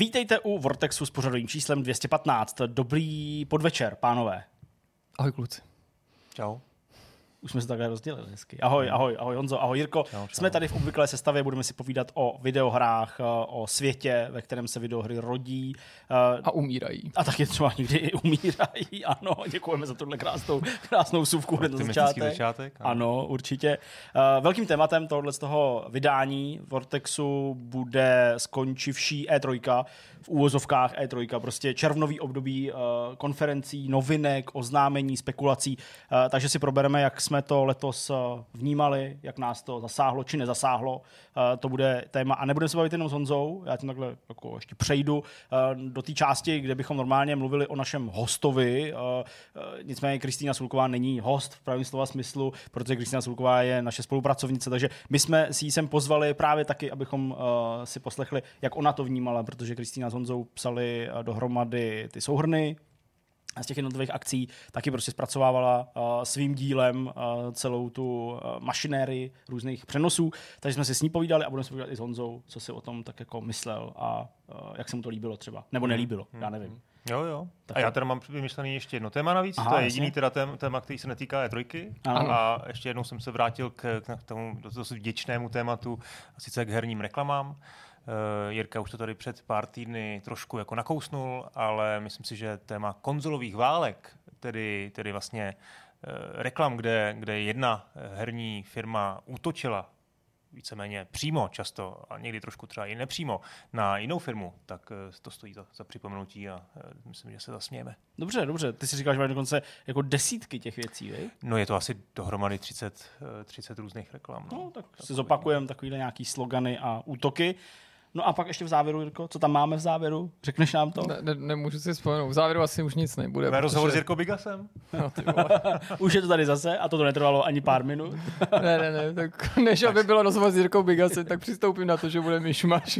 Vítejte u Vortexu s pořadovým číslem 215. Dobrý podvečer, pánové. Ahoj, kluci. Čau. Už jsme se takhle rozdělili hezky. Ahoj Honzo, ahoj Jirko. Čau. Jsme tady v obvyklé sestavě, budeme si povídat o videohrách, o světě, ve kterém se videohry rodí. A umírají. A taky třeba někdy i umírají, ano. Děkujeme za tuhle krásnou suvku hned na začátek. Ano, určitě. Velkým tématem tohohle z toho vydání Vortexu bude skončivší E3, v úvozovkách E3, prostě červnový období konferencí, novinek, oznámení, spekulací, takže si probereme, jak jsme to letos vnímali, jak nás to zasáhlo či nezasáhlo. To bude téma. A nebudeme se bavit jenom s Honzou, já tím takhle jako ještě přejdu do té části, kde bychom normálně mluvili o našem hostovi. Nicméně Kristýna Sulková není host v pravém slova smyslu, protože Kristýna Sulková je naše spolupracovnice, takže my jsme si ji sem pozvali právě taky, abychom si poslechli, jak ona to vnímala, protože Kristýna s Honzou psali dohromady ty souhrny z těch jednotlivých akcí, taky prostě zpracovávala svým dílem celou tu mašinérii různých přenosů, takže jsme si s ní povídali a budeme se povídat i s Honzou, co si o tom tak jako myslel a jak se mu to líbilo třeba, nebo nelíbilo, já nevím. Jo. Tak a já teda mám vymyšlený ještě jedno téma navíc. Aha, to je jediný teda téma, který se netýká E3. A ještě jednou jsem se vrátil k tomu dost vděčnému tématu, a sice k herním reklamám. Jirka už to tady před pár týdny trošku jako nakousnul, ale myslím si, že téma konzolových válek, tedy vlastně reklam, kde jedna herní firma útočila víceméně přímo často a někdy trošku třeba i nepřímo na jinou firmu, tak to stojí za připomenutí a myslím, že se zasmějeme. Dobře. Ty si říkáš, že máš dokonce jako desítky těch věcí, vej? No je to asi dohromady 30 různých reklam. No tak si zopakujeme takovýhle nějaký slogany a útoky. No a pak ještě v závěru, Jirko, co tam máme v závěru? Řekneš nám to? Ne, nemůžu si vzpomenout. V závěru asi už nic nebude. Máme rozhovor s Jirkou Bigasem. No, už je to tady zase a to netrvalo ani pár minut. ne, tak než aby bylo rozhovor s Jirkou Bigasem, tak přistoupím na to, že bude myšmaš.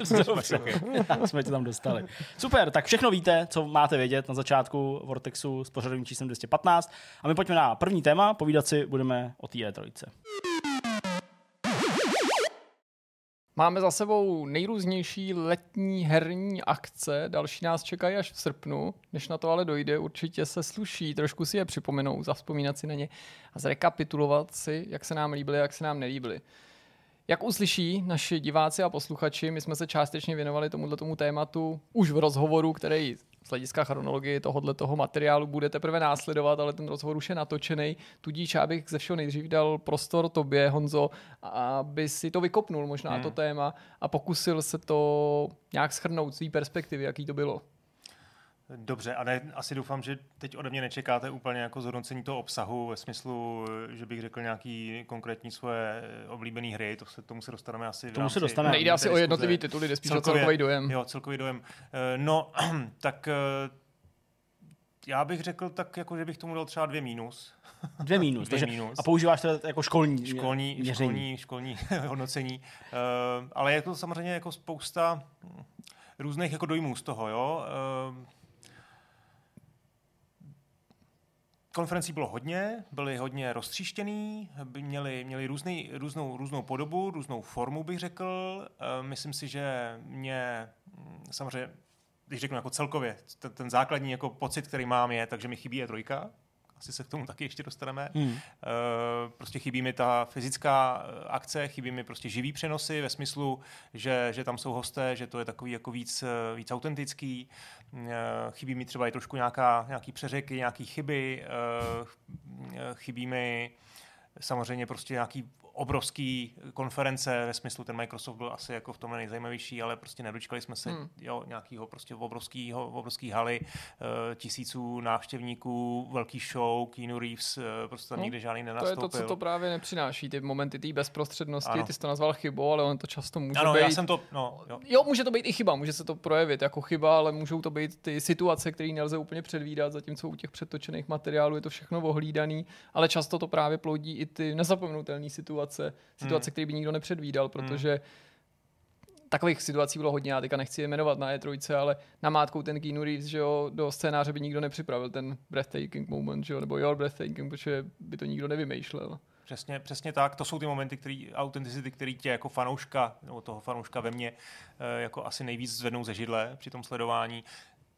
Jsme tě tam dostali. Super, tak všechno víte, co máte vědět na začátku Vortexu s pořadovým číslem 215. A my pojďme na první téma, povídat si budeme o té E3. Máme za sebou nejrůznější letní herní akce, další nás čekají až v srpnu, než na to ale dojde, určitě se sluší trošku si je připomenout, zavzpomínat si na ně a zrekapitulovat si, jak se nám líbily, jak se nám nelíbily. Jak uslyší naši diváci a posluchači, my jsme se částečně věnovali tomuto tématu už v rozhovoru, který z hlediska chronologie tohoto materiálu bude teprve následovat, ale ten rozhovor už je natočený, tudíž já bych ze všeho nejdřív dal prostor tobě, Honzo, aby si to vykopnul možná to téma a pokusil se to nějak shrnout z své perspektivy, jaký to bylo. Dobře, a ne, asi doufám, že teď ode mě nečekáte úplně jako zhodnocení toho obsahu ve smyslu, že bych řekl nějaký konkrétní svoje oblíbené hry, tomu se dostaneme asi. Tomu se dostaneme. Nejde asi o jednotlivý tituly, jde spíš o celkový dojem. Jo, celkový dojem. No, tak já bych řekl tak, jako, že bych tomu dal třeba 2 minus. 2 minus. A používáš teda jako školní hodnocení. Ale je to samozřejmě jako spousta různých jako dojmů z toho, jo. Konferencí bylo hodně, byly hodně roztříštěný, měly různou podobu, různou formu, bych řekl. Myslím si, že mě samozřejmě, když řeknu jako celkově, ten základní jako pocit, který mám je, takže mi chybí E3. Asi se k tomu taky ještě dostaneme. Prostě chybí mi ta fyzická akce, chybí mi prostě živý přenosy ve smyslu, že tam jsou hosté, že to je takový jako víc autentický. Chybí mi třeba i trošku nějaký přeřeky, nějaký chyby. Chybí mi samozřejmě prostě nějaký obrovský konference ve smyslu, ten Microsoft byl asi jako v tom nejzajímavější, ale prostě nedočkali jsme se nějakého prostě obrovský haly, tisíců návštěvníků, velký show, Keanu Reeves, prostě tam nikde žádný nenastoupil. To je to, co to právě nepřináší, ty momenty té bezprostřednosti, ano. Ty jsi to nazval chybou, ale on to často může být. Jo, může to být i chyba, může se to projevit jako chyba, ale můžou to být ty situace, které nelze úplně předvídat, zatímco u těch předtočených materiálů je to všechno ohlídaný, ale často to právě plodí i ty nezapomenutelné situace, které by nikdo nepředvídal, protože takových situací bylo hodně, já teďka nechci je jmenovat na E3, ale namátkou ten Keanu Reeves, že jo, do scénáře by nikdo nepřipravil ten breathtaking moment, že jo, nebo your breathtaking, protože by to nikdo nevymýšlel. Přesně tak. To jsou ty momenty, které tě jako fanouška, nebo toho fanouška ve mně, jako asi nejvíc zvednou ze židle při tom sledování.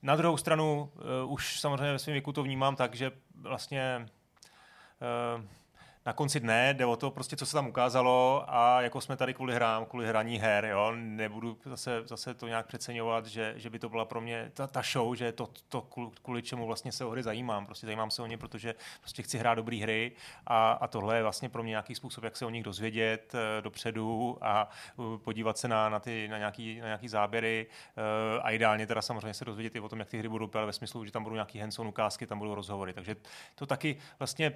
Na druhou stranu už samozřejmě ve svém věku to vnímám tak, že vlastně na konci dne jde o to, prostě, co se tam ukázalo, a jako jsme tady kvůli hraní her, jo? Nebudu zase to nějak přeceňovat, že by to byla pro mě ta show, že to kvůli čemu vlastně se o hry zajímám. Prostě zajímám se o ně, protože prostě chci hrát dobré hry, a tohle je vlastně pro mě nějaký způsob, jak se o nich dozvědět dopředu a podívat se na nějaký záběry, a ideálně teda samozřejmě se dozvědět i o tom, jak ty hry budou, ale ve smyslu, že tam budou nějaký hands-on ukázky, tam budou rozhovory. Takže to taky vlastně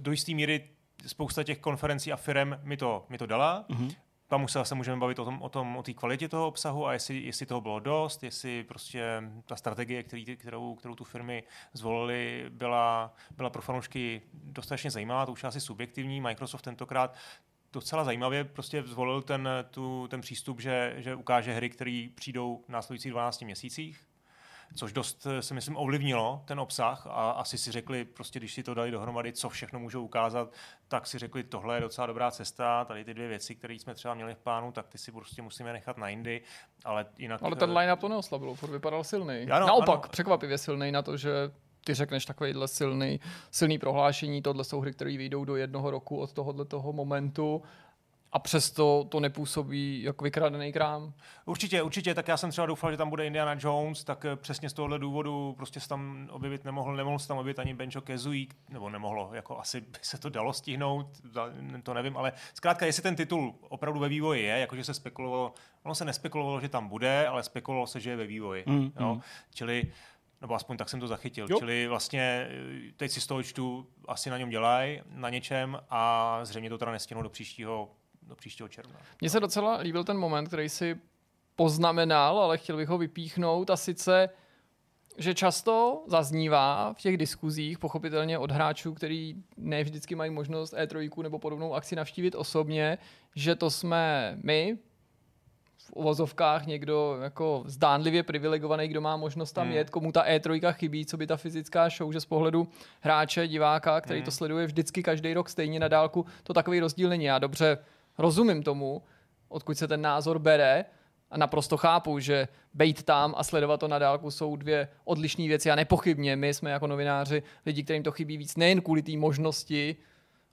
do jistý míry spousta těch konferencí a firem mi to dala. Mm-hmm. Tam už se můžeme bavit o té kvalitě toho obsahu a jestli toho bylo dost, jestli prostě ta strategie, kterou tu firmy zvolili, byla pro fanoušky dostatečně zajímavá, to už je asi subjektivní. Microsoft tentokrát docela zajímavě prostě zvolil ten přístup, že ukáže hry, které přijdou v následujících 12 měsících, což dost, se myslím, ovlivnilo ten obsah, a asi si řekli, prostě když si to dali dohromady, co všechno můžou ukázat, tak si řekli, tohle je docela dobrá cesta, tady ty dvě věci, které jsme třeba měli v plánu, tak ty si prostě musíme nechat na jindy, ale jinak... Ale ten line-up to neoslabilo, furt vypadal silný. Naopak, ano. Překvapivě silný na to, že ty řekneš takovýhle silný prohlášení, tohle jsou hry, které vyjdou do jednoho roku od tohoto momentu, a přesto to nepůsobí jako vykradený krám. Určitě, tak já jsem třeba doufal, že tam bude Indiana Jones, tak přesně z tohohle důvodu prostě se tam objevit nemohl se tam objevit ani Banjo Kazooie, nebo nemohlo, jako asi by se to dalo stihnout, to nevím, ale zkrátka, jestli ten titul opravdu ve vývoji je, jakože se spekulovalo, ono se nespekulovalo, že tam bude, ale spekulovalo se, že je ve vývoji, jo? Čili nebo aspoň tak jsem to zachytil. Jo. Čili vlastně teď si z toho čtu, asi na něm dělají, na něčem, a zřejmě to teda nestihnou do příštího června. Mně se docela líbil ten moment, který si poznamenal, ale chtěl bych ho vypíchnout, a sice, že často zaznívá v těch diskuzích, pochopitelně od hráčů, který ne vždycky mají možnost E3 nebo podobnou akci navštívit osobně, že to jsme my, v uvozovkách někdo jako zdánlivě privilegovaný, kdo má možnost tam jet, komu ta E3 chybí, co by ta fyzická show, že z pohledu hráče, diváka, který to sleduje vždycky každý rok stejně na dálku, to takový rozdíl není. Já dobře rozumím tomu, odkud se ten názor bere, a naprosto chápu, že bejt tam a sledovat to na dálku jsou dvě odlišné věci, a nepochybně my jsme jako novináři lidi, kterým to chybí víc, nejen kvůli té možnosti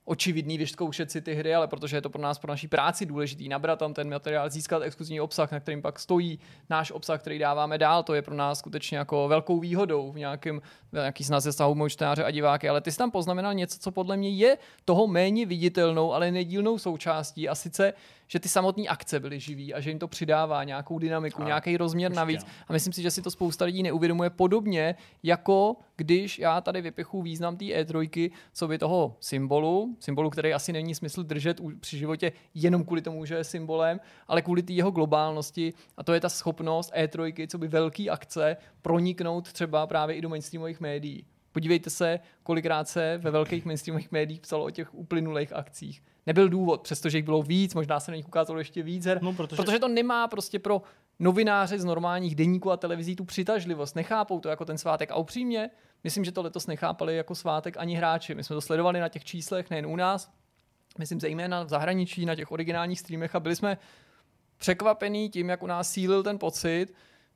očividný vyzkoušet si ty hry, ale protože je to pro nás, pro naší práci důležitý, nabrat tam ten materiál, získat exkluzivní obsah, na kterým pak stojí náš obsah, který dáváme dál, to je pro nás skutečně jako velkou výhodou v nějaký snaze vztahu mého čtenáře a diváky, ale ty jsi tam poznamenal něco, co podle mě je toho méně viditelnou, ale nedílnou součástí, a sice, že ty samotné akce byly živý a že jim to přidává nějakou dynamiku, nějaký rozměr navíc, a myslím si, že si to spousta lidí neuvědomuje, podobně jako když já tady vypichu význam té E3, co by toho symbolu, který asi není smysl držet při životě jenom kvůli tomu, že je symbolem, ale kvůli té jeho globálnosti, a to je ta schopnost E3, co by velký akce, proniknout třeba právě i do mainstreamových médií. Podívejte se, kolikrát se ve velkých mainstreamových médiích psalo o těch uplynulých akcích. Nebyl důvod, přestože jich bylo víc, možná se na nich ukázalo ještě víc her, protože to nemá prostě pro novináře z normálních deníků a televizí tu přitažlivost, nechápou to jako ten svátek, a upřímně, myslím, že to letos nechápali jako svátek ani hráči. My jsme to sledovali na těch číslech, nejen u nás, myslím zejména v zahraničí, na těch originálních streamech, a byli jsme překvapení tím, jak u nás sílil ten pocit,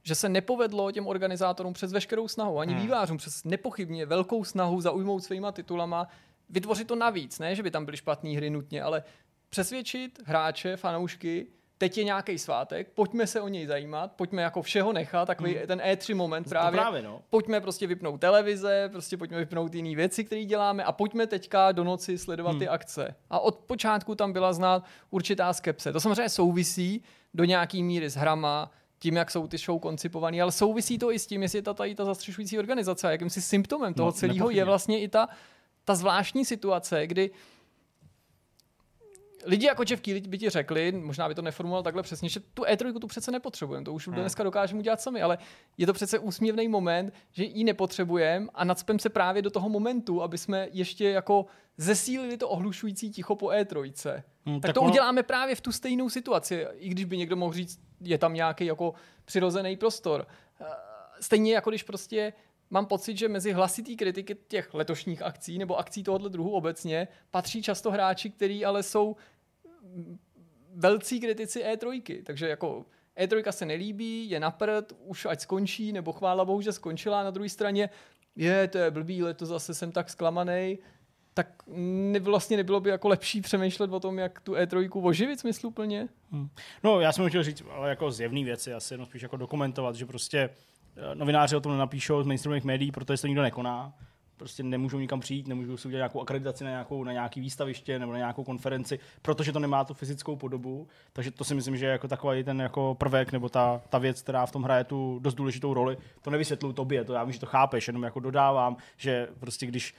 že se nepovedlo těm organizátorům přes veškerou snahu, ani vývářům přes nepochybně velkou snahu zaujmout svýma titulama, vytvořit to navíc, ne, že by tam byly špatné hry nutně, ale přesvědčit hráče, fanoušky, teď je nějaký svátek, pojďme se o něj zajímat, pojďme jako všeho nechat, takový ten E3 moment právě no. Pojďme prostě vypnout televize, prostě pojďme vypnout jiné věci, které děláme, a pojďme teďka do noci sledovat ty akce. A od počátku tam byla znát určitá skepse. To samozřejmě souvisí do nějaký míry s hrama, tím, jak jsou ty show koncipované, ale souvisí to i s tím, jestli je ta zastřešující organizace, a jakýmsi symptomem toho celého je vlastně i ta zvláštní situace, kdy lidi jako Jeff Keeley by ti řekli, možná by to neformuloval takhle přesně, že tu E3 tu přece nepotřebujeme, to už dneska dokážeme udělat sami, ale je to přece úsměvný moment, že ji nepotřebujeme, a nacpem se právě do toho momentu, aby jsme ještě jako zesílili to ohlušující ticho po E3. Tak to uděláme právě v tu stejnou situaci, i když by někdo mohl říct, je tam nějaký jako přirozený prostor. Stejně jako když prostě mám pocit, že mezi hlasitý kritiky těch letošních akcí nebo akcí tohoto druhu obecně patří často hráči, kteří ale jsou velcí kritici E3. Takže jako E3 se nelíbí, je na prd, už ať skončí, nebo chvála bohu, že skončila. Na druhé straně, to je blbý, letos zase jsem tak zklamanej. Tak vlastně nebylo by jako lepší přemýšlet o tom, jak tu E3 oživit smysluplně? No, já jsem chtěl říct, ale jako zjevný věci, asi jenom spíš jako dokumentovat, že prostě novináři o tom nenapíšou z mainstreamových médií, protože to nikdo nekoná. Prostě nemůžou nikam přijít, nemůžou si udělat nějakou akreditaci na nějaký výstaviště nebo na nějakou konferenci, protože to nemá tu fyzickou podobu. Takže to si myslím, že je jako takový ten jako prvek nebo ta věc, která v tom hraje tu dost důležitou roli. To nevysvětluju tobě, to já vím, že to chápeš, jenom jako dodávám, že prostě když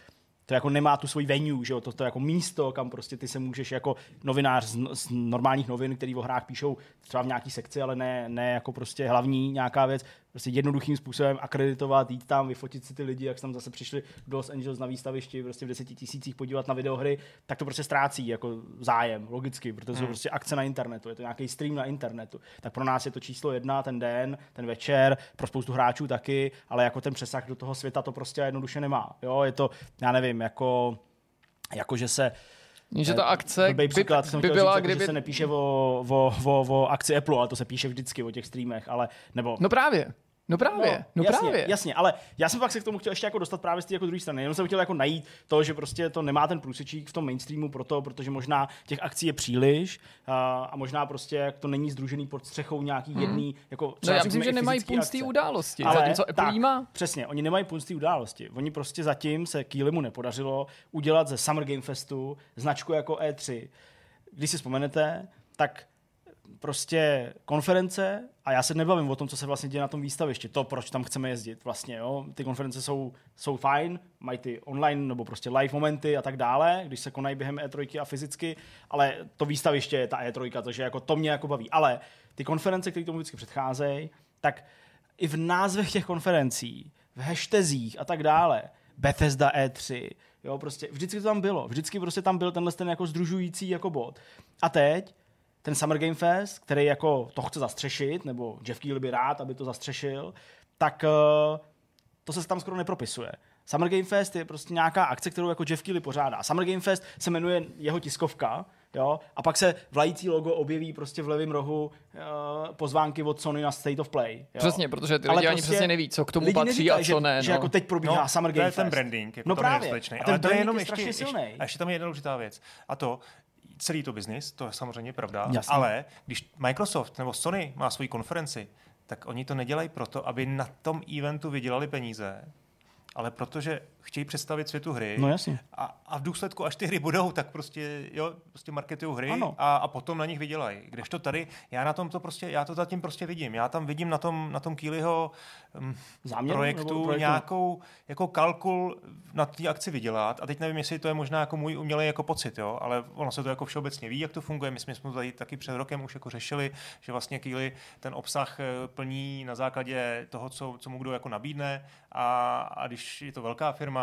to jako nemá tu svůj venue, že jo, to jako místo, kam prostě ty se můžeš jako novinář z normálních novin, který o hrách píšou třeba v nějaký sekci, ale ne jako prostě hlavní nějaká věc, prostě jednoduchým způsobem akreditovat, jít tam, vyfotit si ty lidi, jak se tam zase přišli do Los Angeles na výstavišti, prostě v 10 000 podívat na videohry, tak to prostě ztrácí jako zájem, logicky, protože jsou prostě akce na internetu, je to nějaký stream na internetu. Tak pro nás je to číslo 1 ten den, ten večer, pro spoustu hráčů taky, ale jako ten přesah do toho světa to prostě jednoduše nemá. Jo, je to, já nevím, jako že se že ta akce by byla, říct, kdyby se nepíše o akci Apple, ale to se píše vždycky o těch streamech, ale nebo No, jasně, ale já jsem pak se k tomu chtěl ještě jako dostat právě z té jako druhé strany. Jenom jsem chtěl jako najít to, že prostě to nemá ten průsečík v tom mainstreamu proto, protože možná těch akcí je příliš a možná prostě to není sdružený pod střechou nějaký jedný jako třeba. No, já myslím, že nemají punstý události, zatímco Apple má. Přesně, oni nemají punstý události. Oni prostě zatím se Keelymu nepodařilo udělat ze Summer Game Festu značku jako E3. Když si vzpomenete, tak prostě konference, a já se nebavím o tom, co se vlastně děje na tom výstavišti, to, proč tam chceme jezdit vlastně, jo. Ty konference jsou fajn, mají ty online nebo prostě live momenty a tak dále, když se konají během E3 a fyzicky, ale to výstaviště je ta E3, takže jako to mě jako baví. Ale ty konference, které tomu vždycky předcházejí, tak i v názvech těch konferencí, v hashtazích a tak dále, Bethesda E3, jo, prostě vždycky to tam bylo, vždycky prostě tam byl tenhle ten jako združující jako bod. A teď ten Summer Game Fest, který jako to chce zastřešit, nebo Jeff Keeley by rád, aby to zastřešil, tak to se tam skoro nepropisuje. Summer Game Fest je prostě nějaká akce, kterou jako Jeff Keeley pořádá. Summer Game Fest se jmenuje jeho tiskovka, jo, a pak se vlající logo objeví prostě v levém rohu pozvánky od Sony na State of Play. Jo. Přesně, protože ty lidi prostě ani přesně neví, co k tomu patří neříkají, a co ne. Že jako teď probíhá Summer Game Fest. To je ten branding, jako to je neskutečný. Ale to je jenom strašně silný. A ještě tam je jedna důležitá věc. A to celý to biznis, to je samozřejmě pravda, jasně. Ale když Microsoft nebo Sony má svoji konferenci, tak oni to nedělají proto, aby na tom eventu vydělali peníze, ale protože chtějí představit světu hry, no, a v důsledku, až ty hry budou, tak prostě, jo, prostě marketují hry a potom na nich vydělají. Kdežto tady, já na tom to prostě, já to zatím prostě vidím. Já tam vidím na tom Keelyho projektu nějakou jako kalkul na té akci vydělat. A teď nevím, jestli to je možná jako můj umělej jako pocit, jo, ale ono se to jako všeobecně ví, jak to funguje. My jsme to tady taky před rokem už jako řešili, že vlastně Keely ten obsah plní na základě toho, co mu kdo jako nabídne, a když je to velká firma,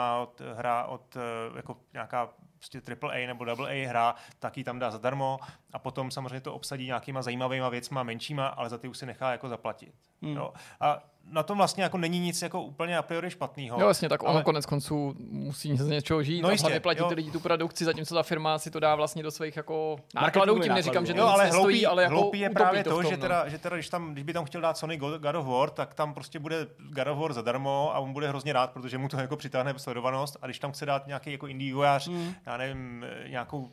hra od jako nějaká prostě AAA nebo AA hra, tak ji tam dá zadarmo a potom samozřejmě to obsadí nějakýma zajímavýma věcma, menšíma, ale za ty už si nechá jako zaplatit. Jo. A na tom vlastně jako není nic jako úplně a priori špatného. Jo, vlastně, tak ono konec konců musí z něčeho žít, no, hlavně platí ty lidi tu produkci, zatímco ta firma si to dá vlastně do svých jako nákladů, tím neříkám, že to nic nestojí, ale jako hloupý je právě to, že teda když by tam chtěl dát Sony God of War, tak tam prostě bude God of War zadarmo a on bude hrozně rád, protože mu to jako přitáhne sledovanost, a když tam chce dát nějaký jako indie vojář, já nevím, nějakou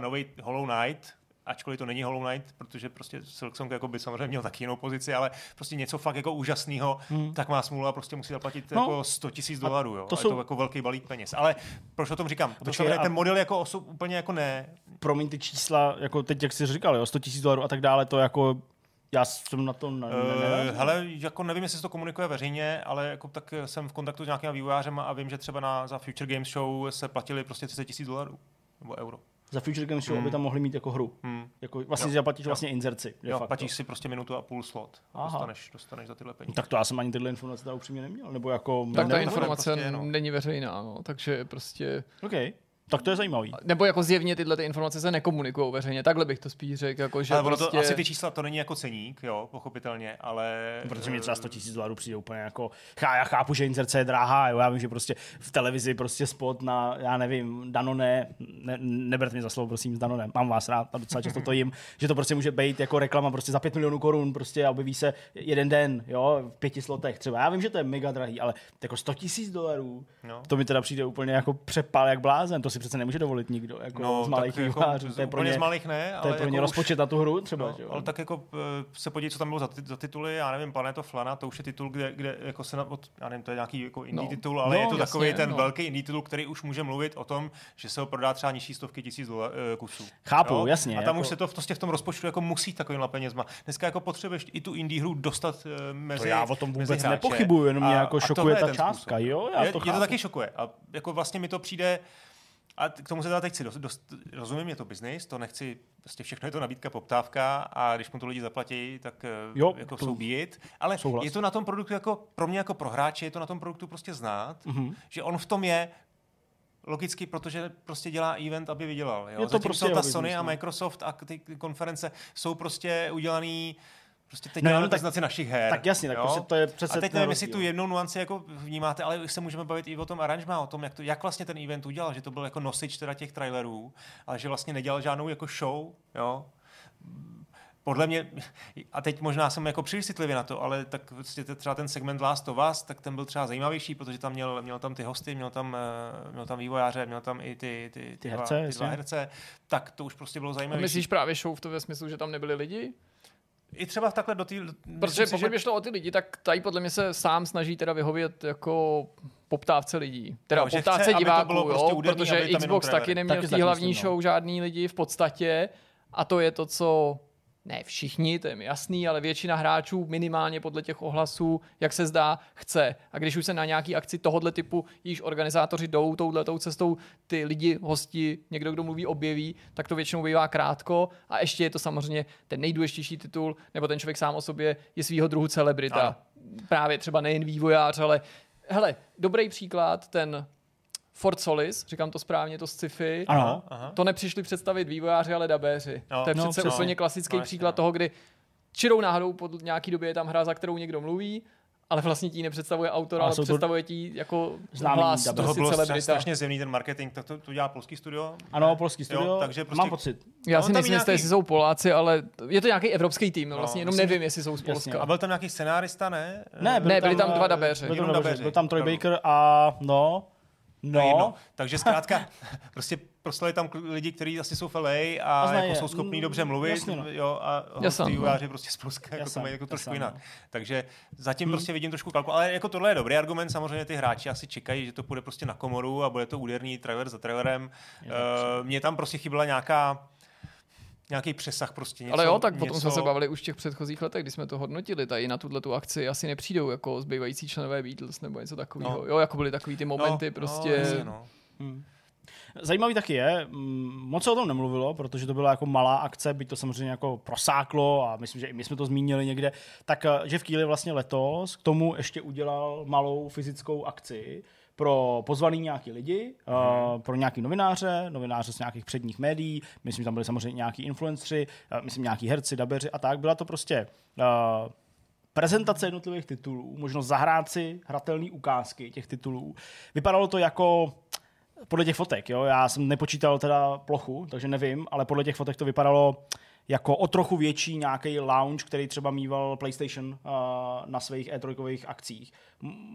nový Hollow Knight, ačkoliv to není Hollow Knight, protože prostě Silksong jako by samozřejmě měl taky jinou pozici, ale prostě něco fakt jako úžasného, tak má smůlu a prostě musí zaplatit jako $100,000, jo. To je jako velký balík peněz. Ale proč o tom říkám? Protože ten model jako osob úplně jako ne. Promiň, ty čísla, jako teď, jak jsi říkal, jo, $100,000 a tak dále, to jako já jsem na tom hele, jako nevím, jestli se to komunikuje veřejně, ale jako tak jsem v kontaktu s nějakým vývojářem a vím, že třeba za Future Games Show se platili prostě $30,000 nebo euro. Za Future Games Show, aby tam mohli mít jako hru. Jako vlastně si zaplatíš vlastně inzerci. Jo, platíš si prostě minutu a půl slot. Dostaneš za tyhle peníze. Tak to já jsem ani tyhle informace upřímně neměl. Nebo jako, tak ta informace prostě, není veřejná, no, takže prostě... Okay. Tak to je zajímavý. Nebo jako zjevně tyhle ty informace se nekomunikují veřejně. Takhle bych to spíš řekl, jako že ale prostě... to asi ty čísla, to není jako ceník, jo, pochopitelně, ale protože mi třeba 100 000 dolarů přijde úplně jako já chápu, že inzerce je drahá, jo, já vím, že prostě v televizi prostě spot na, já nevím, Danone, ne, neberte mě za slovo, prosím, s Danone. Mám vás rád, a docela často to jim, že to prostě může být jako reklama prostě za 5 milionů korun, prostě a objeví se jeden den, jo, v 5 slotech třeba. Já vím, že to je mega drahý, ale jako 100 000 dolarů. No. To mi teda přijde úplně jako přepál jak blázen. To si přece nemůže dovolit nikdo, jako no, z malých vývářů. Jako, to je pro ně, z malých ne, ale to je pro ně jako rozpočet na tu hru třeba. No, ale tak jako se podívej, co tam bylo za tituly, já nevím, Planeto Flana, to už je titul, kde jako se, já nevím, to je nějaký jako indie titul, ale je to jasně, takový ten velký indie titul, který už může mluvit o tom, že se ho prodá třeba nižší stovky tisíc kusů. Chápu, jo? Jasně. A tam jako... už se to v tom rozpočtu jako musí takovýmhle penězma. Dneska jako potřebuješ i tu indie hru dostat mezi. To já o tom vůbec nepochybuju, jenom mě jako šokuje ta částka, jo? Je to taky šokuje. A jako vlastně mi to přijde. A k tomu se teda teď si rozumím, je to business, to nechci, vlastně všechno je to nabídka, poptávka a když mu to lidi zaplatí, tak jo, jako jsou být, ale souhlas. Je to na tom produktu jako, pro mě jako pro hráče, je to na tom produktu prostě znát, že on v tom je logicky, protože prostě dělá event, aby vydělal. Jo? Zatím prostě ta Sony a Microsoft a ty konference jsou prostě udělaný prostě teď děláme znaci našich her. Tak jasně, tak prostě to je přece. A teď nevím, jestli tu jednu nuanci jako vnímáte, ale se můžeme bavit i o tom aranžmá, o tom, jak vlastně ten event udělal, že to byl jako nosič teda těch trailerů, ale že vlastně nedělal žádnou jako show, jo. Podle mě, a teď možná jsem jako příliš citlivý na to, ale tak vlastně třeba ten segment Last of Us, tak ten byl třeba zajímavější, protože tam měl tam ty hosty, měl tam vývojáře, měl tam i ty herce, tak to už prostě bylo zajímavější. Myslíš právě show v tom smyslu, že tam nebyli lidi? I třeba takhle do té... Protože pokud by šlo o ty lidi, tak tady podle mě se sám snaží teda vyhovět jako poptávce lidí. Teda no, poptávce chce, diváků, jo, prostě úderný, protože Xbox taky neměl v té hlavní show žádný lidi v podstatě a to je to, co... Ne všichni, to je mi jasný, ale většina hráčů minimálně podle těch ohlasů, jak se zdá, chce. A když už se na nějaký akci tohodle typu, již organizátoři jdou touhletou cestou, ty lidi, hosti, někdo, kdo mluví, objeví, tak to většinou bývá krátko. A ještě je to samozřejmě ten nejdůležitější titul, nebo ten člověk sám o sobě je svýho druhu celebrita. Ano. Právě třeba nejen vývojář, ale hele, dobrý příklad, ten... Fort Solis, říkám to správně, to z sci-fi. Ano. To nepřišli představit vývojáři, ale dabéři. No, to je přece úplně klasický příklad toho, kdy čirou náhodou po nějaký době je tam hra, za kterou někdo mluví, ale vlastně ti nepředstavuje autora, ale představuje ti jako hlas. Z toho bylo strašně zemný ten marketing, tak to dělá polský studio. Ano, polský studio, jo, takže prostě... mám pocit. Já si nejsem jistý, jestli jsou Poláci, ale je to nějaký evropský tým, no, vlastně jenom nevím, jestli jsou z Polska. A byl tam nějaký scenárista, ne? Ne, byli tam dva dabéři. Byl tam Troy Baker a no, takže zkrátka prostě proslali tam lidi, kteří asi jsou v LA a jako jsou schopní dobře mluvit, jasně, jo, a vývojáři prostě z Polska jako to mají jako trošku jinak. Takže zatím prostě vidím trošku kalku, ale jako tohle je dobrý argument, samozřejmě ty hráči asi čekají, že to půjde prostě na komoru a bude to úderný trailer za trailerem. Mně tam prostě chyběla nějaký přesah prostě něco. Ale jo, tak potom jsme se bavili už v těch předchozích letech, kdy jsme to hodnotili, tady na tuhletu akci asi nepřijdou jako zbývající členové Beatles nebo něco takového. No. Jo, jako byly takový ty momenty Zajímavý taky je, moc se o tom nemluvilo, protože to byla jako malá akce, byť to samozřejmě jako prosáklo a myslím, že i my jsme to zmínili někde, tak Jeff Keeley vlastně letos k tomu ještě udělal malou fyzickou akci, pro pozvaný nějaký lidi, pro nějaký novináře z nějakých předních médií, myslím, tam byli samozřejmě nějaký influenceři, myslím, nějaký herci, dabeři a tak. Byla to prostě prezentace jednotlivých titulů, možnost zahrát si hratelné ukázky těch titulů. Vypadalo to jako... Podle těch fotek, jo, já jsem nepočítal teda plochu, takže nevím, ale podle těch fotek to vypadalo jako o trochu větší nějaký lounge, který třeba mýval PlayStation na svých E3kových akcích.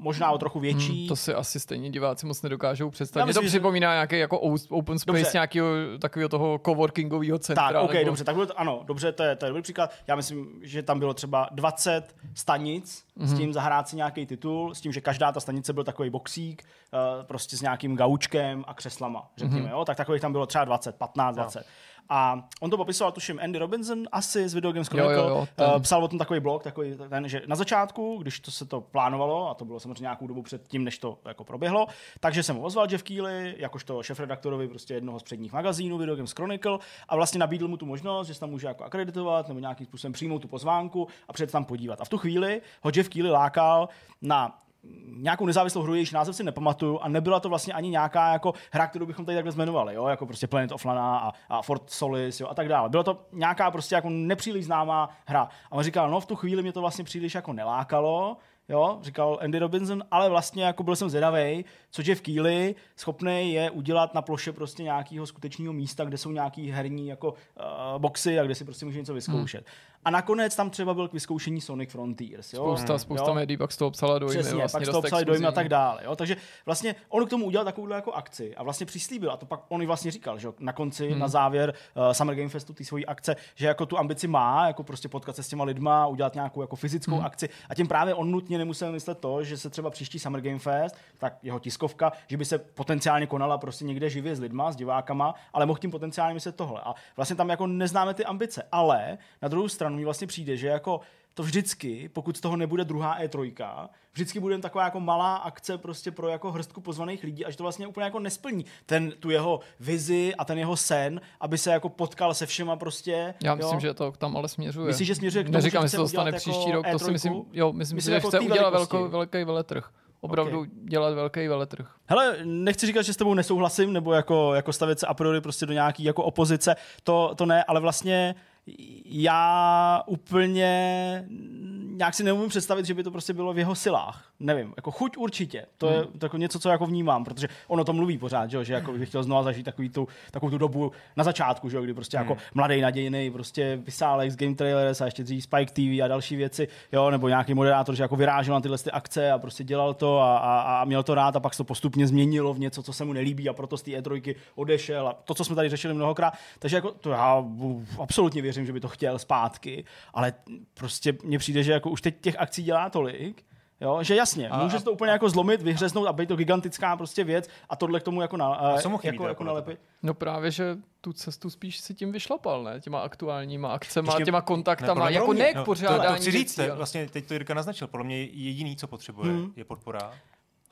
Možná o trochu větší. To si asi stejně diváci moc nedokážou představit. Mě to připomíná nějaký jako open space, nějakého takového toho coworkingového centra. Tak, okay, dobře, tak bylo to, ano, dobře, to je dobrý příklad. Já myslím, že tam bylo třeba 20 stanic s tím zahrát si nějaký titul, s tím, že každá ta stanice byl takový boxík, prostě s nějakým gaučkem a křeslama, řekněme, jo? Tak takových tam bylo třeba 20, 15, 20. A on to popisoval, tuším, Andy Robinson asi z Video Games Chronicle, psal o tom takový blog, že na začátku, když to se to plánovalo, a to bylo samozřejmě nějakou dobu před tím, než to jako proběhlo, takže jsem ho ozval Jeff Keeley, jakožto šéfredaktorovi prostě jednoho z předních magazínů Video Games Chronicle a vlastně nabídl mu tu možnost, že se tam může jako akreditovat nebo nějakým způsobem přijmout tu pozvánku a přijet tam podívat. A v tu chvíli ho Jeff Keeley lákal na nějakou nezávislou hru, jejíž název si nepamatuju, a nebyla to vlastně ani nějaká jako hra, kterou bychom tady takhle zmenovali, jo, jako prostě Planet of Lana a Fort Solis, jo, a tak dále. Byla to nějaká prostě jako nepříliš známá hra. A on říkal, no v tu chvíli mě to vlastně příliš jako nelákalo, jo, říkal Andy Robinson, ale vlastně jako byl jsem zvědavej, co Jeff Keeley schopnej je udělat na ploše prostě nějakého skutečného místa, kde jsou nějaký herní jako boxy a kde si prostě může něco vyzkoušet. A nakonec tam třeba byl k vyzkoušení Sonic Frontiers, jo. Spousta médií pak z toho psala dojmy, přesně, vlastně pak z toho psali dojmy a tak dále, jo. Takže vlastně on k tomu udělal takovou jako akci a vlastně přislíbil, a to pak on i vlastně říkal, že na konci na závěr Summer Game Festu ty svojí akce, že jako tu ambici má, jako prostě potkat se s těma lidma, udělat nějakou jako fyzickou akci, a tím právě on nutně nemusel myslet to, že se třeba příští Summer Game Fest, tak jeho tiskovka, že by se potenciálně konala prostě někde živě s lidma, s divákama, ale mohl tím potenciálně myslet tohle. A vlastně tam jako neznáme ty ambice, ale na druhou stranu mi vlastně přijde, že jako to vždycky, pokud z toho nebude druhá E3, vždycky bude taková jako malá akce prostě pro jako hrstku pozvaných lidí, až to vlastně úplně jako nesplní tu jeho vizi a ten jeho sen, aby se jako potkal se všema prostě. Já myslím, že to tam ale směřuje. Myslím, že směřuje k tomu, neříkám, že chce udělat jako příští rok, E3, to si myslím, že jako chce udělat velký veletrh. Opravdu dělat velký veletrh. Hele, nechci říkat, že s tebou nesouhlasím, nebo jako stavět se a priori prostě do nějaký jako opozice, to ne, ale vlastně já úplně nějak si neumím představit, že by to prostě bylo v jeho silách. Nevím, jako chuť určitě. To je jako něco, co jako vnímám, protože ono to mluví pořád, že jako bych chtěl znova zažít takovou tu dobu na začátku, že, kdy prostě jako mladý, nadějný, prostě vysálek z Game Trailers a ještě dřív Spike TV a další věci, jo, nebo nějaký moderátor, že jako vyrážel na tyhle ty akce a prostě dělal to a měl to rád a pak se to postupně změnilo v něco, co se mu nelíbí a proto z té E3 odešel. A to, co jsme tady řešili mnohokrát, takže jako to já absolutně věřím, že by to chtěl zpátky, ale prostě mně přijde, že jako už teď těch akcí dělá tolik, jo, že jasně, může se to úplně jako zlomit, vyhřeznout a být to gigantická prostě věc a tohle k tomu jako nalepit. No právě, že tu cestu spíš si tím vyšlapal, ne? Těma aktuálníma akcema, těma kontaktama, ne, jako ne k pořádání. To chci říct, vlastně teď to Jirka naznačil, podle mě jediný, co potřebuje, je podpora.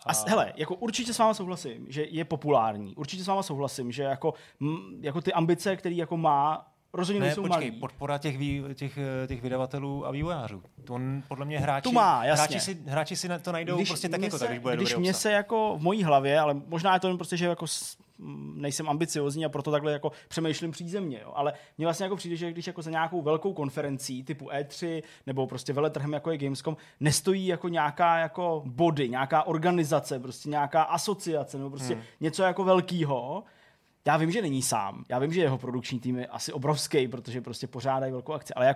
A hele, jako určitě s váma souhlasím, že je populární, určitě s váma souhlasím, že jako ty ambice, který jako má, rozhodně nejsou malý. Podpora těch vydavatelů a vývojářů. To podle mě hráči, má, hráči si to najdou když prostě tak jako tak, když bude dobrý obsah. Když mě se jako v mojí hlavě, ale možná je to jen prostě, že jako nejsem ambiciozní a proto takhle jako přemýšlím přízemně, jo. Ale mně vlastně jako přijde, že když jako za nějakou velkou konferencí typu E3 nebo prostě veletrhem jako je Gamescom nestojí jako nějaká jako body, nějaká organizace, prostě nějaká asociace nebo prostě něco jako velkýho. Já vím, že není sám. Já vím, že jeho produkční tým je asi obrovský, protože prostě pořádají velkou akci, ale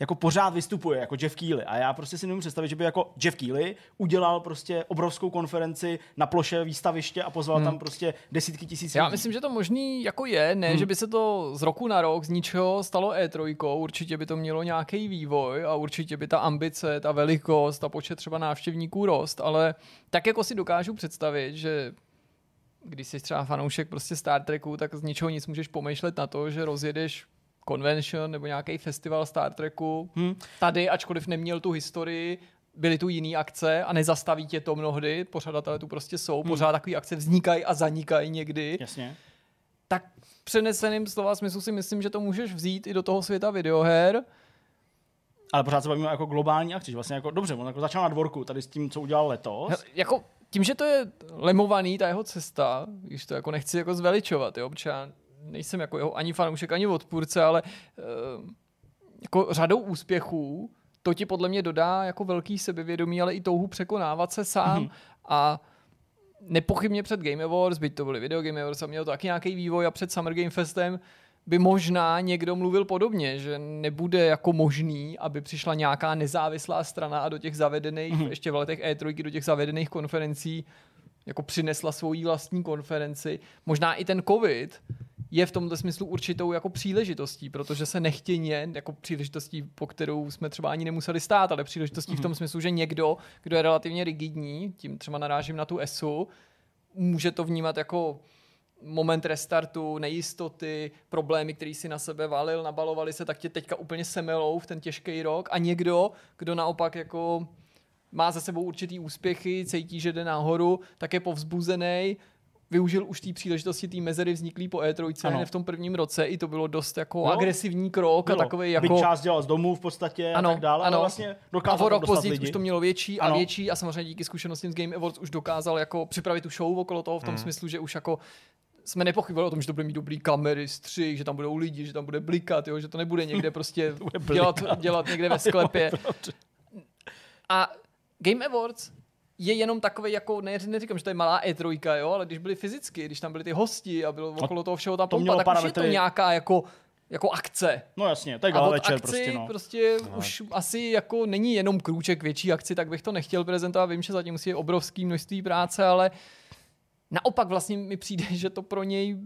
jako pořád vystupuje jako Jeff Keeley a já prostě si nemůžu představit, že by jako Jeff Keeley udělal prostě obrovskou konferenci na ploše výstaviště a pozval tam prostě desítky tisíc lidí. Já myslím, že to možný jako je, ne, že by se to z roku na rok z ničeho stalo E3, určitě by to mělo nějaký vývoj a určitě by ta ambice, ta velikost, ta počet třeba návštěvníků rost, ale tak jako si dokážu představit, že když jsi třeba fanoušek prostě Star Treku, tak z ničeho nic můžeš pomýšlet na to, že rozjedeš convention nebo nějaký festival Star Treku. Tady, ačkoliv neměl tu historii, byly tu jiný akce a nezastaví tě to mnohdy, pořadatelé tu prostě jsou, pořád takový akce vznikají a zanikají někdy. Jasně. Tak v přeneseném slova smyslu si myslím, že to můžeš vzít i do toho světa videoher. Ale pořád se bavíme jako globální akci, vlastně jako dobře, on jako začal na dvorku tady s tím, co udělal letos. Jako tím, že to je lemovaný, ta jeho cesta, když to jako nechci jako zveličovat, jo, protože já nejsem jako jeho ani fanoušek, ani odpůrce, ale jako řadou úspěchů, to ti podle mě dodá jako velký sebevědomí, ale i touhu překonávat se sám a nepochybně před Game Awards, byť to byly Video Game Awards a mělo to taky nějaký vývoj a před Summer Game Festem by možná někdo mluvil podobně, že nebude jako možný, aby přišla nějaká nezávislá strana a do těch zavedených, ještě v letech E3, do těch zavedených konferencí jako přinesla svoji vlastní konferenci. Možná i ten COVID je v tomto smyslu určitou jako příležitostí, protože se nechtěně, jako příležitostí, po kterou jsme třeba ani nemuseli stát, ale příležitostí v tom smyslu, že někdo, kdo je relativně rigidní, tím třeba narážím na tu ESU, může to vnímat jako moment restartu, nejistoty, problémy, který si na sebe valil, nabalovali se, tak tě teďka úplně semelou v ten těžký rok a někdo, kdo naopak jako má za sebou určitý úspěchy, cítí, že jde nahoru, tak je povzbuzenej, využil už té příležitosti té mezery vzniklý po E3 hned v tom prvním roce, i to bylo dost jako agresivní krok a takový jako by část dělal z domů v podstatě a tak dále, ale vlastně dokázal rok později už to mělo větší a větší a samozřejmě díky zkušenostím z Game Awards už dokázal jako připravit tu show okolo toho v tom smyslu, že už jako jsme nepochybovali o tom, že to bude mít dobrý kamery, střih, že tam budou lidi, že tam bude blikat, jo, že to nebude někde prostě dělat někde ve sklepě. A Game Awards je jenom takovej, jako, neříkám, že to je malá E3, jo, ale když byli fyzicky, když tam byli ty hosti a bylo okolo toho všeho ta pompa, tak parametry. Už je to nějaká jako akce. No jasně, tak gala večer prostě, no. Prostě už asi jako není jenom krůček větší akci, tak bych to nechtěl prezentovat, vím, že zatím musí obrovský množství práce, ale naopak vlastně mi přijde, že to pro něj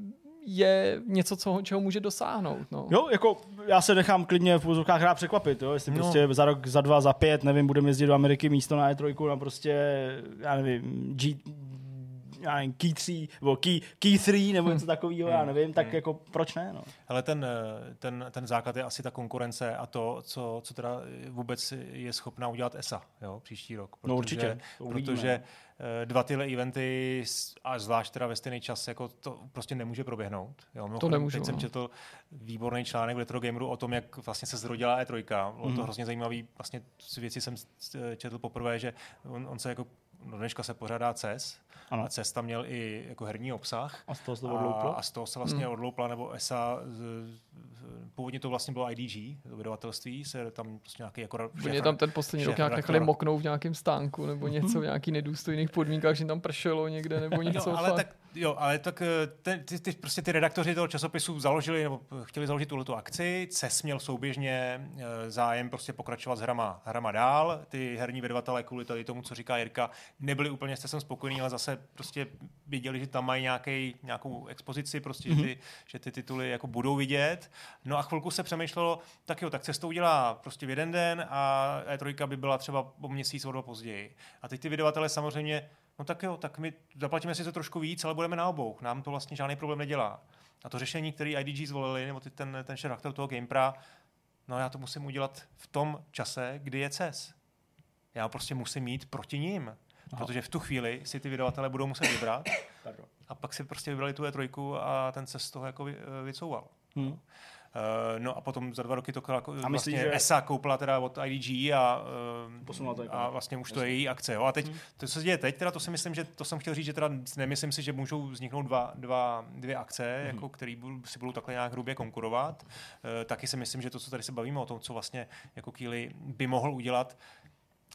je něco, čeho může dosáhnout. No. Jo, jako já se nechám klidně v úzovkách hrát překvapit, jo? Jestli prostě za rok, za dva, za pět, nevím, budeme jezdit do Ameriky místo na E3, na prostě, já nevím, Key 3 nebo něco takového, já nevím, tak jako proč ne? No. Hele, ten základ je asi ta konkurence a to, co teda vůbec je schopná udělat ESA, jo, příští rok. Protože, no určitě, protože dva tyhle eventy a zvlášť teda ve stejný čas, jako to prostě nemůže proběhnout. Jo, to nemůžu. Teď jsem četl výborný článek v Retro Gameru o tom, jak vlastně se zrodila E3. To hrozně zajímavý, vlastně věci jsem četl poprvé, že on se jako dneška se pořádá CES. Ano. A CES tam měl i jako herní obsah. A z toho se odlouplo? A z toho se vlastně odloupla, nebo ESA, původně to vlastně bylo IDG, vydavatelství, se tam prostě nějaký jako... Oni tam ten poslední rok nějak nechali moknout v nějakém stánku, nebo něco, v nějaký nedůstojných podmínkách, že tam pršelo někde, nebo něco. Prostě ty redaktoři toho časopisu založili, nebo chtěli založit tuhletu akci, CES měl souběžně zájem prostě pokračovat s hrama dál, ty herní vydavatelé kvůli tady tomu, co říká Jirka, nebyli úplně s tím spokojení, ale zase prostě věděli, že tam mají nějakou expozici, prostě, že ty tituly jako budou vidět. No a chvilku se přemýšlelo, tak jo, tak cestou dělá prostě v jeden den a E3 by byla třeba o měsíc, o dva později. A teď ty vydavatelé samozřejmě, no tak jo, tak my zaplatíme si to trošku víc, ale budeme na obou. Nám to vlastně žádný problém nedělá. A to řešení, který IDG zvolili, nebo ten redaktor toho Gamepra, no já to musím udělat v tom čase, kdy je CES. Já prostě musím jít proti ním. Aha. Protože v tu chvíli si ty vydavatelé budou muset vybrat a pak si prostě vybrali tu E3 a ten se z toho jako vycouval. No a potom za 2 roky to vlastně že... ESA koupila teda od IDG a vlastně už to je její akce. Jo? A teď, to co se děje teď, teda to si myslím, že to jsem chtěl říct, že teda nemyslím si, že můžou vzniknout dvě akce, jako, které si budou takhle nějak hrubě konkurovat. Taky si myslím, že to, co tady se bavíme o tom, co vlastně jako Keeley by mohl udělat,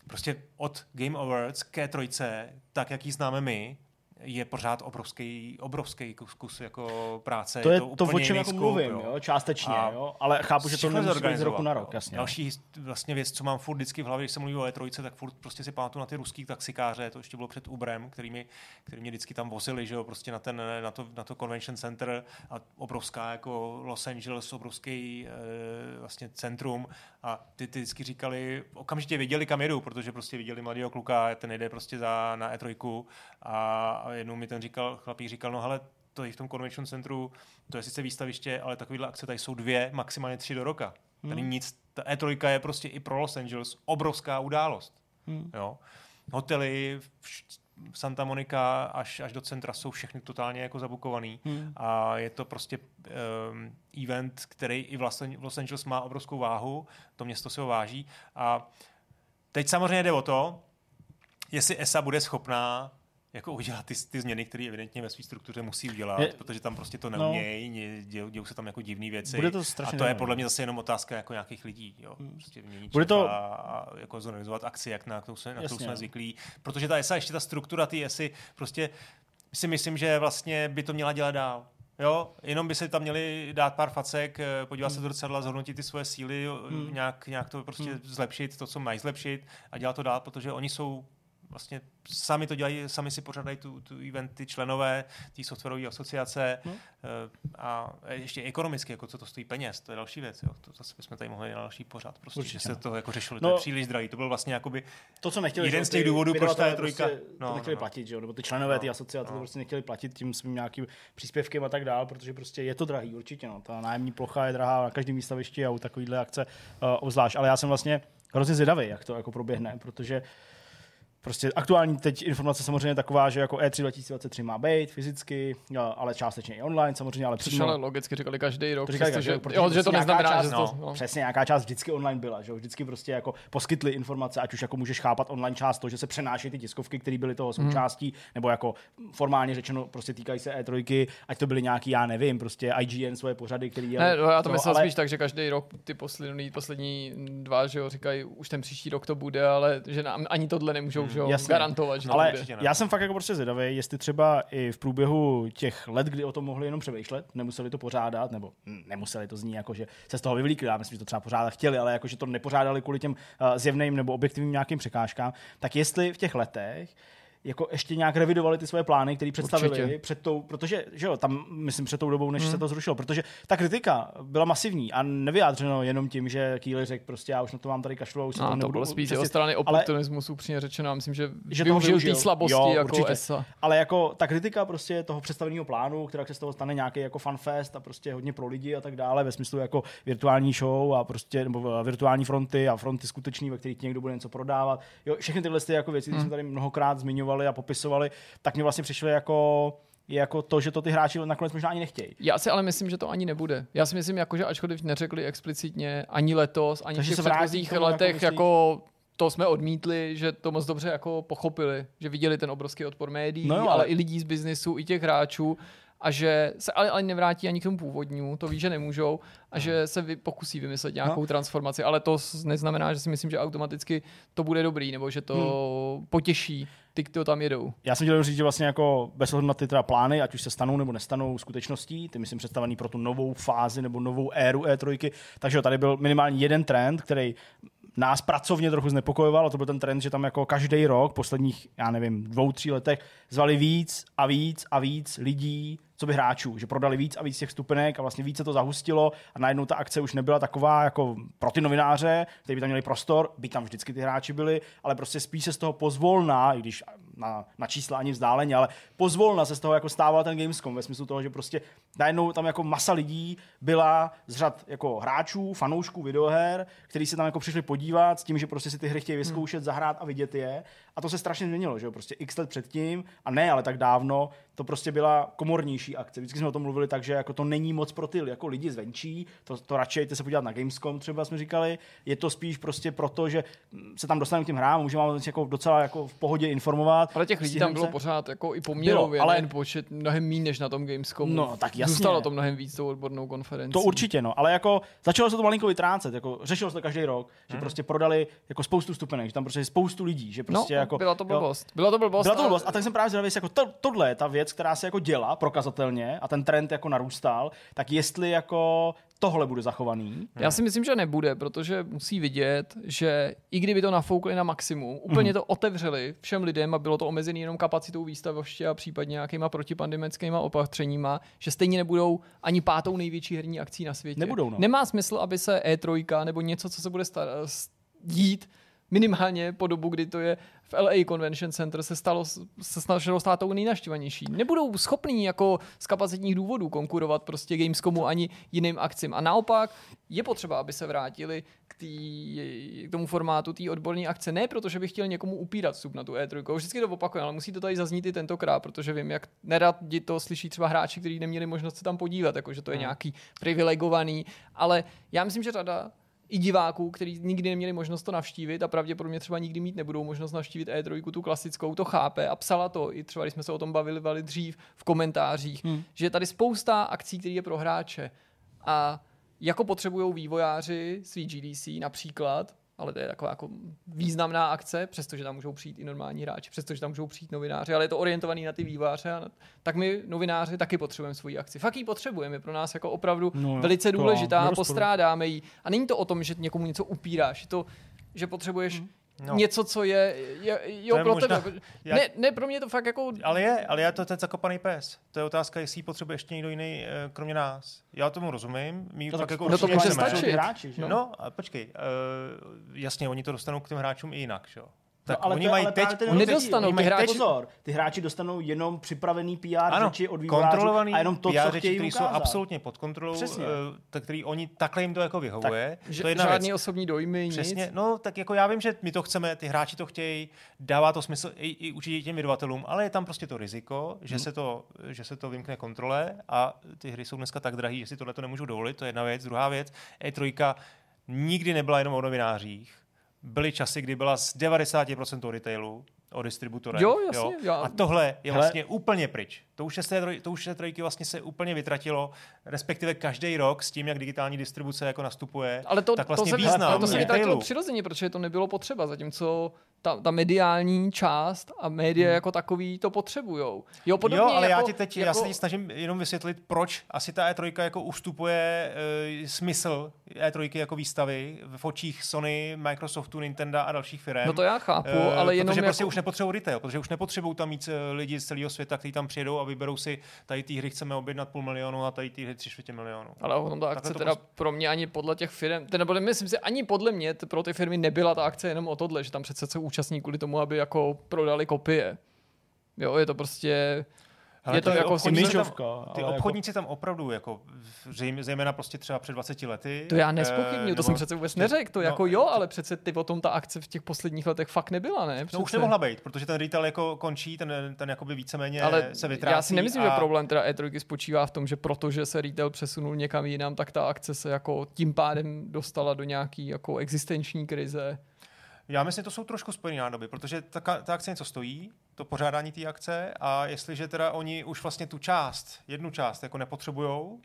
prostě od Game Awards k E3, tak jak ji známe my, je pořád obrovský kus jako práce. To je to, o čem jako mluvím, jo, částečně, jo, ale chápu, že to nemusí být z roku na rok. Jasně. Další vlastně věc, co mám furt vždycky v hlavě, když se mluví o E3, tak furt prostě si pamatuju na ty ruský taxikáře, to ještě bylo před Uberem, který mě vždycky tam vozili, že jo, prostě na to Convention Center a obrovská jako Los Angeles, obrovský vlastně centrum a ty vždycky říkali, okamžitě věděli, kam jedu, protože prostě viděli mladého kluka, ten jde prostě na E3 a jednou mi ten chlapík říkal, no hele, to je v tom convention centru, to je sice výstaviště, ale takovýhle akce tady jsou 2, maximálně 3 do roka. Tady nic, ta E3 je prostě i pro Los Angeles obrovská událost. Jo? Hotely, Santa Monica až do centra jsou všechny totálně jako zabukovaný a je to prostě event, který i v Los Angeles má obrovskou váhu, to město se ho váží a teď samozřejmě jde o to, jestli ESA bude schopná jako udělat ty změny, které evidentně ve své struktuře musí udělat, protože tam prostě to neumějí, dějou se tam jako divné věci. Bude to strašně a to je podle mě zase jenom otázka jako nějakých lidí, jo. Prostě mění to... a jako zorganizovat akci, jak na kterou jsme zvyklí, protože ta ESA, ještě ta struktura ty ESY, prostě si myslím, že vlastně by to měla dělat dál. Jo, jenom by se tam měli dát pár facek, podívat se do zrcadla, zhodnotit ty svoje síly, nějak to prostě zlepšit, to, co mají zlepšit a dělat to dál, protože oni jsou vlastně sami to dělají, sami si pořádají tu eventy, členové té softwarové asociace a ještě ekonomicky, jako co to stojí peněz, to je další věc, jo. To zase bychom tady mohli na další pořad, prostě, že se to jako řešilo, to je příliš drahý, to byl vlastně jakoby to, co nechtěli, jeden z těch důvodů, proč ta E3... to nechtěli platit, že jo, nebo ty členové ty asociace to prostě nechtěli platit tím svým nějakým příspěvkem a tak dál, protože prostě je to drahý, určitě, no. Ta nájemní plocha je drahá na každém výstavišti a u takovýhle akce obzvlášť, ale já jsem vlastně hrozně zvědavý, jak to jako proběhne, protože Prostě aktuální teď informace samozřejmě taková, že jako E3 2023 má být fyzicky, ale částečně i online samozřejmě, ale přímo. Ale logicky říkali každý rok, že to neznamená, část, že to... No. Přesně, nějaká část vždycky online byla, že vždycky prostě jako poskytli informace, ať už jako můžeš chápat online část to, že se přenáší ty tiskovky, které byly toho součástí, nebo jako formálně řečeno prostě týkají se E3, ať to byly nějaký, já nevím, prostě IGN svoje pořady, který je... Ne, no, já to myslel spíš tak, že každý rok ty poslední dva, že jo, říkají, už ten příští rok to bude, ale že nám ani tohle nemůžou garantovat, že ale já jsem fakt jako prostě zvědavý, jestli třeba i v průběhu těch let, kdy o tom mohli jenom přemýšlet, nemuseli to pořádat, nebo nemuseli, to zní jako, že se z toho vyvlíkli, já myslím, že to třeba pořádat chtěli, ale jakože to nepořádali kvůli těm zjevným nebo objektivním nějakým překážkám, tak jestli v těch letech jako ještě nějak revidovali ty svoje plány, které představili před tou, protože že jo, tam myslím před tou dobou, než se to zrušilo, protože ta kritika byla masivní a nevyjádřeno jenom tím, že Keeley řekl prostě já už na to mám tady kašlu, už se to nebudu. To bylo spíš od strany oportunismu, upřímně řečeno, myslím, že využil té slabosti, jo, jako ESA. Ale jako ta kritika prostě toho představeného plánu, která se z toho stane nějaký jako fanfest a prostě hodně pro lidi a tak dále, ve smyslu jako virtuální show a prostě nebo virtuální fronty a fronty skutečný, ve kterých někdo bude něco prodávat. Jo, všechny tyhle jako věci, které jsme tady mnohokrát zmiňovali a popisovali, tak mi vlastně přišlo jako to, že to ty hráči nakonec možná ani nechtějí. Já si ale myslím, že to ani nebude. Já si myslím, že ačkoliv neřekli explicitně ani letos, ani v předchozích letech, jako to jsme odmítli, že to moc dobře jako pochopili, že viděli ten obrovský odpor médií, no jo, ale i lidí z biznesu, i těch hráčů, a že se ale nevrátí ani k tomu původnímu, to ví, že nemůžou, a že se pokusí vymyslet nějakou transformaci, ale to neznamená, že si myslím, že automaticky to bude dobrý, nebo že to potěší ty, kdo tam jedou. Já jsem chtěl říct, že vlastně jako bez ohledu na ty teda plány, ať už se stanou nebo nestanou skutečností, ty myslím představený pro tu novou fázi nebo novou éru E3, takže tady byl minimálně jeden trend, který nás pracovně trochu znepokojoval, a to byl ten trend, že tam jako každý rok, posledních, já nevím, 2-3 letech, zvali víc a víc a víc lidí, co by hráčů, že prodali víc a víc těch vstupenek a vlastně víc se to zahustilo a najednou ta akce už nebyla taková jako pro ty novináře, kteří by tam měli prostor, by tam vždycky ty hráči byli, ale prostě spíš se z toho pozvolna, i když na čísla ani vzdáleně, ale pozvolna se z toho jako stával ten Gamescom ve smyslu toho, že prostě najednou tam jako masa lidí byla z řad jako hráčů, fanoušků videoher, kteří se tam jako přišli podívat s tím, že prostě si ty hry chtějí vyzkoušet, zahrát a vidět je, a to se strašně změnilo, že jo, prostě x let předtím a ne, ale tak dávno to prostě byla komornější akce. Vždycky jsme o tom mluvili tak, že jako to není moc pro ty jako lidi zvenčí, to radši jděte se podívat na Gamescom, třeba jsme říkali, je to spíš prostě proto, že se tam dostaneme k těm hrám, můžeme vám jako docela jako v pohodě informovat. Ale těch lidí tam bylo pořád jako i poměrově, ale počet mnohem míň než na tom Gamescomu. No, tak jasně. Zůstalo to mnohem víc tou odbornou konferenci. To určitě, no, ale jako začalo se to malinko vytrácet, jako řešilo se to každý rok, že prostě prodali jako spoustu vstupenek, že tam prostě spoustu lidí, že prostě no, jako Byla to blbost. A tak jsem právě zvědavý, jako tohle je ta věc, která se jako dělá prokazatelně a ten trend jako narůstal, tak jestli jako tohle bude zachovaný? Já si myslím, že nebude, protože musí vidět, že i kdyby to nafoukli na maximum, úplně to otevřeli všem lidem a bylo to omezené jenom kapacitou výstavoště a případně nějakýma protipandemickýma opatřeníma, že stejně nebudou ani pátou největší herní akcí na světě. Nebudou, no. Nemá smysl, aby se E3 nebo něco, co se bude dít minimálně po dobu, kdy to je v LA Convention Center, se snažilo stát tou nejnaštěvanější. Nebudou schopní jako z kapacitních důvodů konkurovat prostě Gamescomu ani jiným akcím. A naopak je potřeba, aby se vrátili k tomu formátu té odborné akce. Ne, protože bych chtěl někomu upírat vstup na tu E3. Vždycky to opakuju, ale musí to tady zaznít i tentokrát, protože vím, jak neradi to slyší třeba hráči, kteří neměli možnost se tam podívat, jakože to je nějaký privilegovaný. Ale já myslím, že řada i diváků, kteří nikdy neměli možnost to navštívit a pravděpodobně třeba nikdy mít nebudou možnost navštívit E3, tu klasickou, to chápe a psala to i třeba, když jsme se o tom bavili dřív v komentářích, že je tady spousta akcí, které je pro hráče a jako potřebují vývojáři svý GDC například, ale to je taková jako významná akce, přestože tam můžou přijít i normální hráči, přestože tam můžou přijít novináři, ale je to orientovaný na ty vývojáře, tak my novináři taky potřebujeme svoji akci. Fakt ji potřebujeme, je pro nás jako opravdu velice důležitá, postrádáme ji. A není to o tom, že někomu něco upíráš, je to, že potřebuješ něco, co je pro tebe. Ne, pro mě je to fakt jako... Ale je to ten zakopaný pes. To je otázka, jestli ji potřebuje ještě někdo jiný, kromě nás. Já tomu rozumím. My to fakt jako to může stačit. Hráči, no, počkej. Jasně, oni to dostanou k těm hráčům i jinak, že jo? tak no, oni mají teď... Oni nedostanou ty hráči. Pozor, ty hráči dostanou jenom připravený PR řeči od vývojářů a jenom to, co chtějí ukázat. Jsou absolutně pod kontrolou, který oni takhle jim to jako vyhovuje. Tak, to je jedna žádný věc. Osobní dojmy, přesně, nic. No, tak jako já vím, že my to chceme, ty hráči to chtějí, dává to smysl i určitě těm vydavatelům, ale je tam prostě to riziko, že se to vymkne kontrole a ty hry jsou dneska tak drahý, že si tohle to nemůžu dovolit, to je jedna věc. Druhá věc, E3 nikdy nebyla jenom o novinářích. Byly časy, kdy byla z 90% o retailu, o distributorech. Jo, jasně, jo. A tohle je vlastně úplně pryč. To už se trojky vlastně se úplně vytratilo, respektive každý rok s tím, jak digitální distribuce jako nastupuje, ale to, tak vlastně význam. To se vytratilo přirozeně, protože to nebylo potřeba, zatímco ta mediální část a média jako takový to potřebujou. Jo, ale jako, já ti teď jako... já se snažím jenom vysvětlit, proč asi ta E3 jako ustupuje smysl E3 jako výstavy v očích Sony, Microsoftu, Nintendo a dalších firem. No to já chápu, ale jenom protože jako... prostě už nepotřebují retail, protože už nepotřebují tam mít lidi z celého světa, kteří tam přijedou a vyberou si, tady ty hry chceme objednat 500 000 a tady ty hry 3/4 milionu. Ale ono ta akce teda pro mě ani podle těch firem, nebo myslím si, ani podle mě pro ty firmy nebyla ta akce jenom o tohle, že tam přece se účastní kvůli tomu, aby jako prodali kopie. Jo, je to prostě... Je to jako obchodníčovka. Ty obchodníci tam opravdu, jako, zejména prostě třeba před 20 lety... To já nespochybnuju, to jsem přece vůbec neřekl. To jako jo, ale přece ty potom ta akce v těch posledních letech fakt nebyla, ne? Přece. No už nemohla být, protože ten retail jako končí, ten jakoby víceméně ale se vytrácí. Já si nemyslím, že problém teda E3 spočívá v tom, že protože se retail přesunul někam jinam, tak ta akce se jako tím pádem dostala do nějaký jako existenční krize. Já myslím, že to jsou trošku spojené nádoby, protože ta akce něco stojí, to pořádání té akce, a jestliže teda oni už vlastně jednu část jako nepotřebujou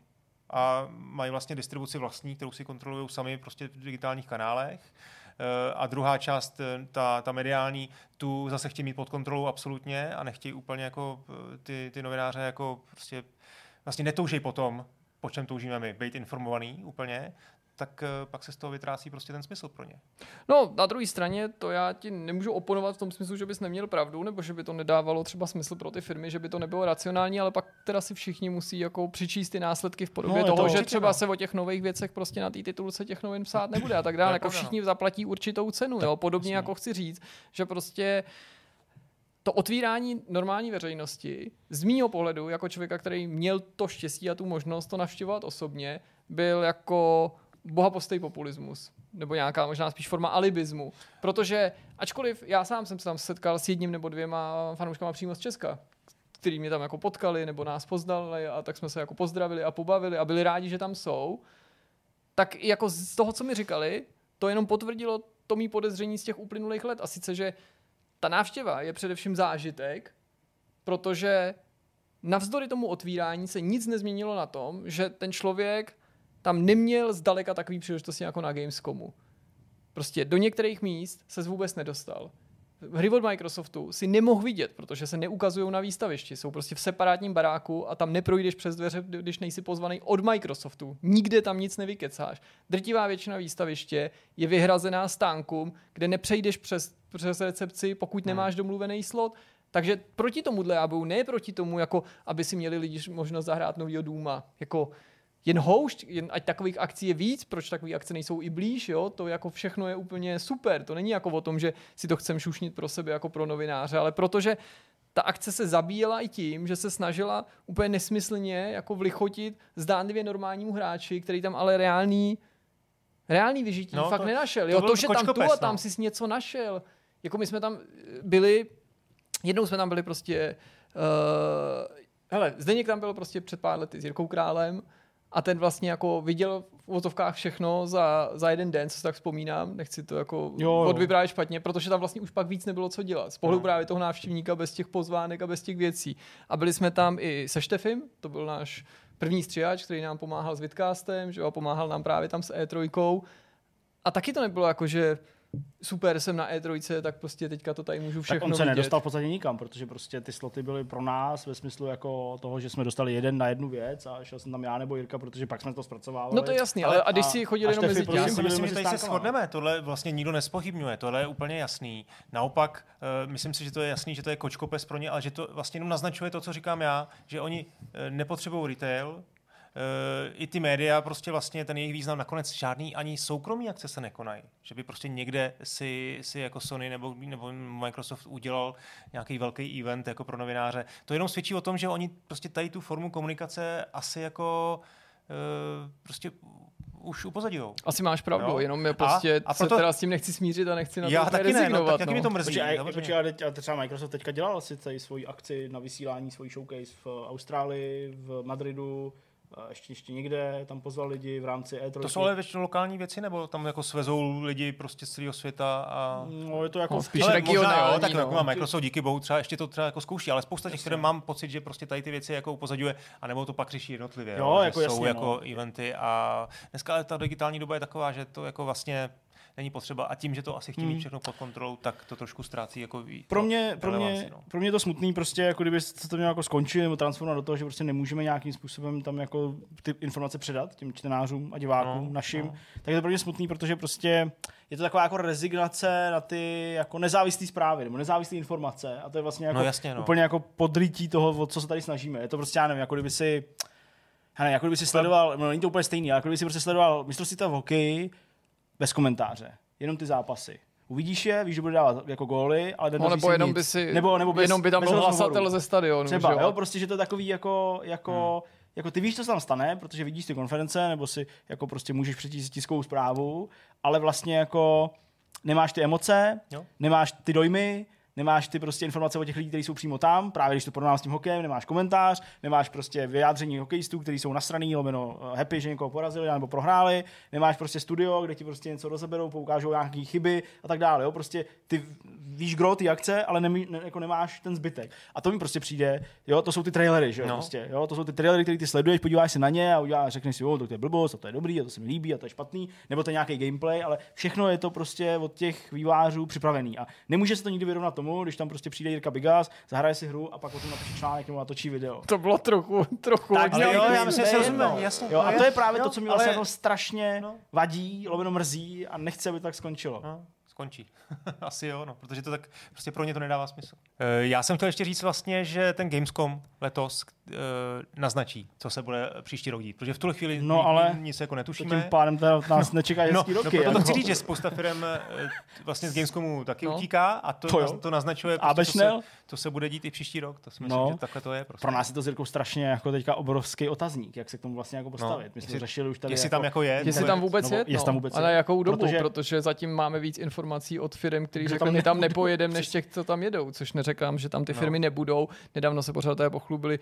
a mají vlastně distribuci vlastní, kterou si kontrolují sami prostě v digitálních kanálech, a druhá část, ta mediální, tu zase chtějí mít pod kontrolou absolutně a nechtějí úplně jako ty novináře jako prostě vlastně netouží potom, po čem toužíme my, být informovaný úplně, tak pak se z toho vytrácí prostě ten smysl pro ně. No, na druhé straně to já ti nemůžu oponovat v tom smyslu, že bys neměl pravdu, nebo že by to nedávalo třeba smysl pro ty firmy, že by to nebylo racionální, ale pak teda si všichni musí jako přičíst ty následky v podobě toho, že třeba se o těch nových věcech prostě na té titulce těch novin psát nebude a tak dále. Jako všichni zaplatí určitou cenu, jo? Podobně jako chci říct, že prostě to otvírání normální veřejnosti z mýho pohledu, jako člověka, který měl to štěstí a tu možnost to navštěvovat osobně, byl jako bohapostej populismus, nebo nějaká možná spíš forma alibismu, protože ačkoliv já sám jsem se tam setkal s jedním nebo dvěma fanouškama přímo z Česka, který mě tam jako potkali nebo nás poznali a tak jsme se jako pozdravili a pobavili a byli rádi, že tam jsou, tak jako z toho, co mi říkali, to jenom potvrdilo to mý podezření z těch uplynulých let, a sice, že ta návštěva je především zážitek, protože navzdory tomu otvírání se nic nezměnilo na tom, že ten člověk tam neměl zdaleka takový příležitosti jako na Gamescomu. Prostě do některých míst se vůbec nedostal. Hry od Microsoftu si nemohl vidět, protože se neukazují na výstavišti. Jsou prostě v separátním baráku a tam neprojdeš přes dveře, když nejsi pozvaný od Microsoftu. Nikde tam nic nevykecáš. Drtivá většina výstaviště je vyhrazená stánkům, kde nepřejdeš přes recepci, pokud nemáš domluvený slot. Takže proti tomuhle já byl, ne proti tomu, jako aby si měli lidi možnost zahrát novýho Dooma, jako jen houšť, ať takových akcí je víc, proč takové akce nejsou i blíž, jo? To jako všechno je úplně super, to není jako o tom, že si to chcem šušnit pro sebe jako pro novináře, ale protože ta akce se zabíjela i tím, že se snažila úplně nesmyslně jako vlichotit zdánlivě normálnímu hráči, který tam ale reální vyžití fakt nenašel. Jo? To, že tam tu a tam si něco našel. Jako my jsme tam byli, jednou jsme tam byli prostě, Zdeněk tam byl prostě před pár lety s Jirkou Králem, a ten vlastně jako viděl v uvozovkách všechno za jeden den, co si tak vzpomínám. Nechci to jako odvyprávět špatně, protože tam vlastně už pak víc nebylo co dělat. Z pohledu právě toho návštěvníka bez těch pozvánek a bez těch věcí. A byli jsme tam i se Štefem, to byl náš první střihač, který nám pomáhal s vidcastem, že jo, a pomáhal nám právě tam s E3. A taky to nebylo jako, že super, jsem na E3, tak prostě teďka to tady můžu všechno vidět. Tak on se nedostal v podstatě nikam, protože prostě ty sloty byly pro nás ve smyslu jako toho, že jsme dostali jeden na jednu věc a šel jsem tam já nebo Jirka, protože pak jsme to zpracovávali. No to je jasný, ale a když si chodili jenom mezi tím. Já si myslím, že tady se shodneme, tohle vlastně nikdo nespochybňuje, tohle je úplně jasný. Naopak, myslím si, že to je jasný, že to je kočkopes pro ně, ale že to vlastně jenom naznačuje to, co říkám já, že oni nepotřebují retail, i ty média, prostě vlastně ten jejich význam, nakonec žádný ani soukromý akce se nekonají. Že by prostě někde si jako Sony nebo Microsoft udělal nějaký velký event jako pro novináře. To jenom svědčí o tom, že oni prostě tady tu formu komunikace asi jako prostě už upozadijou. Asi máš pravdu, jo? Jenom je prostě a proto... se teda s tím nechci smířit a nechci na já to taky rezignovat. Já taky mi to mrzí. A třeba Microsoft teďka dělal si tady svoji akci na vysílání, svůj showcase v Austrálii, v Madridu, ještě někde, tam pozval lidi v rámci E3. To jsou ale většinou lokální věci, nebo tam jako svezou lidi prostě z celého světa a... No je to jako... spíš regionální. Tak jako má Microsoft, díky bohu, třeba ještě to třeba jako zkouší, ale spousta těch, které mám pocit, že prostě tady ty věci jako upozadňuje, anebo to pak řeší jednotlivě. Jo, jako jsou jasně, jako eventy a dneska ale ta digitální doba je taková, že to jako vlastně není potřeba a tím, že to asi chtějí mít všechno pod kontrolou, tak to trošku ztrácí jako pro mě je to smutný prostě, jako kdyby se to mělo jako skončit nebo transformovat do toho, že prostě nemůžeme nějakým způsobem tam jako ty informace předat těm čtenářům a divákům našim. Tak je to pro mě smutný, protože prostě je to taková jako rezignace na ty jako nezávislé zprávy nebo nezávislé informace a to je vlastně jako úplně jako podrytí toho, o co se tady snažíme. Je to prostě já nevím, jako kdyby si sledoval, no, není to úplně stejný, ale jako kdyby si prostě sledoval mistrovství v hokeji bez komentáře. Jenom ty zápasy. Uvidíš je, víš, že bude dávat jako góly, ale nebo jenom by si jenom by tam byl hlasatel ze stadionu. Třeba, jo, prostě že to je takový jako ty víš, co se tam stane, protože vidíš ty konference, nebo si jako prostě můžeš přečíst tiskovou zprávu, ale vlastně jako nemáš ty emoce, jo. Nemáš ty dojmy, nemáš ty prostě informace o těch lidí, kteří jsou přímo tam, právě když to porovnám s tím hokejem, nemáš komentář, nemáš prostě vyjádření hokejistů, kteří jsou nasraný, lomeno happy, že někoho porazili nebo prohráli, nemáš prostě studio, kde ti prostě něco rozeberou, poukážou nějaký chyby a tak dále, jo, prostě ty víš gro ty akce, ale jako nemáš ten zbytek. A to mi prostě přijde, jo, to jsou ty trailery, že jo, prostě, jo, to jsou ty trailery, které ty sleduješ, podíváš se na ně a uděláš, řekneš si, jo, to je blbost, a to je dobrý, a to se mi líbí, a to je špatný, nebo to je nějaký gameplay, ale všechno je to prostě od těch vývojářů připravený a nemůže se to nikdy vyrovnat tomu, když tam prostě přijde Jirka Bigas, zahraje si hru a pak o tom napíše článek nebo natočí video. To bylo trochu. Tak, ale jo, já myslím, že se rozumím, jasně. Jo, a to je právě to, co mi vlastně strašně vadí, lomeno mrzí a nechce, aby tak skončilo. Končí. Asi jo, no, protože to tak prostě pro ně to nedává smysl. Já jsem chtěl ještě říct vlastně, že ten Gamescom letos naznačí, co se bude příští rok dít, protože v tuhle chvíli nic jako netušíme. Tím pádem teda nás nečeká hezký roky. Proto chci říct, že spousta firem vlastně z Gamescomu taky utíká a to naznačuje, prostě, to se bude dít i příští rok. To si myslím, že takhle to je. Prostě. Pro nás je to s Jirkou strašně jako teďka obrovský otazník, jak se k tomu vlastně jako postavit. My jsme řešili už tady. Jestli tam vůbec je. Ale jakou dobu, protože zatím máme víc informací od firem, kteří řekli, my tam nepojedeme, než těch, co tam jedou, což neřekám, že tam ty firmy nebudou. Nedávno se pořád tady pochlubili,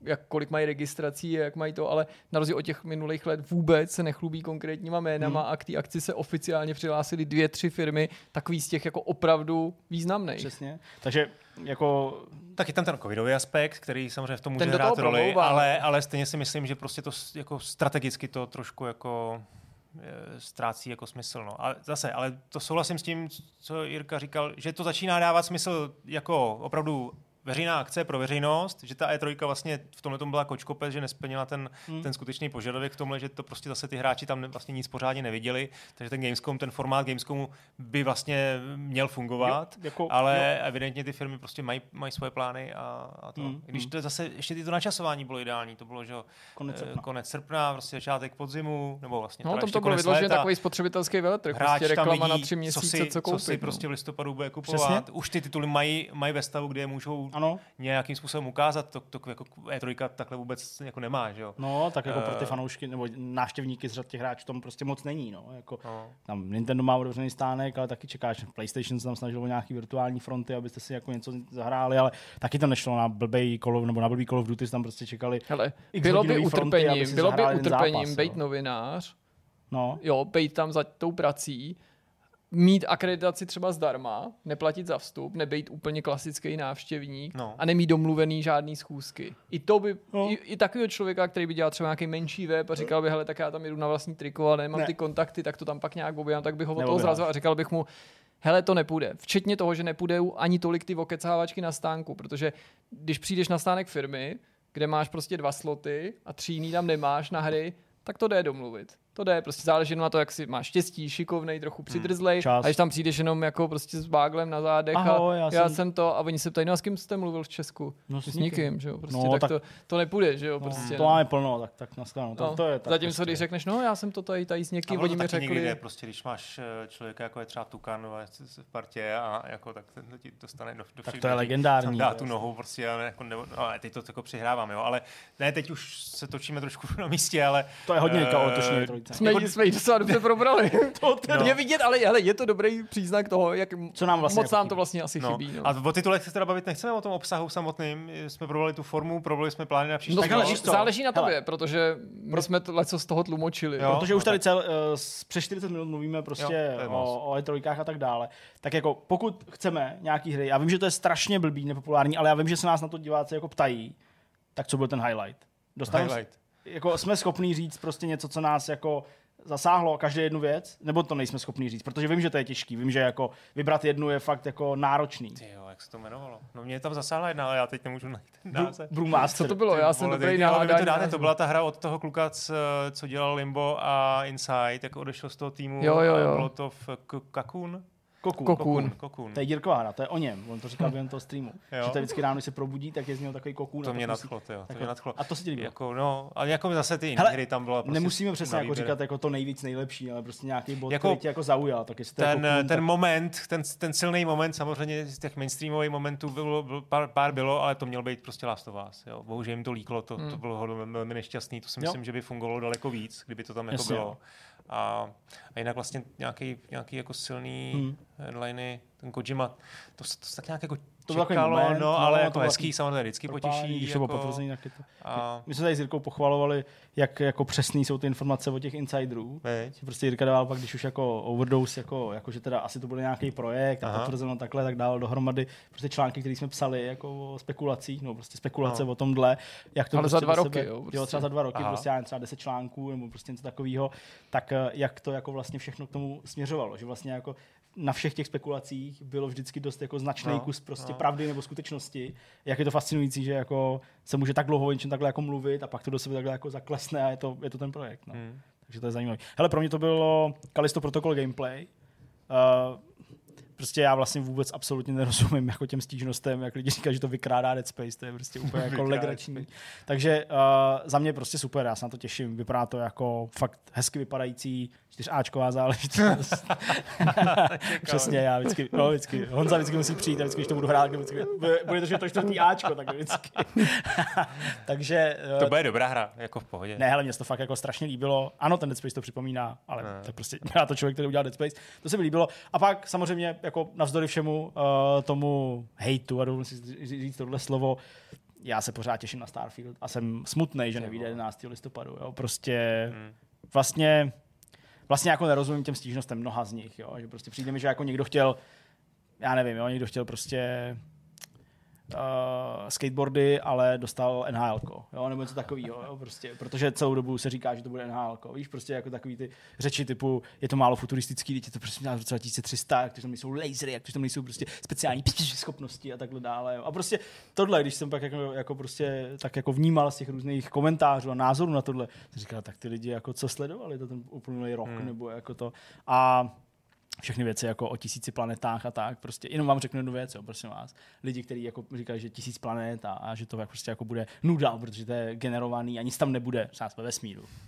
jak kolik mají registrací, jak mají to, ale na rozdíl od těch minulých let vůbec se nechlubí konkrétníma jménama a k té akci se oficiálně přihlásily 2-3 firmy, takový z těch jako opravdu významných. Přesně. Takže jako... Tak je tam ten covidový aspekt, který samozřejmě v tom může hrát roli, ale stejně si myslím, že prostě to jako strategicky to trošku jako... ztrácí jako smysl. No. A zase, ale to souhlasím s tím, co Jirka říkal, že to začíná dávat smysl jako opravdu veřejná akce pro veřejnost, že ta E3 vlastně v tomhle tom byla kočkopec, že nesplnila ten skutečný požadavek v tomhle, že to prostě zase ty hráči tam vlastně nic pořádně neviděli, takže ten Gamescom, ten formát Gamescomu by vlastně měl fungovat, ale evidentně ty firmy prostě mají svoje plány a to. Když to zase, ještě tyto načasování bylo ideální, to bylo, že konec srpna, prostě začátek podzimu, nebo vlastně to bylo vyloženě takový spotřebitelský veletrh, prostě reklama na 3 měsíce, co koupit. Co si prostě v listopadu bude kupovat. Už ty tituly mají ve stavu, kde je můžou nějakým způsobem ukázat, to jako E3 takhle vůbec jako nemá, že jo. No, tak jako pro ty fanoušky nebo návštěvníky z řad těch hráčů tam prostě moc není, no, jako tam Nintendo má otevřený stánek, ale taky čekáš, PlayStation se tam snažilo o nějaký virtuální fronty, abyste si jako něco zahráli, ale taky to nešlo na blbej kolo nebo na blbý Call of Duty, tam prostě čekali. Hele, bylo by utrpením být novinář. No. Jo, být tam za tou prací. Mít akreditaci třeba zdarma, neplatit za vstup, nebejt úplně klasický návštěvník a nemít domluvený žádný schůzky. I to by i takového člověka, který by dělal třeba nějaký menší web a říkal by, hele, tak já tam jdu na vlastní triko, ale nemám ty kontakty, tak to tam pak nějak objednám, tak bych ho od toho zrazil a říkal bych mu, hele, to nepůjde. Včetně toho, že nepůjdou ani tolik ty okecávačky na stánku, protože když přijdeš na stánek firmy, kde máš prostě 2 sloty a 3 jiný tam nemáš na hry, tak to jde domluvit. to jde, prostě záleží na to, jak si máš štěstí, šikovnej, trochu přidrzlej, a když tam přijdeš jenom jako prostě s báglem na zádech, aho, a já jsem to, a oni se ptají, no a s kým jste mluvil v Česku? No s nikým, že jo, prostě no, tak to nepůjde, že jo, prostě. No, to máme plno, tak nastaveno, no, to je tak. Zatímco prostě, když řekneš, no já jsem to tady s někým, oni mi řekli. Nikdy jde, prostě když máš člověka jako je třeba Tukan v partě a jako tak ten ti dostane do všech. To je legendární. Dá tu nohu prostě, ale teď to jako přihrávám, jo, ale ne, teď už se točíme trošku na místě, ale to je hodně kaotičný trojice. Jsme ji docela dobře probrali. Je vidět, ale hele, je to dobrý příznak toho, jak co nám vlastně moc nám to vlastně asi chybí. No. A o titulech se teda bavit nechceme, o tom obsahu samotným, jsme probrali tu formu, probrali jsme plány na příští. No, záleží na tobě, protože my jsme to leco z toho tlumočili. Jo, protože už tady přes 40 minut mluvíme prostě o E3 a tak dále. Tak jako pokud chceme nějaký hry, já vím, že to je strašně blbý, nepopulární, ale já vím, že se nás na to diváci jako ptají, tak co byl ten highlight? Jako jsme schopní říct prostě něco, co nás jako zasáhlo každou jednu věc, nebo to nejsme schopní říct, protože vím, že to je těžký, vím, že jako vybrat jednu je fakt jako náročný. Tyjo, jak se to jmenovalo? No mě tam zasáhla jedna, ale já teď nemůžu najít ten název. Brewmaster. Co to bylo? Já jsem dobrý náhodou. To byla ta hra od toho kluka, co dělal Limbo a Inside, jak odešel z toho týmu. Jo. Bylo to v Kokun. To je Jirková hra, to je o něm. On to říkal během toho streamu. Jo. Že to vždycky ráno, když se probudí, tak je z něho takový kokun. To mě nadchlo, jo. A to se ti líbilo. Jako, no, ale jako zase ty hry tam byla prostě. Nemusíme přesně jako říkat jako to nejvíc nejlepší, ale prostě nějaký bod, jako, který tě jako zaujal. Tak ten silný moment, samozřejmě z těch mainstreamových momentů bylo pár bylo, ale to měl být prostě Last of Us, jo. Bohužel jim to líklo, to bylo velmi nešťastný, to si myslím, že by fungovalo daleko víc, kdyby to tam jako bylo. A jinak vlastně nějaký jako silný headliny, ten Kojima, to se tak nějak jako čekalo, moment, no, ale jako hezký, samozřejmě vždycky potěší. Když jako, to bylo potvrzení, tak je to. My jsme tady s Jirkou pochvalovali, jak jako přesný jsou ty informace o těch insiderů. Prostě Jirka dával pak, když už jako overdose, jako že teda asi to bude nějaký projekt, a potvrzeno takhle, tak dával dohromady prostě články, které jsme psali jako o spekulacích, no prostě spekulace o tomhle. Jak to ale prostě za dva roky, prostě já třeba 10 článků nebo prostě něco takového, tak jak to jako vlastně všechno k tomu směřovalo, že vlastně jako na všech těch spekulacích bylo vždycky dost jako značný kus prostě pravdy nebo skutečnosti. Jak je to fascinující, že jako se může tak dlouho o něčem takhle jako mluvit a pak to do sebe takhle jako zaklesne a je to ten projekt. No. Takže to je zajímavé. Hele, pro mě to bylo Callisto Protocol gameplay. Prostě já vlastně vůbec absolutně nerozumím jako těm stížnostem, jak lidi říkají, že to vykrádá Dead Space, to je prostě úplně jako legrační. Takže za mě prostě super, já se na to těším. Vypadá to jako fakt hezky vypadající 4áčková záležitost. Přesně, já vždycky. Honza vždycky musí přijít a vždycky, když to budu hrát, bude to, že to čtvrtý áčko, tak vždycky. Takže... to bude dobrá hra, jako v pohodě. Ne, hele, mě se to fakt jako strašně líbilo. Ano, ten Dead Space to připomíná, ale tak prostě já to člověk, který udělal Dead Space, to se mi líbilo. A pak samozřejmě jako navzdory všemu tomu hejtu, a dovolím si říct tohle slovo, já se pořád těším na Starfield a jsem smutnej, že nevyjde 11. listopadu. Jo. Prostě vlastně jako nerozumím těm stížnostem mnoha z nich. Jo. Že prostě přijde mi, že jako někdo chtěl, já nevím, jo, někdo chtěl prostě skateboardy, ale dostal NHLko, jo, nebo něco takovýho, jo, prostě, protože celou dobu se říká, že to bude NHLko, víš, prostě jako takový ty řeči typu, je to málo futuristický, teď je to prostě v roce 2300, jak to tam nejsou lasery, jak to tam nejsou prostě speciální schopnosti a takhle dále, jo. A prostě tohle, když jsem pak jako prostě tak jako vnímal z těch různých komentářů a názorů na tohle, jsem říkal, tak ty lidi jako co sledovali to ten uplynulý rok, nebo jako to a všechny věci jako o 1000 planetách a tak. Prostě jenom vám řeknu jednu věc, jo, prosím vás. Lidi, kteří jako říkají, že 1000 planet a že to jako prostě jako bude nuda, protože to je generovaný a nic tam nebude. Přást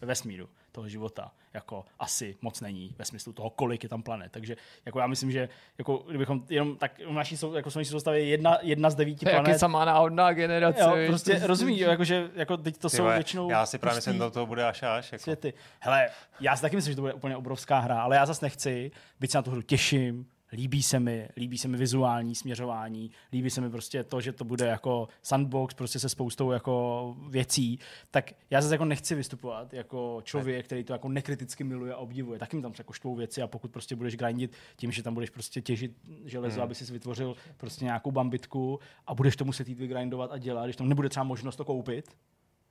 ve vesmíru toho života jako asi moc není ve smyslu toho, kolik je tam planet. Takže jako já myslím, že jako kdybychom jenom tak v naší jako soustavě jedna z 9 planet. Jaký samá náhodná generace. Jo, prostě rozumí, jakože jako teď to jsou většinou. Já si právě myslím, do toho bude až jako. Světy. Hele, já si taky myslím, že to bude úplně obrovská hra, ale já zas nechci být na tu hru těším, líbí se mi vizuální směřování, líbí se mi prostě to, že to bude jako sandbox prostě se spoustou jako věcí, tak já zase jako nechci vystupovat jako člověk, který to jako nekriticky miluje a obdivuje. Taky mi tam jako štvou věci a pokud prostě budeš grindit tím, že tam budeš prostě těžit železo, aby si vytvořil prostě nějakou bambitku a budeš to muset jít vygrindovat a dělat, když tam nebude třeba možnost to koupit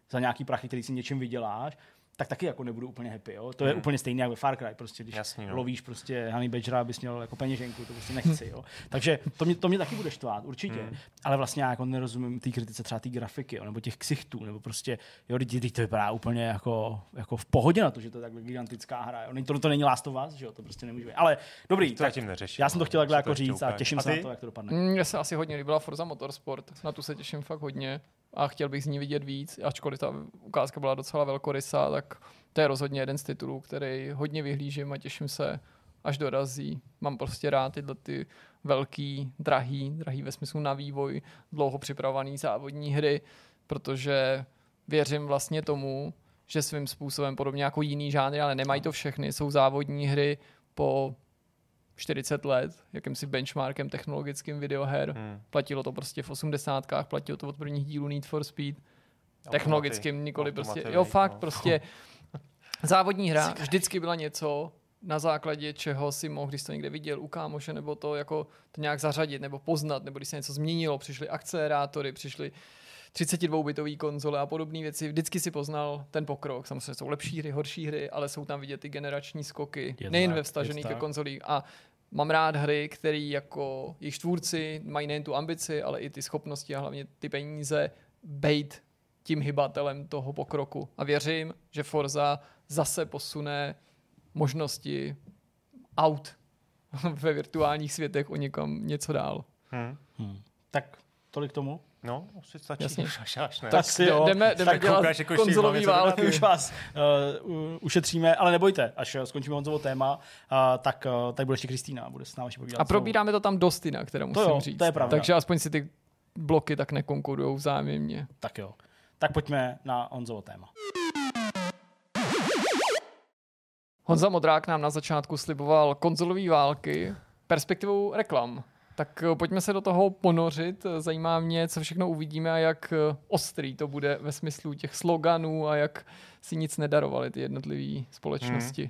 za nějaký prachy, který si něčím vyděláš, tak taky jako nebudu úplně happy, jo. To je úplně stejné jak ve Far Cry, prostě když lovíš prostě Honey Badgera, abys měl jako peněženku, to prostě nechci, jo. Takže to mě taky bude štvát, určitě. Ale vlastně já jako nerozumím té kritice třeba té grafiky, jo, nebo těch ksichtů, nebo prostě jo, když to vypadá úplně jako v pohodě na to, že to je tak gigantická hra, jo. To není Last of Us, že jo, to prostě nemůže být. Ale dobrý, to tak, já jsem to chtěl takhle jako říct a těším se na to, jak to dopadne. Mně se asi hodně líbila Forza Motorsport. Na tu se těším fakt hodně. A chtěl bych z ní vidět víc, ačkoliv ta ukázka byla docela velkorysá, tak to je rozhodně jeden z titulů, který hodně vyhlížím a těším se, až dorazí. Mám prostě rád tyhle ty velký, drahý ve smyslu na vývoj, dlouho připravovaný závodní hry, protože věřím vlastně tomu, že svým způsobem, podobně jako jiný žánry, ale nemají to všechny, jsou závodní hry po 40 let, jakýmsi benchmarkem technologickým videoher. Platilo to prostě v 80kách, platilo to od prvních dílů Need for Speed. Technologickým nikoli prostě. Jo, fakt prostě závodní hra vždycky byla něco, na základě čeho si mohl, když to někde viděl u kámoše, nebo to jako to nějak zařadit, nebo poznat, nebo když se něco změnilo, přišly akcelerátory, přišly 32-bitové konzole a podobné věci. Vždycky si poznal ten pokrok. Samozřejmě jsou lepší hry, horší hry, ale jsou tam vidět ty generační skoky, nejen ve vstažených ke konzolích. A mám rád hry, které jako jejich tvůrci mají nejen tu ambici, ale i ty schopnosti a hlavně ty peníze bejt tím hybatelem toho pokroku. A věřím, že Forza zase posune možnosti aut ve virtuálních světech o někam něco dál. Tak tolik tomu. No, už stačí. Tak jdeme dělat konzolový války. Už vás ušetříme, ale nebojte, až skončíme Honzovo téma, tak tady bude ještě Kristýna, bude s námi ještě povídat. A probíráme to tam dost jinak, které musím říct. To je pravda. Takže aspoň si ty bloky tak nekonkurujou vzájemně. Tak jo, tak pojďme na Honzovo téma. Honza Modrák nám na začátku sliboval konzolový války perspektivou reklam. Tak pojďme se do toho ponořit. Zajímá mě, co všechno uvidíme a jak ostrý to bude ve smyslu těch sloganů a jak si nic nedarovali ty jednotlivé společnosti.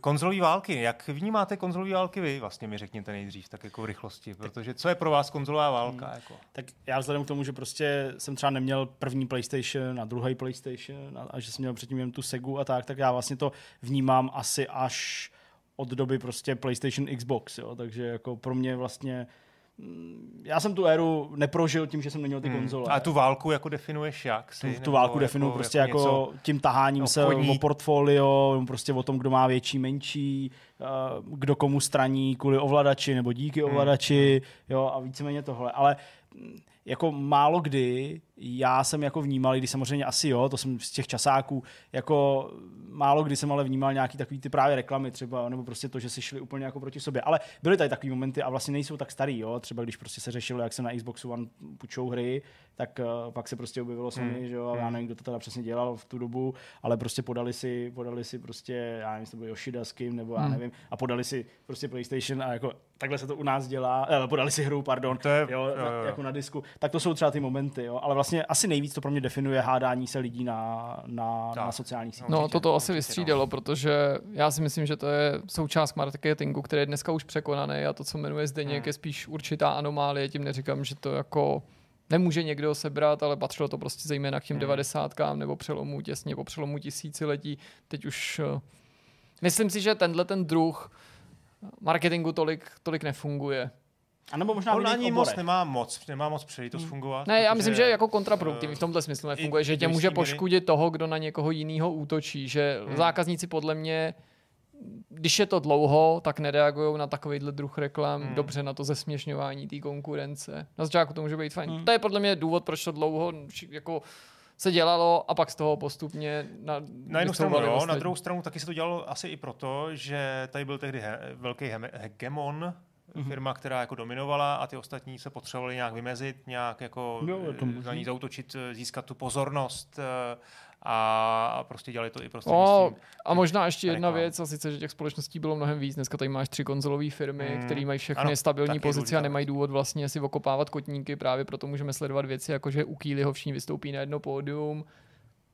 Konzolové války. Jak vnímáte konzolové války vy? Vlastně mi řekněte nejdřív tak jako v rychlosti, protože co je pro vás konzolová válka? Jako? Tak já vzhledem k tomu, že prostě jsem třeba neměl první PlayStation a druhý PlayStation a že jsem měl předtím jen tu Segu a tak já vlastně to vnímám asi až od doby prostě PlayStation, Xbox, jo? Takže jako pro mě vlastně já jsem tu éru neprožil tím, že jsem neměl ty konzole. A tu válku jako definuješ jak? Tu válku definuju jako prostě jako tím taháním se o portfolio, prostě o tom, kdo má větší, menší, kdo komu straní kvůli ovladači nebo díky ovladači, jo, a víceméně tohle. Ale jako málo kdy já jsem jako vnímal, i když samozřejmě asi jo, to jsem z těch časáků, jako málo kdy jsem ale vnímal nějaký takový ty právě reklamy třeba, nebo prostě to, že si šli úplně jako proti sobě, ale byly tady takový momenty a vlastně nejsou tak starý, jo, třeba když prostě se řešilo, jak se na Xboxu One půjčou hry, tak pak se prostě objevilo Sony, že jo, já nevím, kdo to teda přesně dělal v tu dobu, ale prostě podali si prostě, já nevím, jestli to byl Yoshida s kým, nebo já nevím, a podali si prostě PlayStation a jako takhle se to u nás dělá, podali si hru, pardon, jako na disku. Tak to jsou třeba ty momenty, jo, ale vlastně asi nejvíc to pro mě definuje hádání se lidí na sociálních sítích. No, toto asi vystřídalo, protože já si myslím, že to je součást marketingu, který je dneska už překonaný a to, co jmenuje Zdeněk, je spíš určitá anomálie, tím neříkám, že to jako nemůže někdo sebrat, ale patřilo to prostě zejména k těm 90kám nebo přelomu těsně po přelomu tisíciletí. Teď už myslím si, že tenhle ten druh marketingu tolik nefunguje. A nebo možná on ani nemá moc příležitost fungovat. Ne, já myslím, že jako kontraproduktivní v tomhle smyslu nefunguje, že tě může poškodit toho, kdo na někoho jiného útočí, že zákazníci podle mě, když je to dlouho, tak nereagují na takovýhle druh reklam, dobře na to zesměšňování té konkurence. Na začátku to může být fajn. To je podle mě důvod, proč to dlouho jako se dělalo a pak z toho postupně na jednu stranu, jo, na druhou stranu taky se to dělalo asi i proto, že tady byl tehdy velký hegemon, firma, která jako dominovala a ty ostatní se potřebovali nějak vymezit, nějak jako na ní zaútočit, získat tu pozornost a prostě dělali to i prostřednictvím. A možná ještě jedna věc, a sice, že těch společností bylo mnohem víc. Dneska tady máš 3 konzolové firmy, které mají všechny stabilní pozici a nemají důvod vlastně si okopávat kotníky. Právě proto můžeme sledovat věci, jako že u Keeleyho všichni vystoupí na jedno pódium.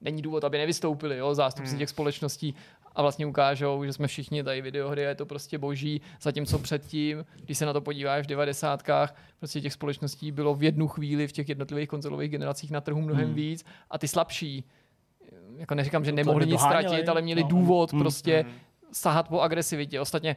Není důvod, aby nevystoupili, jo, zástupci těch společností a vlastně ukážou, že jsme všichni tady videohry a je to prostě boží, zatímco předtím, když se na to podíváš v 90kách, prostě těch společností bylo v jednu chvíli v těch jednotlivých konzolových generacích na trhu mnohem víc a ty slabší jako neříkám, že nemohli nic ztratit, ale měli důvod prostě sahat po agresivitě. Ostatně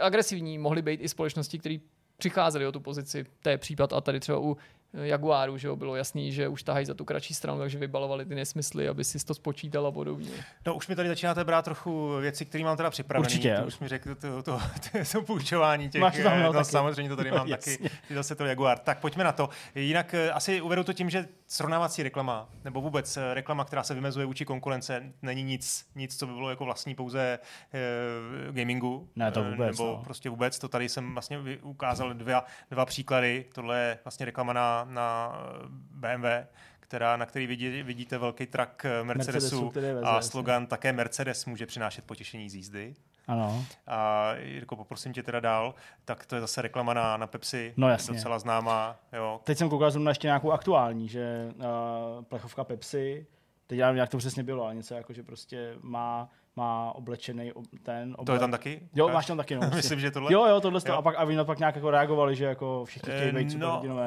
agresivní mohly být i společnosti, které přicházely o tu pozici. To je případ a tady třeba u Jaguaru, že jo, bylo jasný, že už tahají za tu kratší stranu, takže vybalovali ty nesmysly, aby si to spočítal a podobně. No už mi tady začínáte brát trochu věci, které mám teda připravené. Určitě. Už mi řekl to poučování těch. Máš tam, no, samozřejmě to tady mám taky. Zase to Jaguar. Tak pojďme na to. Jinak asi uvedu to tím, že srovnávací reklama nebo vůbec reklama, která se vymezuje vůči konkurence, není nic, co by bylo jako vlastní pouze gamingu. Ne, to vůbec, nebo no. Prostě vůbec to tady jsem vlastně ukázal dva příklady. Tohle je vlastně reklama na BMW, na který vidíte velký trak Mercedesu a slogan také Mercedes může přinášet potěšení z jízdy. Ano. A Jirko, poprosím tě teda dál, tak to je zase reklama na Pepsi, no, jasně. Docela známá. Jo. Teď jsem koukal zrovna ještě nějakou aktuální, že plechovka Pepsi, teď já nevím, jak to přesně bylo, ale něco jako, že prostě má oblečený ten oblek. To je tam taky? Jo, máš tam taky. No, myslím, že tohle. Jo, tohle jo. A pak pak nějak jako reagovali, že jako všichni chtějí být superhrdinové.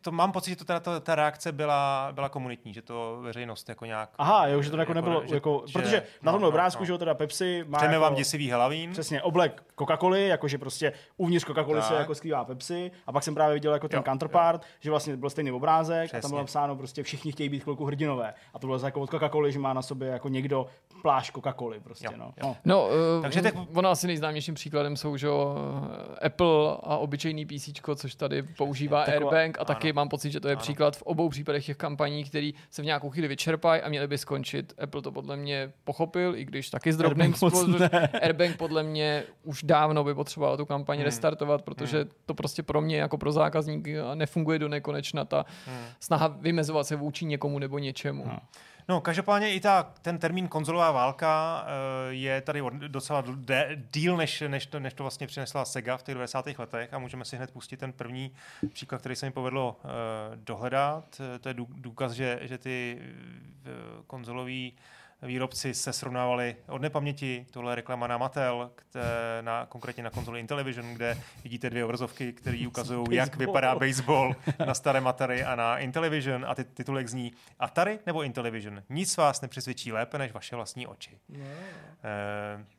To mám pocit, že to teda ta reakce byla komunitní, že to veřejnost jako nějak. Aha, jo, že to jako nebylo jako že, protože na tom obrázku, že jo, teda Pepsi má. Chceme jako, vám děsivý Halloween. Přesně, oblek Coca-Coly, jakože prostě uvnitř Coca-Coly se jako skrývá Pepsi, a pak jsem právě viděl jako ten counterpart, že vlastně byl stejný obrázek a tam bylo napsáno prostě všichni chtějí být chvilku hrdinové. A to bylo jako od Coca-Coly, že má na sobě jako někdo plášť Coca-Coly prostě, jo. No, takže ono asi nejznámějším příkladem jsou, že Apple a obyčejný PCčko, což tady používá Airbank a taky mám pocit, že to je příklad v obou případech těch kampaní, který se v nějakou chvíli vyčerpají a měly by skončit. Apple to podle mě pochopil, i když taky s drobným Airbank podle mě už dávno by potřeboval tu kampaň restartovat, protože to prostě pro mě jako pro zákazník nefunguje do nekonečna ta snaha vymezovat se vůči někomu nebo něčemu. No, každopádně i ten termín konzolová válka je tady docela díl, než to vlastně přinesla Sega v těch 90. letech a můžeme si hned pustit ten první příklad, který se mi povedlo dohledat. To je důkaz, že ty konzoloví výrobci se srovnávali od nepaměti. Tohle je reklama na Mattel, konkrétně na konzoli Intellivision, kde vidíte dvě obrazovky, které ukazují, jak vypadá baseball na staré Atari a na Intellivision. A titulek zní Atari nebo Intellivision? Nic vás nepřesvědčí lépe než vaše vlastní oči.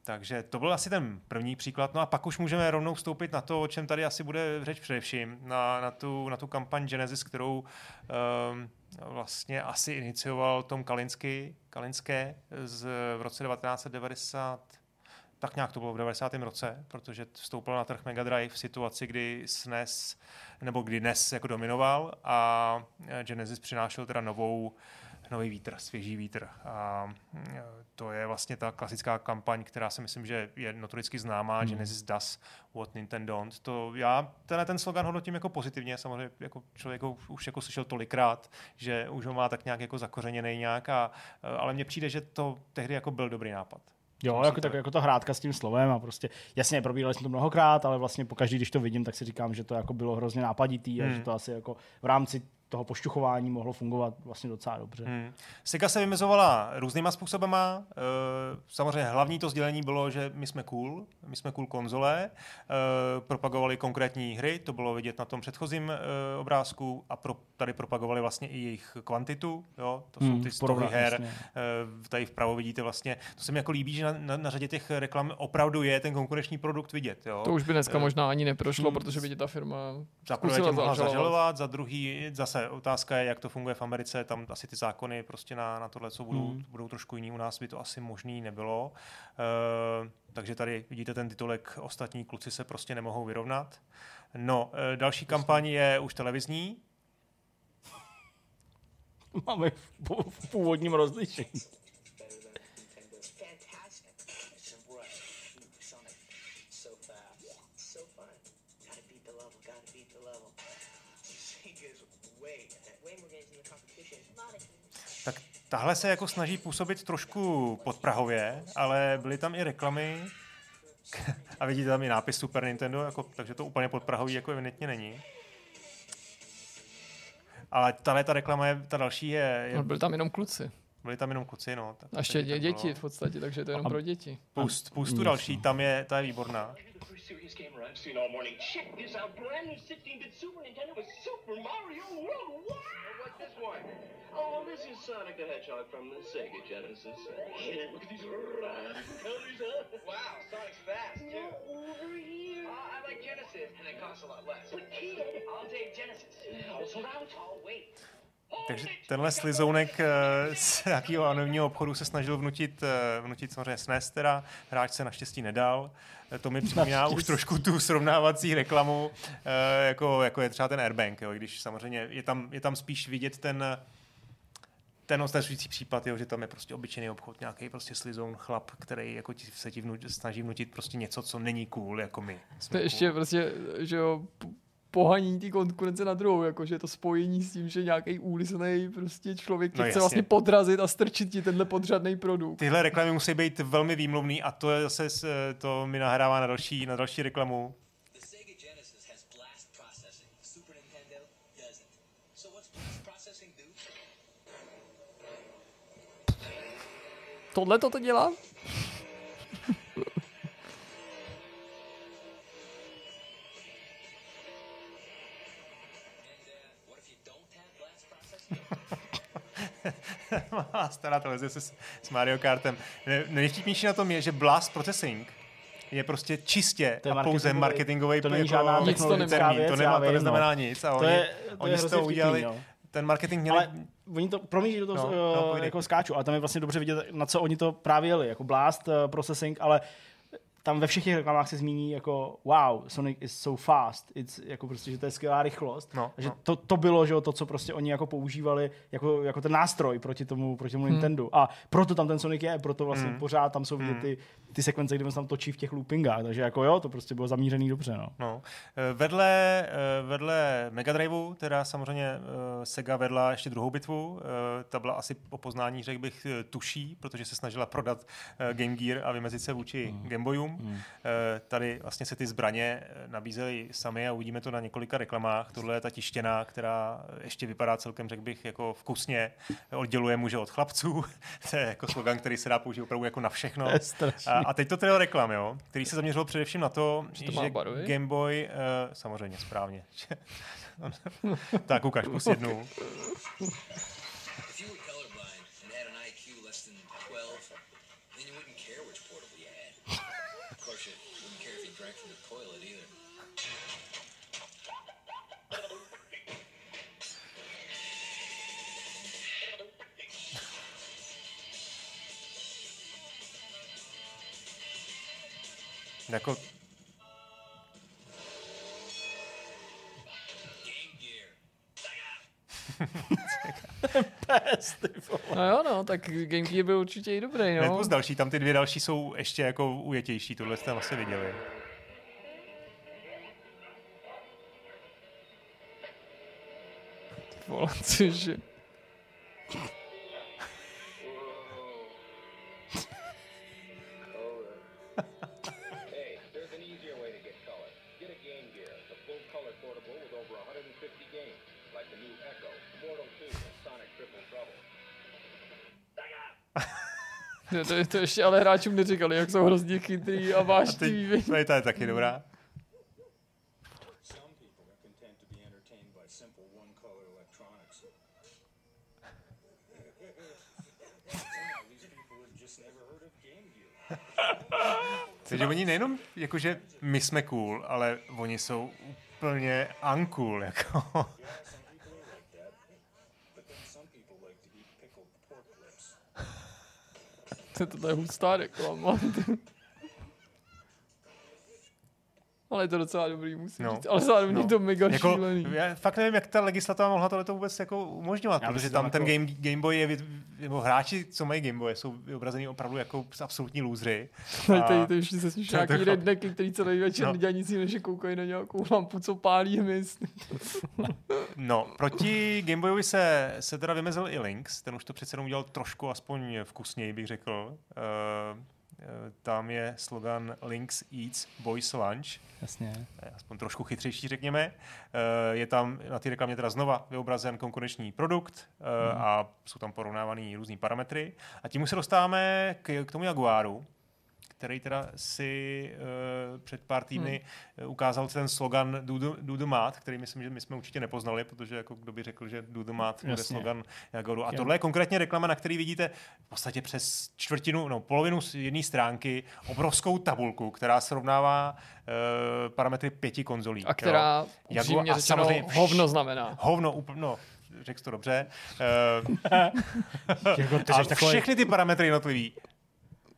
Takže to byl asi ten první příklad. No a pak už můžeme rovnou vstoupit na to, o čem tady asi bude řeč především. Na tu kampaň Genesis, kterou vlastně asi inicioval Tom Kalinské v roce 1990, tak nějak to bylo v 90. roce, protože vstoupil na trh Mega Drive v situaci, kdy NES jako dominoval a Genesis přinášel teda nový vítr, svěží vítr. A to je vlastně ta klasická kampaň, která si myslím, že je notoricky známá, Genesis does what Nintendo don't. To já ten slogan hodnotím jako pozitivně, samozřejmě jako člověk už jako slyšel tolikrát, že už ho má tak nějak jako zakořeněnej nějak, ale mně přijde, že to tehdy jako byl dobrý nápad. Jo, jako ta hrádka s tím slovem a prostě, jasně, probírali jsme to mnohokrát, ale vlastně pokaždý, když to vidím, tak si říkám, že to jako bylo hrozně nápaditý a že to asi jako v rámci toho pošťuchování mohlo fungovat vlastně docela dobře. Sega se vymezovala různýma způsobama. Samozřejmě hlavní to sdělení bylo, že my jsme cool konzole, propagovali konkrétní hry, to bylo vidět na tom předchozím obrázku a tady propagovali vlastně i jejich kvantitu, jo? To jsou ty stovy her. Vlastně. Tady vpravo vidíte vlastně, to se mi jako líbí, že na řadě těch reklam opravdu je ten konkurenční produkt vidět. Jo? To už by dneska možná ani neprošlo, protože by tě ta firma zkusila zažalovat, za druhý zase otázka je, jak to funguje v Americe, tam asi ty zákony prostě na tohle, co budou trošku jiný, u nás by to asi možný nebylo. Takže tady vidíte ten titulek, ostatní kluci se prostě nemohou vyrovnat. No, další kampaň je už televizní. Máme v původním rozlišení. Tak tahle se jako snaží působit trošku podprahově, ale byly tam i reklamy a vidíte tam i nápis Super Nintendo, jako, takže to úplně podprahový jako evidentně není. Ale tahle ta reklama je, ta další je... No, byly tam jenom kluci. Byli tam jenom kluci, no. Tak a ještě děti bylo v podstatě, takže to je jenom pro děti. Pustu další, ta je výborná. Oh, this is Sonic the Hedgehog from the Sega Genesis. Look at these rad colors, huh? Wow, Sonic's fast, too. No, over here. I like Genesis, and it costs a lot less. But kid, I'll take Genesis. Also, I'll wait. Takže tenhle slizounek z nějakého anonymního obchodu se snažil vnutit samozřejmě SNES teda, hráč se naštěstí nedal. To mi připomíná už trošku tu srovnávací reklamu, jako je třeba ten Airbank, jo, když samozřejmě je tam spíš vidět ten ostrašující případ, jo, že tam je prostě obyčejný obchod, nějaký prostě slizoun chlap, který jako snaží vnutit prostě něco, co není cool, jako my. To ještě prostě, že jo, pohanění té konkurence na druhou, jakože to spojení s tím, že nějaký úlisnej prostě člověk chce vlastně podrazit a strčit ti tenhle podřadnej produkt. Tyhle reklamy musí být velmi výmluvný a to je zase, to mi nahrává na další reklamu. Tohle to dělá? Stará televize s Mario Kartem. Nejvtipnější na tom je, že Blast Processing je prostě čistě a pouze marketingový termín. To neznamená nic. A oni z toho udělali ten marketing měli. Ale oni to, promiň, do toho jako skáču, ale tam je vlastně dobře vidět, na co oni to právě jeli, jako Blast Processing, ale tam ve všech těch reklamách se zmíní jako wow, Sonic is so fast. It's jako prostě, že to je skvělá rychlost. Že to bylo, že to, co prostě oni jako používali jako ten nástroj proti tomu Nintendo. A proto tam ten Sonic je, proto vlastně pořád tam jsou vidět ty sekvence, kde on se tam točí v těch loopingách. Takže jako jo, to prostě bylo zamířený dobře, no. No. Vedle Mega Driveu, teda samozřejmě Sega vedla ještě druhou bitvu. Ta byla asi o poznání, řekl bych, tuší, protože se snažila prodat Game Gear a vymezit se vůči Game Boyům. Tady vlastně se ty zbraně nabízely sami a uvidíme to na několika reklamách. Tohle je ta tištěná, která ještě vypadá celkem, řekl bych, jako vkusně. Odděluje muže od chlapců. To je jako slogan, který se dá použít opravdu jako na všechno. A teď to tedy reklam, jo, který se zaměřil především na to, že Game Boy, samozřejmě správně. Tak ukáž, plus jednu. Jako no jo, no, tak Game Gear byl určitě i dobrý, no. Netpost další, tam ty dvě další jsou ještě jako ujetější, tohle jste vlastně viděli. Ty vole, cože? To ještě ale hráčům neříkali, jak jsou hrozně chytrý a vážní. To je taky dobrá. Takže oni nejenom, jakože my jsme cool, ale oni jsou úplně uncool, jako... To je hustá reklama. Ale je to docela dobrý, musím říct. Ale zároveň je to mega jako, šílený. Já fakt nevím, jak ta legislativa mohla tohleto vůbec jako umožňovat, protože tam jako... ten Game Boy je, nebo hráči, co mají Game Boy, jsou vyobrazení opravdu jako absolutní lůzři. Tady ještě se slyší nějaký rednecky, který celý večer nedělá nic jiného, že koukají na nějakou lampu, co pálí hmyz. No, proti Game Boyovi se teda vymezil i Lynx, ten už to přece jenom udělal trošku aspoň vkusněji, bych řekl. tam je slogan Links Eats Boys Lunch. Jasně. Aspoň trošku chytřejší, řekněme. Je tam na té reklamě teda znova vyobrazen konkurenční produkt a jsou tam porovnávaný různý parametry. A tím už se dostáváme k tomu Jaguaru, který teda si před pár týdny ukázal ten slogan Do the Math, který myslím, že my jsme určitě nepoznali, protože jako kdo by řekl, že Do the Math bude slogan Jaguaru. A tohle je konkrétně reklama, na který vidíte v podstatě přes polovinu jedné stránky obrovskou tabulku, která srovnává parametry 5 konzolí. A která upřímně řečeno hovno znamená. Hovno, úplně, no. Řekl to dobře. A všechny ty parametry jednotlivý.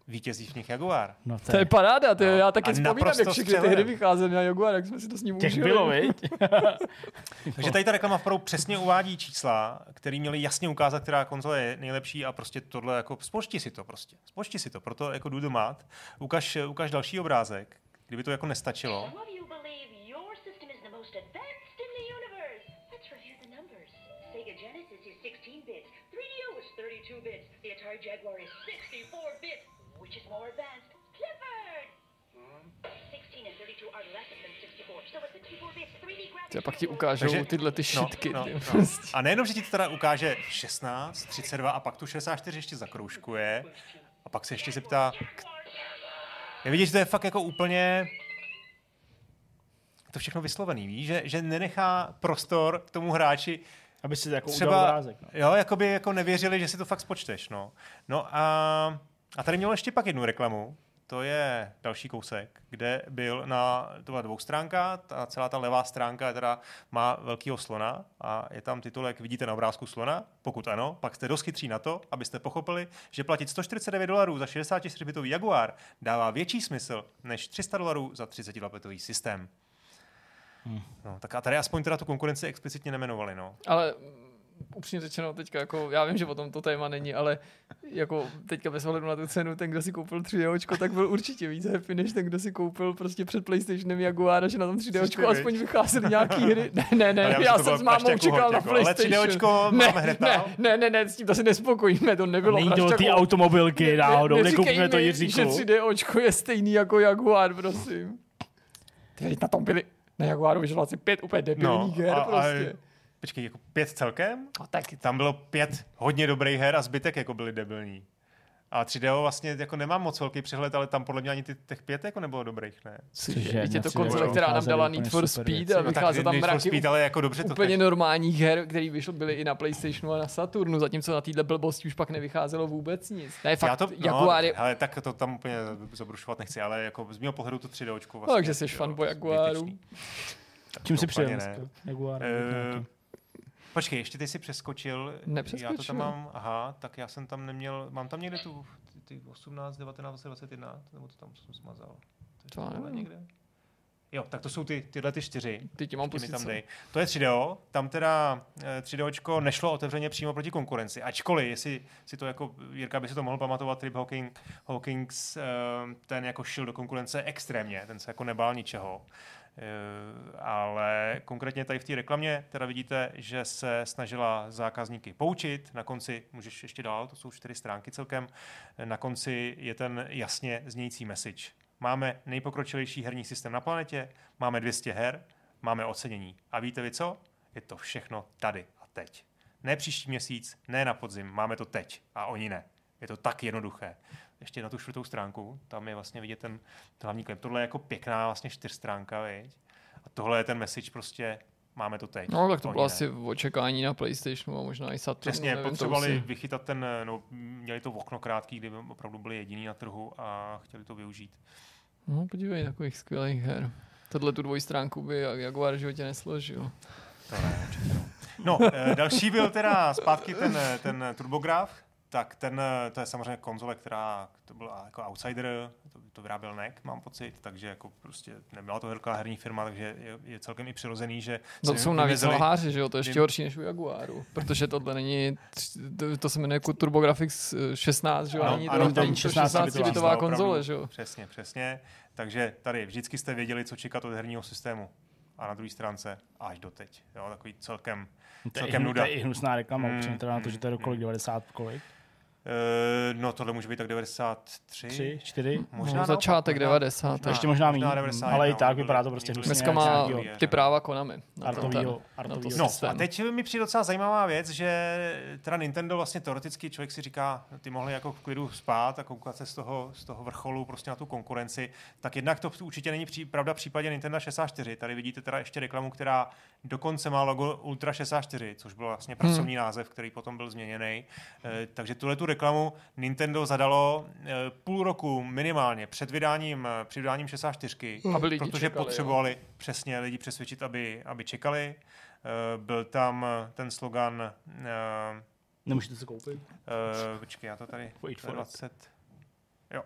Vítězí v nich Jaguar. No to je paráda, ty, no. Já taky vzpomínám, jak všechny ty hry vycházely na Jaguar, jak jsme si to s ním užili. Těch bylo, viď? Takže tady ta reklama opravdu přesně uvádí čísla, které měly jasně ukázat, která konzole je nejlepší a prostě tohle, jako spočti si to, proto jako do the math. Ukaž další obrázek, kdyby to jako nestačilo. Sega Genesis is 16 bits, 3DO is 32 bits, the Atari Jaguar is 64 bits. Which is more advanced? Clifford! 16 and 32 are less than 64, so it's 64 bits, 3D graphics... Pak ti ukážou tyhle ty šitky. No. A nejenom, že ti to teda ukáže 16, 32 a pak tu 64 ještě zakroužkuje a pak se ještě zeptá... Já vidíš, že to je fakt jako úplně... To všechno vyslovený, víš? Že nenechá prostor k tomu hráči, aby si jako udělal obrázek. No. Jo, jakoby jako nevěřili, že si to fakt spočteš. No a tady mělo ještě pak jednu reklamu, to je další kousek, kde byl na dvou stránkách, a celá ta levá stránka teda má velkýho slona a je tam titulek Vidíte na obrázku slona? Pokud ano, pak jste dost chytří na to, abyste pochopili, že platit $149 za 64-bitový Jaguar dává větší smysl než $300 za 32-bitový systém. No, tak a tady aspoň teda tu konkurenci explicitně nemenovali, no. Ale upřímně řečeno teďka, jako, já vím, že o tom to téma není, ale jako teďka bez ohledu na tu cenu, ten, kdo si koupil 3DOčko, tak byl určitě víc happy, než ten, kdo si koupil prostě před PlayStationem Jaguara, že na tom 3DOčku aspoň vycházely nějaký hry. Já jsem s mámou čekal na PlayStation. Ale 3DOčko máme hned tam. Ne, s tím to si nespokojíme, to nebylo. Není to ty automobilky náhodou, nekoupíme to Jiříku. Že 3DOčko je stejný jako Jaguar, prosím. Ty na tom byli. Na Jaguaru vyšlo asi 5 úplně debilních her prostě. Počkej, jako 5 celkem? No, tak. Tam bylo 5 hodně dobrých her a zbytek jako byly debilní. A 3DO vlastně jako nemám moc velký přehled, ale tam podle mě ani těch 5 jako nebylo dobrých, ne? Víte to konzole, která nám dala Need for Speed a vycházela tam mraky Speed, ale jako dobře to úplně normálních her, které byly i na PlayStationu a na Saturnu, zatímco na téhle blbosti už pak nevycházelo vůbec nic. Ne, fakt Jaguar je... Ale tak to tam úplně zabrušovat nechci, ale jako z mého pohledu to 3DOčku vlastně... Takže jsi fanboy Jaguaru. Čím si přijel? Počkej, ještě ty jsi přeskočil. Já to tam mám. Aha, tak já jsem tam neměl. Mám tam někde tu 18, 19, 21, nebo to tam jsem smazal. To je někde. Jo, tak to jsou tyhle ty 4. Ty ti mám pustit. To je 3DO, tam teda 3DOčko nešlo otevřeně přímo proti konkurenci. Ačkoliv, jestli si to jako, Jirka by si to mohl pamatovat, Trip Hawkins, ten jako šil do konkurence extrémně, ten se jako nebál ničeho. Ale konkrétně tady v té reklamě teda vidíte, že se snažila zákazníky poučit. Na konci, můžeš ještě dál, to jsou 4 stránky celkem, na konci je ten jasně znějící message. Máme nejpokročilejší herní systém na planetě, máme 200 her, máme ocenění. A víte vy co? Je to všechno tady a teď. Ne příští měsíc, ne na podzim, máme to teď a oni ne. Je to tak jednoduché. Ještě na tu 4. stránku, tam je vlastně vidět ten hlavní klip. Tohle je jako pěkná vlastně 4 stránka, viď? A tohle je ten message prostě, máme to teď. No tak to bylo asi v očekání na PlayStationu a možná i Saturnu. Přesně, potřebovali vychytat měli to okno krátký, kdy opravdu byli jediní na trhu a chtěli to využít. No podívej, takových skvělých her. Tohle tu 2 stránku by Jaguar v životě nesložil. To ne, no, další byl teda zpátky ten turbograf. Tak to je samozřejmě konzole, která to byla jako outsider, to vyráběl NEC, mám pocit, takže jako prostě nebyla to velká herní firma, takže je celkem i přirozený, že... To jsou navíc lháři, že jo, to je ještě horší než u Jaguaru, protože tohle není, to se jmenuje TurboGrafx 16, že jo, není to 16-bitová konzole, že jo. Přesně, takže tady vždycky jste věděli, co čekat od herního systému. A na druhé stránce až doteď, jo, takový celkem nuda. To je i hnusná reklama, upřímně teda na to, že to je do kolik 90 kolik. No tohle může být tak 93. 3, 4. Možná no, začátek 90. Ještě možná méně, ale i tak vypadá to prostě hustě. Dneska má ty práva Konami. No a teď mi přijde docela zajímavá věc, že teda Nintendo vlastně teoreticky člověk si říká, ty mohli jako v klidu spát a koukat se z toho vrcholu prostě na tu konkurenci. Tak jednak to určitě není pravda v případě Nintendo 64. Tady vidíte teda ještě reklamu, která dokonce má logo Ultra 64, což byl vlastně pracovní název, který potom byl změněný. Takže tuhle tu reklamu Nintendo zadalo půl roku minimálně před vydáním, při vydáním 64, protože čekali, potřebovali přesně lidi přesvědčit, aby čekali. Byl tam ten slogan... Nemůžete si koupit? Počkej, já to tady... 20. Jo.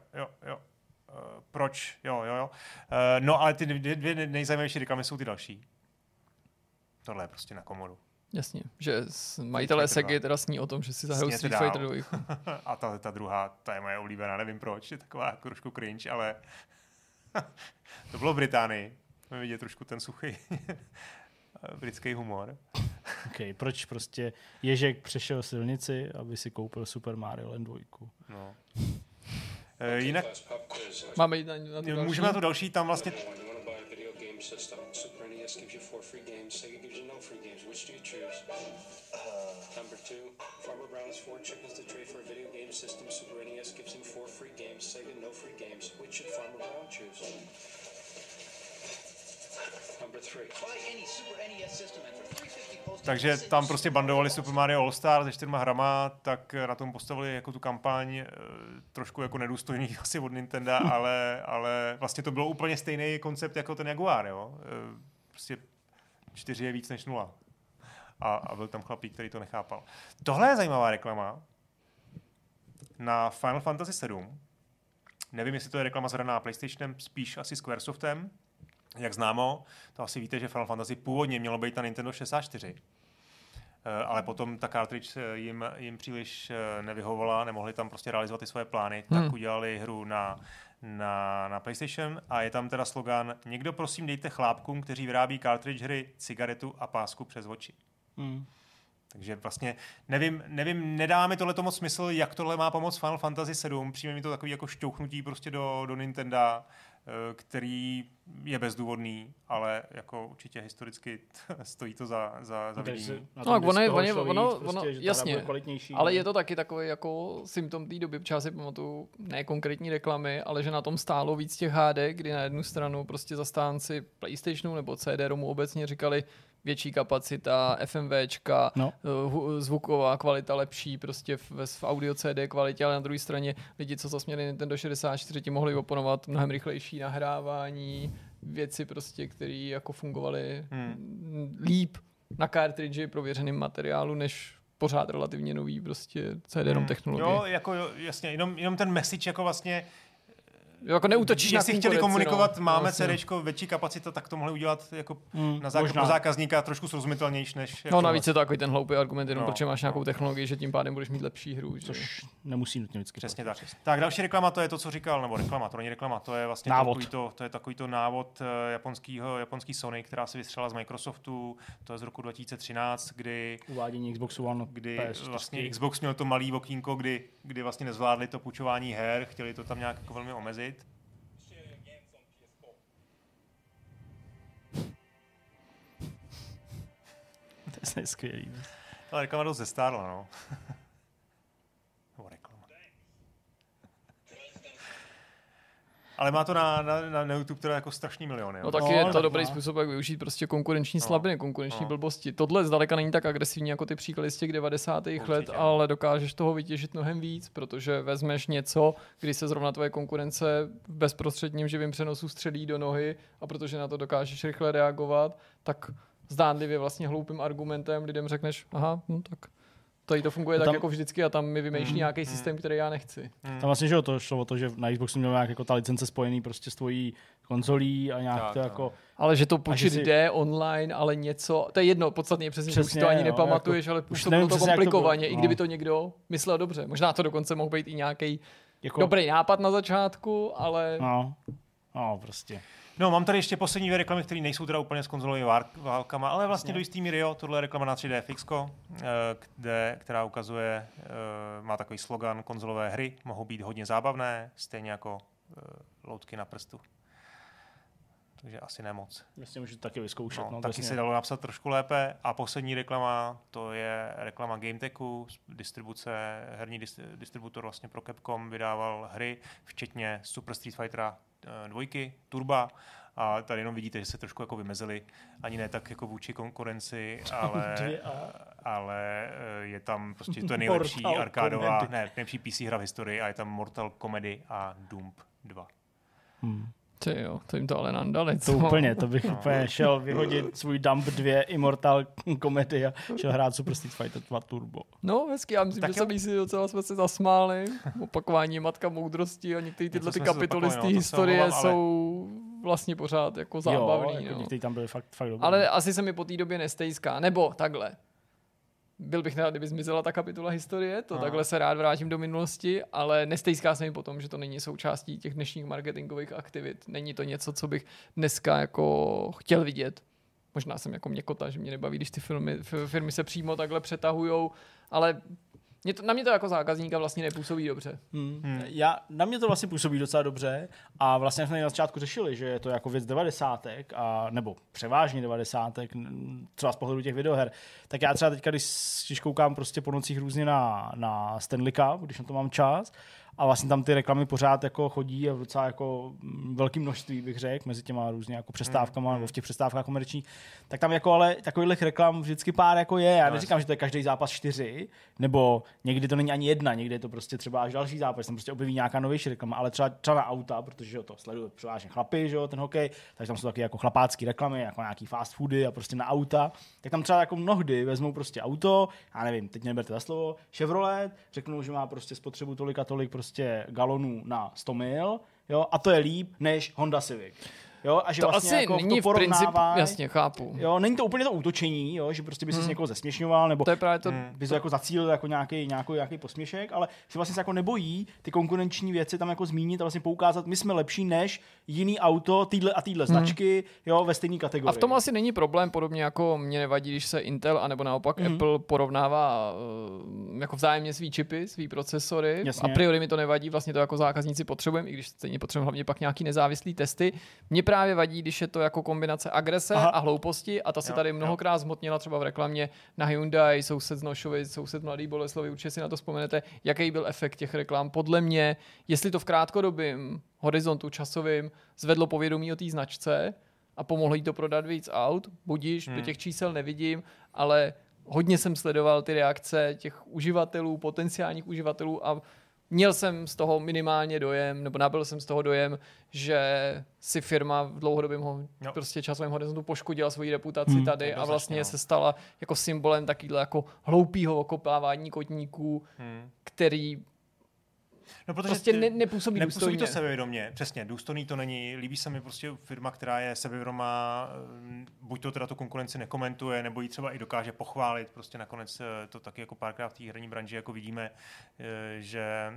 Proč? Jo. No ale ty dvě nejzajímavější reklamy jsou ty další. Tohle je prostě na komodu. Jasně, že majitelé Sega teda sní o tom, že si zahrajou Street Fighter 2. A ta druhá, ta je moje oblíbená, nevím proč, je taková trošku cringe, ale to bylo v Británii. Můžeme vidět trošku ten suchý britský humor. Okay, proč prostě Ježek přešel silnici, aby si koupil Super Mario Land 2. No. Jinak máme můžeme na to další, tam vlastně... System. Super NES gives you 4 free games. Sega gives you no free games. Which do you choose? Number 2. Farmer Brown's 4 chickens to trade for a video game system. Super NES gives him 4 free games. Sega no free games. Which should Farmer Brown choose? Number 3. Buy any Super NES system and for $3.50. Takže tam prostě bandovali Super Mario All Star se 4 hrama, tak na tom postavili jako tu kampaň trošku jako nedůstojný asi od Nintendo, ale vlastně to bylo úplně stejný koncept jako ten Jaguar, jo. Prostě 4 je víc než 0. A byl tam chlapík, který to nechápal. Tohle je zajímavá reklama na Final Fantasy 7. Nevím, jestli to je reklama zadaná PlayStationem, spíš asi Squaresoftem. Jak známo, to asi víte, že Final Fantasy původně mělo být na Nintendo 64. Ale potom ta cartridge jim příliš nevyhovovala, nemohli tam prostě realizovat ty svoje plány, tak udělali hru na PlayStation a je tam teda slogan někdo prosím dejte chlápkům, kteří vyrábí cartridge hry, cigaretu a pásku přes oči. Takže vlastně nevím, nedá mi tohleto moc smysl, jak tohle má pomoct Final Fantasy 7, přijme mi to takový jako šťouchnutí prostě do Nintenda, který je bezdůvodný, ale jako určitě historicky stojí to za vidění. No tak ono prostě, jasně, ale je to taky takový jako symptom té doby, protože si pamatuju ne konkrétní reklamy, ale že na tom stálo víc těch HD, kdy na jednu stranu prostě zastánci PlayStationu nebo CD-ROMu obecně říkali větší kapacita, FMVčka, zvuková kvalita lepší, prostě v audio CD kvalitě, ale na druhé straně lidi, co zasměli Nintendo 64, ti mohli oponovat mnohem rychlejší nahrávání, věci prostě, které jako fungovaly líp na cartridge prověřeným materiálu, než pořád relativně nový prostě CD-ROM technologie. Jo, jako jasně, jenom ten message jako vlastně jako neútočíš na konkurenci. Jestli chtěli komunikovat, máme CDčko, větší kapacita, tak to mohli udělat jako na zákazníka trošku srozumitelnější než... No jako navíc je to takový ten hloupý argument, jenom protože máš nějakou technologii, že tím pádem budeš mít lepší hru. Což nemusí nutně vždycky. Přesně tak. Tak další reklama, to je to, co říkal, nebo reklama, to není reklama, to je vlastně takovýto návod japonský Sony, která se vystřelila z Microsoftu, to je z roku 2013, kdy... Uvádění Xboxu One, kdy vlastně Xbox měl to malý okýnko, kdy vlastně nezvládli to půjčování her, chtěli to tam nějak jako velmi omezit. To je skvělý. Ta reklama dost zestárla, no. Ale má to na YouTube teda jako strašný miliony. Jo? No taky je to dobrý způsob, jak využít prostě konkurenční slabiny, konkurenční blbosti. Tohle zdaleka není tak agresivní jako ty příklady z těch 90. let, ale dokážeš toho vytěžit mnohem víc, protože vezmeš něco, kdy se zrovna tvoje konkurence v bezprostředním živým přenosu střelí do nohy a protože na to dokážeš rychle reagovat, tak zdánlivě vlastně hloupým argumentem lidem řekneš, aha, no tak... Tady to funguje tak jako vždycky a tam mi vymýšlí nějaký systém, který já nechci. Tam vlastně že to šlo o to, že na Xboxu měl nějak jako ta licence spojený prostě s tvojí konzolí a nějak tak, to jako... Ale že to počít jde online, ale něco... To je jedno, podstatně je přesně, že už si to ani nepamatuješ, jako, ale už to bylo to komplikovaně, i kdyby to někdo myslel dobře. Možná to dokonce mohl být i nějaký dobrý nápad na začátku, ale... No, prostě... No, mám tady ještě poslední dvě reklamy, které nejsou teda úplně s konzolovými válkama, ale vlastně do jistý míry, jo, tohle je reklama na 3D Fixko, která ukazuje, má takový slogan, konzolové hry mohou být hodně zábavné, stejně jako loutky na prstu. Takže asi nemoc. Myslím, že taky vyzkoušet. No, taky se dalo napsat trošku lépe. A poslední reklama, to je reklama GameTechu, distribuce, herní distributor vlastně pro Capcom vydával hry, včetně Super Street Fightera 2, Turba. A tady jenom vidíte, že se trošku jako vymezili. Ani ne tak jako vůči konkurenci, ale je tam prostě, to je nejlepší arkádová, ne, nejlepší PC hra v historii a je tam Mortal Komedy a Doom 2. Ty jo, to jim to ale nandali. To úplně, to bych úplně šel vyhodit svůj Dump 2 Immortal Komedy a šel hrát Super Street Fighter 2 Turbo. No, hezky, já myslím, tak že se docela jsme se zasmáli. Opakování matka moudrosti a některé tyhle ty kapitoly z té historie jsou vlastně pořád jako zábavný. Jo, jako některé tam byly fakt dobrý. Ale asi se mi po té době nestejská. Nebo takhle. Byl bych rád, kdyby zmizela ta kapitula historie, to takhle se rád vrátím do minulosti, ale nestejská se mi potom, že to není součástí těch dnešních marketingových aktivit. Není to něco, co bych dneska jako chtěl vidět. Možná jsem jako měkota, že mě nebaví, když ty firmy se přímo takhle přetahujou, ale na mě to jako zákazníka vlastně nepůsobí dobře. Na mě to vlastně působí docela dobře a vlastně jsme na začátku řešili, že je to jako věc 90. a nebo převážně 90. třeba z pohledu těch videoher. Tak já třeba teďka, když koukám prostě po nocích různě na Stanley Cup, když na to mám čas, a vlastně tam ty reklamy pořád jako chodí a v docela jako velkým množství, bych řekl, mezi těma různě jako přestávkama nebo v těch přestávkách komerčních. Tak tam jako ale takových reklam vždycky pár jako je. Já neříkám, že to je každý zápas 4, nebo někdy to není ani jedna, někdy je to prostě třeba až další zápas, tam prostě objeví nějaká novější reklama, ale třeba na auta, protože jo, to sledují převážně chlapy, že jo, ten hokej, takže tam jsou taky jako chlapácké reklamy, jako nějaký fast foody a prostě na auta. Tak tam třeba jako mnohdy vezmou prostě auto, já nevím, teď neberte za slovo, Chevrolet, řeknou, že má prostě spotřebu tolik a tolik prostě galonů na 100 mil, jo, a to je líp než Honda Civic. Jo, a že to vlastně asi jako není to v principu, jasně, chápu. Jo, není to úplně to útočení, jo, že prostě by se někoho zesměšňoval, nebo to je právě to, by se jako zacílil jako nějaký posměšek, ale že vlastně se jako nebojí ty konkurenční věci tam jako zmínit a vlastně poukázat, my jsme lepší než jiný auto týdle a týdle značky, jo, ve stejné kategorii. A v tom asi není problém, podobně jako mě nevadí, když se Intel a nebo naopak Apple porovnává jako vzájemně svý čipy, svý procesory. Jasně. A priori mi to nevadí, vlastně to jako zákazníci potřebujeme, i když stejně potřebujeme hlavně pak nějaký nezávislý testy. Mě právě vadí, když je to jako kombinace agrese a hlouposti a ta se tady mnohokrát zmotnila třeba v reklamě na Hyundai, soused z Nošovi, soused Mladý Boleslavi, určitě si na to vzpomenete, jaký byl efekt těch reklam. Podle mě, jestli to v krátkodobém horizontu časovým zvedlo povědomí o té značce a pomohlo jí to prodat víc aut, budiš, do těch čísel nevidím, ale hodně jsem sledoval ty reakce těch uživatelů, potenciálních uživatelů a měl jsem z toho minimálně dojem, nebo nabyl jsem z toho dojem, že si firma v dlouhodobém prostě časovém horizontu poškodila svoji reputaci tady a vlastně se stala jako symbolem takového jako hloupého okopávání kotníků, který prostě nepůsobí důstojně. Nepůsobí to sebevědomě, přesně, důstojný to není. Líbí se mi prostě firma, která je sebevědomá, buď to teda tu konkurenci nekomentuje, nebo ji třeba i dokáže pochválit. Prostě nakonec to taky jako párkrát v té herní branži jako vidíme, že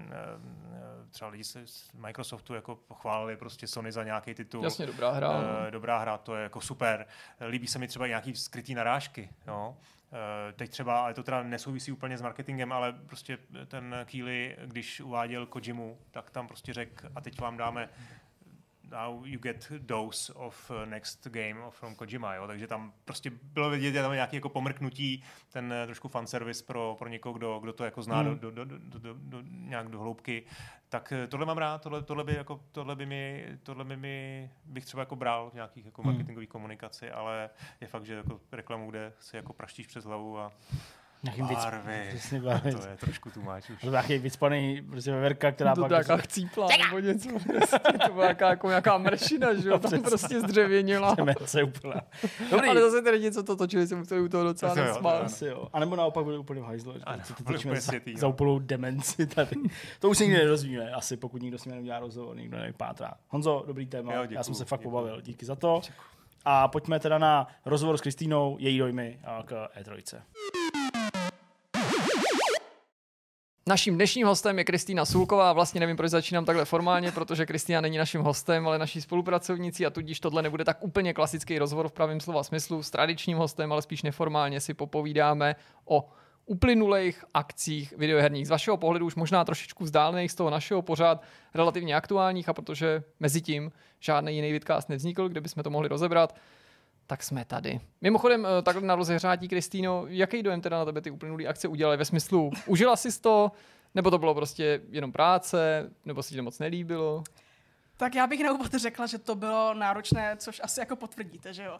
třeba lidi z Microsoftu jako pochválili prostě Sony za nějaký titul. Jasně, dobrá hra. Dobrá hra, to je jako super. Líbí se mi třeba i nějaký skrytý narážky, jo. Teď třeba, ale to teda nesouvisí úplně s marketingem, ale prostě ten Keeley, když uváděl Kojimu, tak tam prostě řekl, a teď vám dáme now you get dose of next game from Kojima, jo? Takže tam prostě bylo vidět, že tam nějaké jako pomrknutí, ten trošku fanservice pro někoho, kdo to jako zná nějak do hloubky. Tak tohle mám rád, tohle by mi bych třeba jako bral v nějakých jako marketingových komunikaci, ale je fakt, že jako reklamu, kde se jako praštíš přes hlavu a barvy. To je trošku tumáč už. To je vycpaný prostě veverka, která to pak... To nějaká chcíplá nebo něco. To byla nějaká mršina, že jo? Tam prostě zdřevěněla. Demence úplná. Ale zase tady něco to točili, jsem u toho docela nesmál. A nebo naopak byli úplně v hajzlu. Za úplnou demenci tady. To už se nikdy nerozvíme, asi pokud nikdo s ním neudělá rozhovor, nikdo nepátrá. Honzo, dobrý téma, já jsem se fakt pobavil. Díky za to. A pojďme teda na rozhovor s Kristýnou, její dojmy k E3. Naším dnešním hostem je Kristýna Sulková. Vlastně nevím, proč začínám takhle formálně, protože Kristýna není naším hostem, ale naší spolupracovnicí a tudíž tohle nebude tak úplně klasický rozhovor v pravém slova smyslu s tradičním hostem, ale spíš neformálně si popovídáme o uplynulých akcích videoherních. Z vašeho pohledu už možná trošičku vzdálených, z toho našeho pořád relativně aktuálních, a protože mezi tím žádný jiný vidcast nevznikl, kde bychom to mohli rozebrat, tak jsme tady. Mimochodem, takhle na rozehřátí, Kristýno, jaký dojem teda na tebe ty uplynulý akce udělaly ve smyslu, užila jsi to, nebo to bylo prostě jenom práce, nebo si to moc nelíbilo? Tak já bych na úvod řekla, že to bylo náročné, což asi jako potvrdíte, že jo?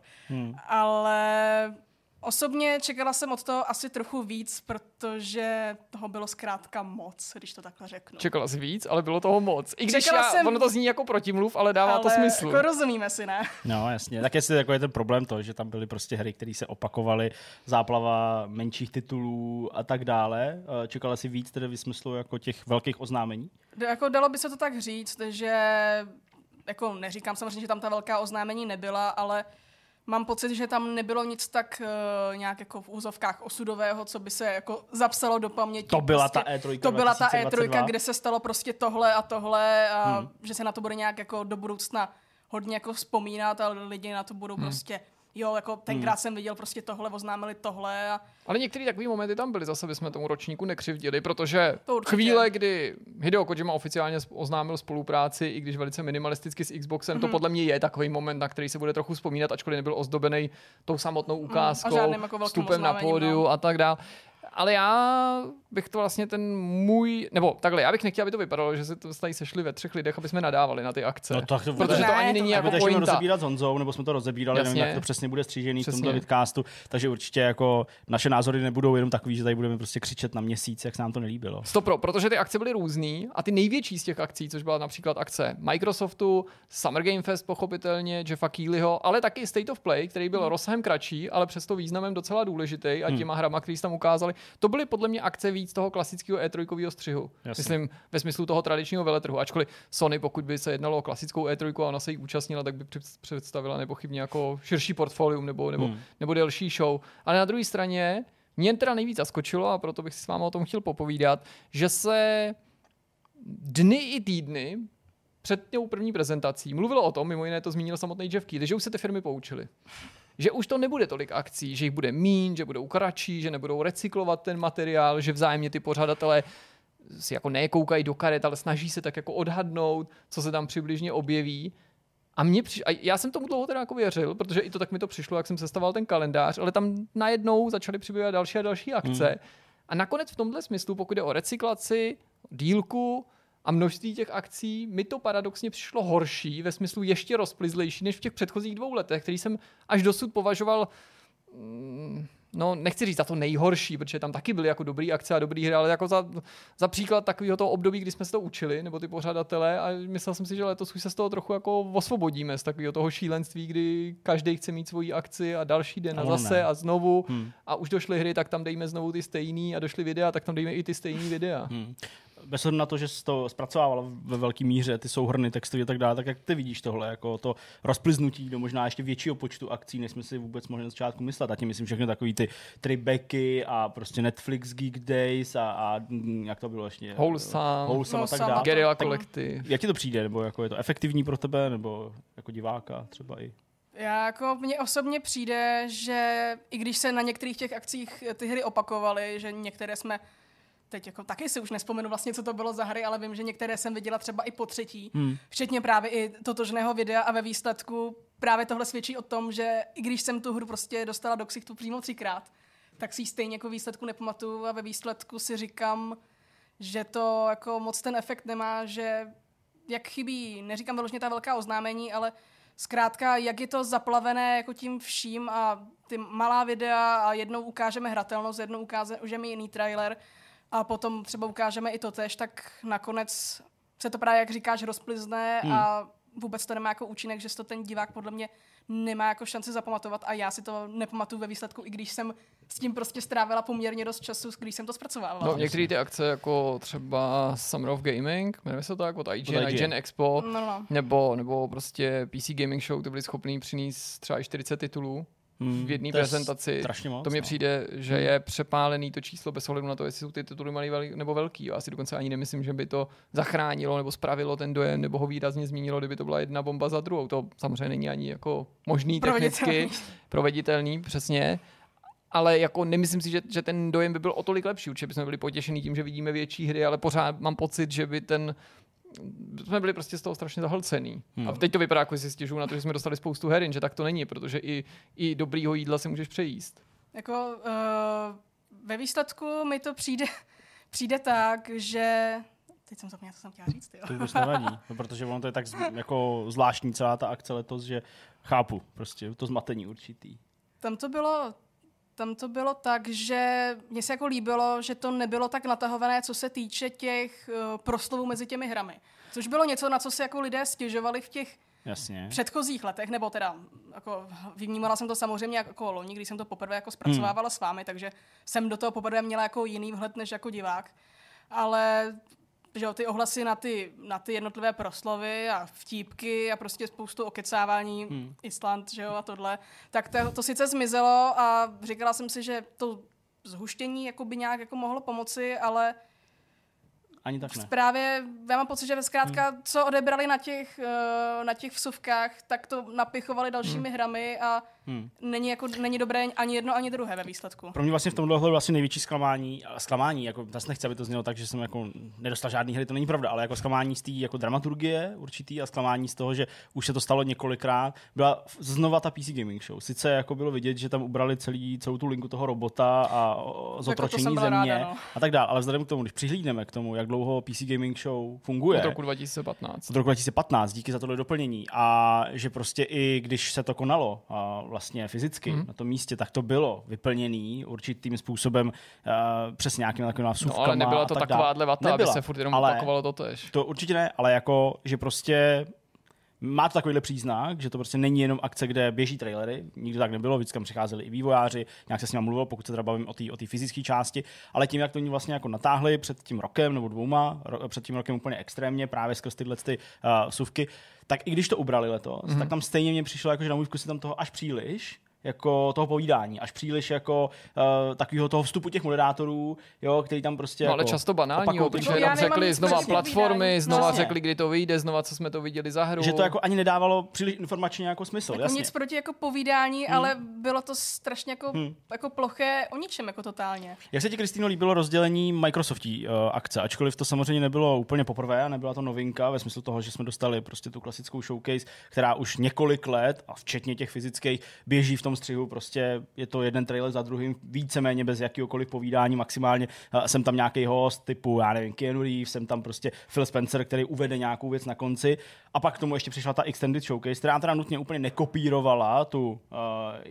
Ale osobně čekala jsem od toho asi trochu víc, protože toho bylo zkrátka moc, když to takhle řeknu. Čekala jsi víc, ale bylo toho moc. I když ono to zní jako protimluv, ale dává to smysl. Jako rozumíme si, ne? No jasně, tak jestli jako je ten problém to, že tam byly prostě hry, které se opakovaly, záplava menších titulů a tak dále. Čekala jsi víc tedy ve smyslu jako těch velkých oznámení? Jako dalo by se to tak říct, že jako neříkám samozřejmě, že tam ta velká oznámení nebyla, ale mám pocit, že tam nebylo nic tak nějak jako v úzovkách osudového, co by se jako zapsalo do paměti. To byla prostě ta E3. To byla ta E3, kde se stalo prostě tohle a tohle, a že se na to bude nějak jako do budoucna hodně jako vzpomínat a lidi na to budou prostě jo, jako tenkrát jsem viděl prostě tohle, oznámili tohle. A ale některé takové momenty tam byly, zase bychom tomu ročníku nekřivdili, protože chvíle, kdy Hideo Kojima oficiálně oznámil spolupráci, i když velice minimalisticky s Xboxem, to podle mě je takový moment, na který se bude trochu vzpomínat, ačkoliv nebyl ozdobený tou samotnou ukázkou, jako vstupem na pódium a tak dále. Ale já bych to vlastně ten můj, nebo takhle, já bych nechtěl, aby to vypadalo, že se tady sešli ve třech lidech, aby jsme nadávali na ty akce. No tak to bude, protože to ani není jako pointa. Budeme rozebírat s Honzou, nebo jsme to rozebírali, jasně, nevím, jak to přesně bude střížený v tomto vidcastu, takže určitě jako naše názory nebudou jenom takový, že tady budeme prostě křičet na měsíc, jak se nám to nelíbilo. Stopro, protože ty akce byly různý a ty největší z těch akcí, což byla například akce Microsoftu, Summer Game Fest pochopitelně, Jeffa Keeleyho, ale taky State of Play, který byl rozsahem kratší, ale přesto významem docela důležitý, a těma hrama, který tam ukázali, to byly podle mě akce víc toho klasického E3 střihu. Jasně. Myslím, ve smyslu toho tradičního veletrhu. Ačkoliv Sony, pokud by se jednalo o klasickou E3 a ona se jí účastnila, tak by představila nepochybně jako širší portfolium nebo delší show. Ale na druhé straně mě teda nejvíc zaskočilo, a proto bych si s váma o tom chtěl popovídat, že se dny i týdny před tou první prezentací mluvilo o tom, mimo jiné to zmínil samotný Jeff Keeley, že už se ty firmy poučily. Že už to nebude tolik akcí, že jich bude míň, že budou kratší, že nebudou recyklovat ten materiál, že vzájemně ty pořadatelé si jako nekoukají do karet, ale snaží se tak jako odhadnout, co se tam přibližně objeví. A já jsem tomu dlouho teda jako věřil, protože i to tak mi to přišlo, jak jsem sestavoval ten kalendář, ale tam najednou začaly přibývat další a další akce. A nakonec v tomhle smyslu, pokud jde o recyklaci, dílku a množství těch akcí, mi to paradoxně přišlo horší, ve smyslu ještě rozplyzlejší, než v těch předchozích 2 letech, který jsem až dosud považoval, no nechci říct za to nejhorší, protože tam taky byly jako dobrý akce a dobrý hry, ale jako za příklad takového toho období, kdy jsme se to učili, nebo ty pořadatelé, a myslel jsem si, že letos už se z toho trochu jako osvobodíme, z takového toho šílenství, kdy každý chce mít svoji akci a další den a zase a znovu a už došly hry, tak tam dejme znovu ty stejný, a došly videa, tak tam dejme i ty stejný videa. Bez ohledu na to, že jsi to zpracovával ve velké míře, ty souhrny, texty a tak dále, tak jak ty vidíš tohle, jako to rozplyznutí do možná ještě většího počtu akcí, než jsme si vůbec mohli na začátku myslet. A tím myslím všechny takový ty tribeky a prostě Netflix Geek Days a jak to bylo ještě? Wholesome a tak dále. Guerilla Collective. Jak ti to přijde? Nebo jako je to efektivní pro tebe? Nebo jako diváka třeba i? Jako mně osobně přijde, že i když se na některých těch akcích ty hry opakovaly, že některé jsme teď jako taky si už nespomenu vlastně, co to bylo za hry, ale vím, že některé jsem viděla třeba i po 3, včetně právě i totožného videa, a ve výsledku právě tohle svědčí o tom, že i když jsem tu hru prostě dostala do ksichtu přímo 3krát, tak si ji stejně jako výsledku nepamatuju, a ve výsledku si říkám, že to jako moc ten efekt nemá, že jak chybí, neříkám vyloženě ta velká oznámení, ale zkrátka, jak je to zaplavené jako tím vším a ty malá videa, a jednou ukážeme hratelnost, jednou ukážeme jiný trailer, a potom třeba ukážeme i to tež, tak nakonec se to právě, jak říkáš, rozplyzne a vůbec to nemá jako účinek, že to ten divák podle mě nemá jako šanci zapamatovat, a já si to nepamatuju ve výsledku, i když jsem s tím prostě strávila poměrně dost času, když jsem to zpracovala. No, některé ty akce, jako třeba Summer of Gaming, jmenuje se to tak, od IGN Expo, nebo prostě PC Gaming Show, ty byli schopný přinést třeba i 40 titulů. v jedné prezentaci. To mě přijde, že je přepálený to číslo bez ohledu na to, jestli jsou ty tituly malý nebo velký. Já si dokonce ani nemyslím, že by to zachránilo nebo spravilo ten dojem nebo ho výrazně zmínilo, kdyby to byla jedna bomba za druhou. To samozřejmě není ani jako možný technicky proveditelný, přesně. Ale jako nemyslím si, že ten dojem by byl o tolik lepší. Určitě bychom byli potěšený tím, že vidíme větší hry, ale pořád mám pocit, že by jsme byli prostě z toho strašně zahlcený. A teď to vypadá, jako si stěžuju na to, že jsme dostali spoustu herin, že tak to není, protože i dobrýho jídla si můžeš přejíst. Jako ve výsledku mi to přijde tak, že... Teď jsem zapomněla, co jsem chtěla říct. Jo. To vůbec nevadí, protože ono to je tak jako zvláštní celá ta akce letos, že chápu prostě to zmatení určitý. Tam to bylo tak, že mně se jako líbilo, že to nebylo tak natahované, co se týče těch proslovů mezi těmi hrami. Což bylo něco, na co se jako lidé stěžovali v těch předchozích letech, nebo teda jako vnímala jsem to samozřejmě jako loni, když jsem to poprvé jako zpracovávala s vámi, takže jsem do toho poprvé měla jako jiný vhled než jako divák. Ale že ty ohlasy na ty jednotlivé proslovy a vtípky a prostě spoustu okecávání Island, že jo, a tohle, tak to sice zmizelo a říkala jsem si, že to zhuštění jako by nějak jako mohlo pomoci, ale ani tak ne. Právě já mám pocit, že zkrátka co odebrali na těch vsuvkách, tak to napichovali dalšími hrami a není dobré ani jedno, ani druhé ve výsledku. Pro mě vlastně v tomhle ohledu vlastně největší zklamání jako zase nechci, aby to znělo tak, že jsem jako nedostal žádný hry, to není pravda, ale jako zklamání z té jako dramaturgie určitý a zklamání z toho, že už se to stalo několikrát, byla znova ta PC Gaming Show. Sice jako bylo vidět, že tam ubrali celou tu linku toho robota a zotročení země a tak dále, ale vzhledem k tomu, když přihlídneme k tomu, jak dlouho PC Gaming Show funguje. Od roku 2015. Od roku 2015, díky za tohle doplnění. A že prostě i když se to konalo a vlastně fyzicky na tom místě, tak to bylo vyplněný určitým způsobem přes nějakým takovým vsuvkama. No ale nebyla to takováhle vata, aby se furt jenom opakovalo to tež. To určitě ne, ale jako, že prostě má to takovýhle příznak, že to prostě není jenom akce, kde běží trailery, nikdy tak nebylo, vždycky tam přicházeli i vývojáři, nějak se s nimi mluvilo, pokud se teda bavím o té fyzické části, ale tím, jak to oni vlastně jako natáhli před tím rokem nebo dvouma, před tím rokem úplně extrémně, právě skrz tyhle suvky, tak i když to ubrali letos, tak tam stejně mě přišlo, jako, že na můj vkus si tam toho až příliš, jako toho povídání, až příliš jako takového toho vstupu těch moderátorů, jo, který tam prostě no, ale jako často banální, protože nám řekli znova platformy, znova řekli, kdy to vyjde, znova co jsme to viděli za hru. Že to jako ani nedávalo příliš informačně jako smysl, jako jasně. Nic proti jako povídání, ale bylo to strašně jako, jako ploché o ničem jako totálně. Jak se ti, Kristýno, líbilo rozdělení Microsoftí akce, ačkoliv to samozřejmě nebylo úplně poprvé a nebyla to novinka ve smyslu toho, že jsme dostali prostě tu klasickou showcase, která už několik let a včetně těch fyzických běží v tom střihu, prostě je to jeden trailer za druhým, víceméně bez jakýhokoliv povídání, maximálně jsem tam nějaký host typu, já nevím, Keanu Reeves, jsem tam prostě Phil Spencer, který uvede nějakou věc na konci a pak k tomu ještě přišla ta Extended Showcase, která teda nutně úplně nekopírovala tu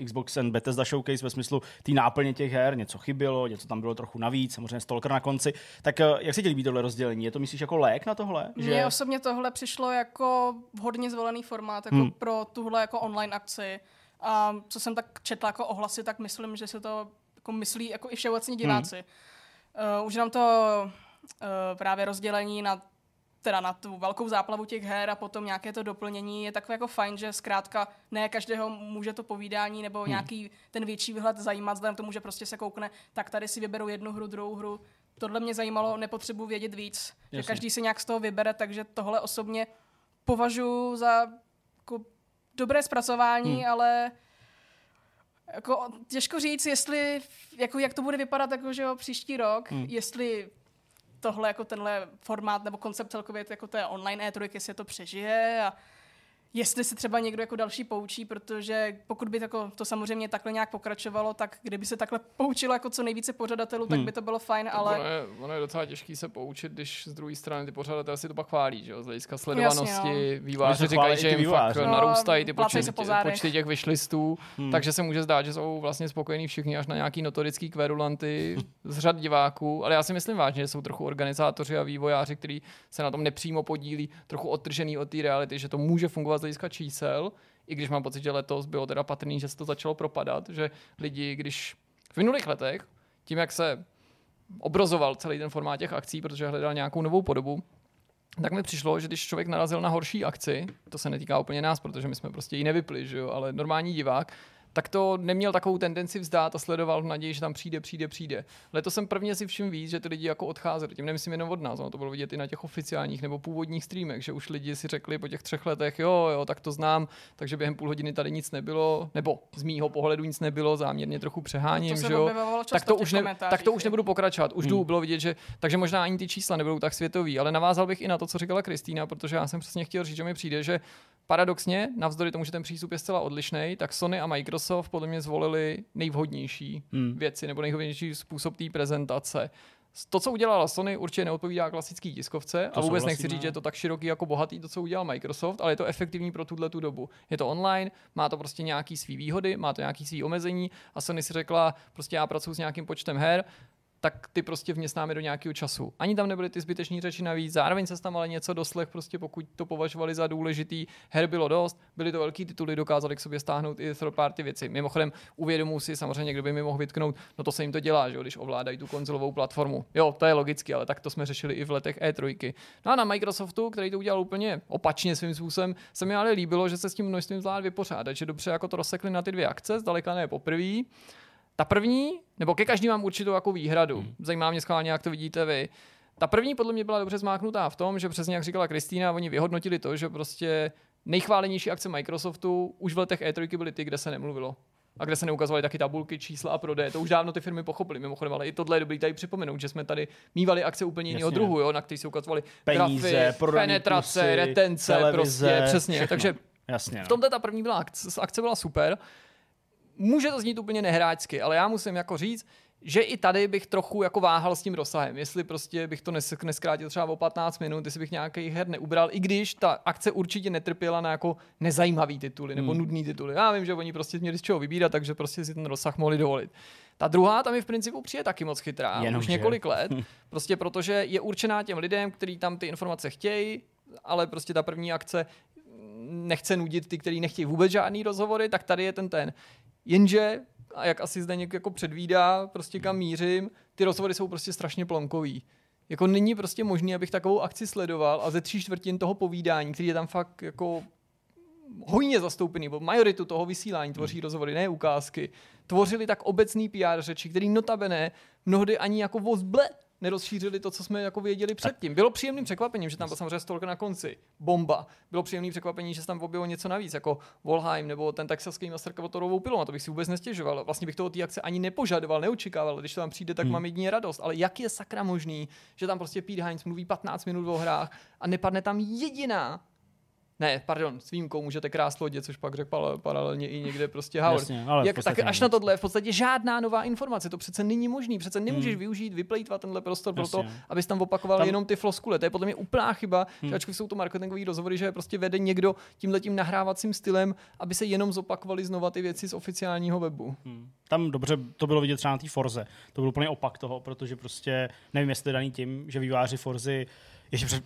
Xbox and Bethesda Showcase ve smyslu té náplně těch her, něco chybělo, něco tam bylo trochu navíc, samozřejmě Stalker na konci, tak jak se ti líbí tohle rozdělení? Je to, myslíš, jako lék na tohle? Mně že... osobně tohle přišlo jako hodně zvolený formát jako pro tuhle jako online akci. A co jsem tak četla jako ohlasy, tak myslím, že se to jako myslí jako i všeobecní diváci. Už nám to právě rozdělení na tu velkou záplavu těch her a potom nějaké to doplnění je takové jako fajn, že zkrátka ne každého může to povídání nebo nějaký ten větší výhled zajímat, vzhledem k tomu, že prostě se koukne, tak tady si vyberou jednu hru, druhou hru. Tohle mě zajímalo, nepotřebuji vědět víc. Jasně. Že každý si nějak z toho vybere, takže tohle osobně považuji za jako dobré zpracování, ale jako těžko říct, jestli jako jak to bude vypadat jako, že jo, příští rok, jestli tohle jako tenhle formát nebo koncept celkově jako té online E3, jestli to přežije a jestli se třeba někdo jako další poučí, protože pokud by to samozřejmě takhle nějak pokračovalo, tak kdyby se takhle poučilo jako co nejvíce pořadatelů, tak by to bylo fajn, to ale... Ono je docela těžký se poučit, když z druhé strany ty pořadatelé si to pak chválí, že jo? Z hlediska sledovanosti, vývojáři říkají, že jim fakt narůstají ty počty těch vyšlistů, takže se může zdát, že jsou vlastně spokojení všichni až na nějaký notorický kverulanty z řad diváků, ale já si myslím vážně, že jsou trochu organizátoři a vývojáři, kteří se na tom nepřímo podílí, trochu odtržený od té reality, že to může fungovat z hlediska čísel, i když mám pocit, že letos bylo teda patrný, že se to začalo propadat, že lidi, když v minulých letech, tím jak se obrozoval celý ten formát těch akcí, protože hledal nějakou novou podobu, tak mi přišlo, že když člověk narazil na horší akci, to se netýká úplně nás, protože my jsme prostě ji nevypli, že jo, ale normální divák, tak to neměl takovou tendenci vzdát a sledoval v naději, že tam přijde. Letos jsem prvně si všim víc, že ty lidi jako odcházeli. Tím nemyslím jenom od nás, ono to bylo vidět i na těch oficiálních nebo původních streamech, že už lidi si řekli po těch 3 letech, jo, tak to znám, takže během půl hodiny tady nic nebylo, nebo z mýho pohledu nic nebylo, záměrně trochu přeháním, no to že jo. Tak to už nebudu pokračovat. Už bylo vidět, že takže možná ani ty čísla nebudou tak světový, ale navázal bych i na to, co říkala Kristýna, protože já jsem přesně chtěl říct, že mi přijde, že paradoxně, navzdory tomu, že ten přístup je zcela odlišný, tak Sony a Microsoft podle mě zvolili nejvhodnější věci nebo nejvhodnější způsob té prezentace. To, co udělala Sony, určitě neodpovídá klasický tiskovce a vůbec nechci říct, že je to tak široký jako bohatý to, co udělal Microsoft, ale je to efektivní pro tuhletu dobu. Je to online, má to prostě nějaký svý výhody, má to nějaký svý omezení a Sony si řekla, prostě já pracuji s nějakým počtem her, tak ty prostě vměstnáme do nějakého času. Ani tam nebyly ty zbytečné řeči navíc, zároveň se tam ale něco doslech, prostě pokud to považovali za důležitý, her bylo dost, byly to velký tituly, dokázali k sobě stáhnout i third party věci. Mimochodem uvědomuji si, samozřejmě kdo by mi mohl vytknout, no to se jim to dělá, že jo, když ovládají tu konzolovou platformu. Jo, to je logicky, ale tak to jsme řešili i v letech E3. No a na Microsoftu, který to udělal úplně opačně svým způsobem, se mi ale líbilo, že se s tím množstvím zvládli vypořádat, že dobře jako to rozsekli na ty dvě akce, zdaleka ne poprvé. Ta první, nebo ke každý mám určitou jako výhradu, zajímá mě schválně, jak to vidíte vy. Ta první podle mě byla dobře zmáknutá v tom, že přesně jak říkala Kristýna, oni vyhodnotili to, že prostě nejchválenější akce Microsoftu už v letech E3 byly ty, kde se nemluvilo. A kde se neukazovaly taky tabulky, čísla a prodeje. To už dávno ty firmy pochopily. Mimochodem, ale i tohle je dobrý tady připomenout, že jsme tady mívali akce úplně jiného druhu, jo, na který se ukazovaly peníze, grafy, penetrace, kusy, retence, televize, prostě, přesně. Všechno. Takže jasně, v tomhle ta první byla akce byla super. Může to znít úplně nehráčsky, ale já musím jako říct, že i tady bych trochu jako váhal s tím rozsahem. Jestli prostě bych to neskrátil třeba o 15 minut, jestli bych nějaký her neubral, i když ta akce určitě netrpěla na jako nezajímavý tituly nebo nudný tituly. Já vím, že oni prostě měli z čeho vybírat, takže prostě si ten rozsah mohli dovolit. Ta druhá tam je v principu přijde taky moc chytrá, už několik let, prostě protože je určená těm lidem, kteří tam ty informace chtějí, ale prostě ta první akce nechce nudit ty, kteří nechtějí vůbec žádný rozhovory, tak tady je ten. Jenže, a jak asi zde někdo jako předvídá, prostě kam mířím, ty rozhovory jsou prostě strašně plonkový. Jako není prostě možný, abych takovou akci sledoval a ze 3/4 toho povídání, který je tam fakt jako hojně zastoupený, bo majoritu toho vysílání tvoří rozhovory, ne ukázky, tvořili tak obecný PR řeči, který notabene mnohdy ani jako vozble nerozšířili to, co jsme jako věděli předtím. Bylo příjemným překvapením, že tam byl samozřejmě stalker na konci. Bomba. Bylo příjemným překvapením, že se tam objevilo něco navíc, jako Valheim nebo ten texaský masakr motorovou pilou. Na to bych si vůbec nestěžoval. Vlastně bych toho té akce ani nepožadoval, neočekával. Když to tam přijde, tak mám jedině radost. Ale jak je sakra možný, že tam prostě Pete Hines mluví 15 minut o hrách a nepadne tam jediná. Ne, pardon, s výjimkou můžete krást lodě, což pak řekl paralelně i někde prostě Howard. Tak až na tohle v podstatě žádná nová informace, to přece není možný, přece nemůžeš využít, vyplejtvat tenhle prostor pro to, abys tam opakoval jenom ty floskule. To je podle mě úplná chyba, že ačkoliv jsou to marketingový rozhovory, že prostě vede někdo tímhletím nahrávacím stylem, aby se jenom zopakovaly znova ty věci z oficiálního webu. Tam dobře to bylo vidět třeba na té Forze. To byl úplně opak toho, protože prostě nevím, jestli daný tím, že vývojáři Forzy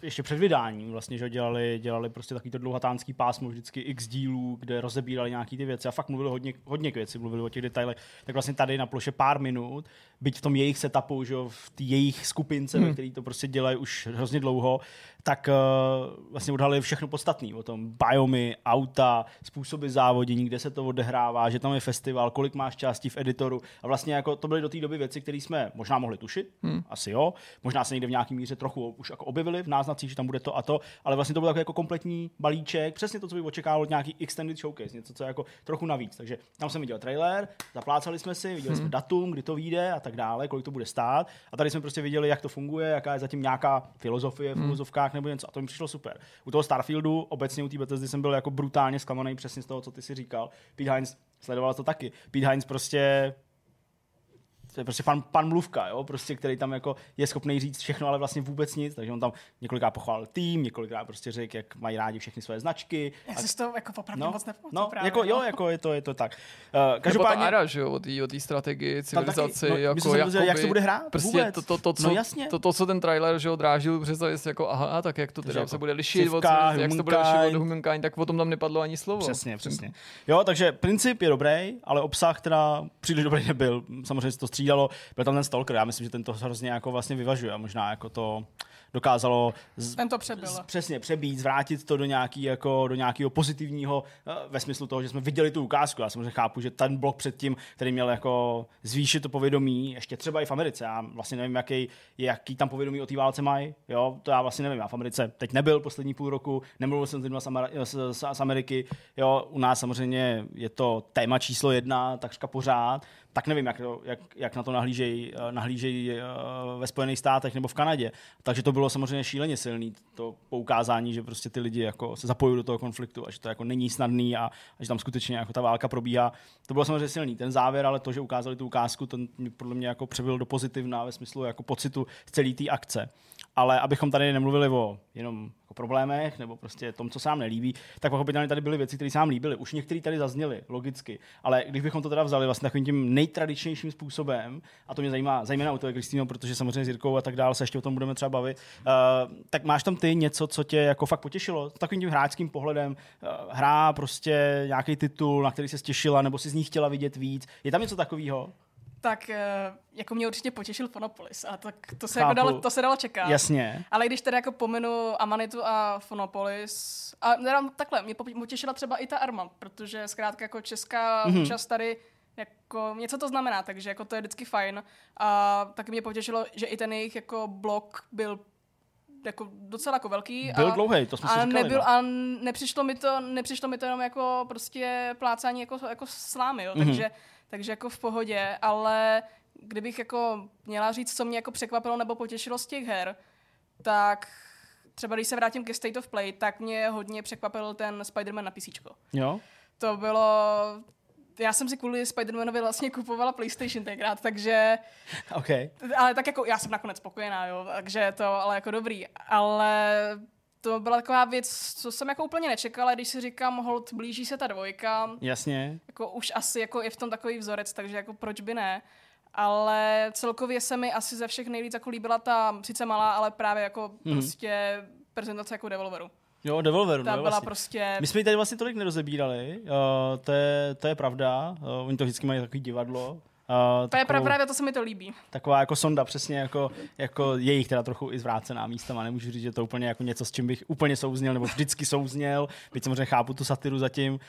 ještě před vydáním vlastně, že dělali prostě takovýto dlouhatánský pásmo vždycky x dílů, kde rozebírali nějaký ty věci a fakt mluvili hodně k věci, mluvili o těch detailech, tak vlastně tady na ploše pár minut, byť v tom jejich setupu, že v té jejich skupince, ve který to prostě dělají už hrozně dlouho, tak vlastně odhalili všechno podstatné o tom, biomy, auta, způsoby závodění, kde se to odehrává, že tam je festival, kolik máš částí v editoru a vlastně jako to byly do té doby věci, které jsme možná mohli tušit, asi jo, možná se někde v nějaký míře trochu už jako objevili v náznacích, že tam bude to a to, ale vlastně to byl takový jako kompletní balíček, přesně to, co bych očekával od nějaký extended showcase, něco, co je jako trochu navíc. Takže tam jsem viděl trailer, zaplácali jsme si, viděli jsme datum, kdy to vyjde a tak dále, kolik to bude stát a tady jsme prostě viděli, jak to funguje, jaká je zatím nějaká filozofie v filozofkách nebo něco a to mi přišlo super. U toho Starfieldu, obecně u té Bethesdy jsem byl jako brutálně zklamaný přesně z toho, co ty si říkal. Pete Hines sledoval to taky. Pete Hines to je prostě pan mluvka, jo? Prostě, který tam jako je schopný říct všechno, ale vlastně vůbec nic, takže on tam několikrát pochválil tým, několikrát prostě řekl, jak mají rádi všechny své značky. Já si to jako opravdu moc nepamatuju. No, právě, jako, jo, jako je to tak. Každopádně, nebo ta ara, že jo, o té strategii, civilizaci, taky, jak to bude hrát prostě vůbec. To, co ten trailer, že jo, drážil, představit si jako, aha, tak jak to teda jako se bude lišit od Humankind, tak o tom tam nepadlo ani slovo. Přesně. Jo, takže princip je dobrý, ale obsah teda příliš dobrý nebyl. Samozřejmě to střídalo, byl tam ten Stalker, já myslím, že ten to hrozně jako vlastně vyvažuje a možná jako to dokázalo přebít, zvrátit to do nějakého jako, pozitivního ve smyslu toho, že jsme viděli tu ukázku. Já samozřejmě chápu, že ten blok předtím, který měl jako zvýšit to povědomí, ještě třeba i v Americe. Já vlastně nevím, jaký tam povědomí o té válce mají. Jo? To já vlastně nevím. Já v Americe teď nebyl poslední půl roku, nemluvil jsem z Ameriky. Jo? U nás samozřejmě je to téma číslo 1, takřka pořád. Tak nevím, jak na to nahlížejí ve Spojených státech nebo v Kanadě. Takže to bylo samozřejmě šíleně silné, to poukázání, že prostě ty lidi jako se zapojují do toho konfliktu a že to jako není snadný a že tam skutečně jako ta válka probíhá. To bylo samozřejmě silný ten závěr, ale to, že ukázali tu ukázku, to podle mě jako přebyl do pozitivna ve smyslu jako pocitu z celé té akce. Ale abychom tady nemluvili o jenom o problémech nebo prostě tom, co se nám nelíbí, tak pochopitelně tady byly věci, které se nám líbily. Už některé tady zazněly, logicky, ale když bychom to teda vzali vlastně takovým tím nejtradičnějším způsobem, a to mě zajímá, zejména u toho, Kristýno, protože samozřejmě s Jirkou a tak dále se ještě o tom budeme třeba bavit, tak máš tam ty něco, co tě jako fakt potěšilo? Takovým tím hráčským pohledem, hra, prostě nějaký titul, na který se těšila nebo si z ní chtěla vidět víc. Je tam něco takového? Tak jako mě určitě potěšil Phonopolis a tak to se dalo čekat. Jasně. Ale když teda jako pomenu Amanitu a Phonopolis, a takhle, mě potěšila třeba i ta Arma, protože zkrátka jako česká účast tady jako něco to znamená, takže jako to je vždycky fajn. A taky mě potěšilo, že i ten jejich jako blok byl jako docela jako velký. Byl dlouhej, to jsme si říkali. A nepřišlo mi to jenom jako prostě plácání jako slámy, jo, takže jako v pohodě, ale kdybych jako měla říct, co mě jako překvapilo nebo potěšilo z těch her, tak třeba když se vrátím ke State of Play, tak mě hodně překvapil ten Spider-Man na PCčko. Jo. To bylo... Já jsem si kvůli Spider-Manovi vlastně kupovala PlayStation tenkrát, takže... Okay. Ale tak jako já jsem nakonec spokojená, jo, takže to ale jako dobrý. Ale to byla taková věc, co jsem jako úplně nečekala, když si říkám, hold, blíží se ta dvojka. Jasně. Jako už asi jako je v tom takový vzorec, takže jako proč by ne. Ale celkově se mi asi ze všech nejvíc jako líbila ta, sice malá, ale právě jako prostě prezentace jako Devolveru. Jo, Devolveru. Ta byla vlastně. Prostě... My jsme ji tady vlastně tolik nerozebírali, to je pravda, oni to vždycky mají takový divadlo. Právě to se mi to líbí. Taková jako sonda, přesně jako jejich teda trochu i zvrácená místama. Nemůžu říct, že to úplně jako něco, s čím bych úplně souzněl, nebo vždycky souzněl, byť samozřejmě chápu tu satiru zatím.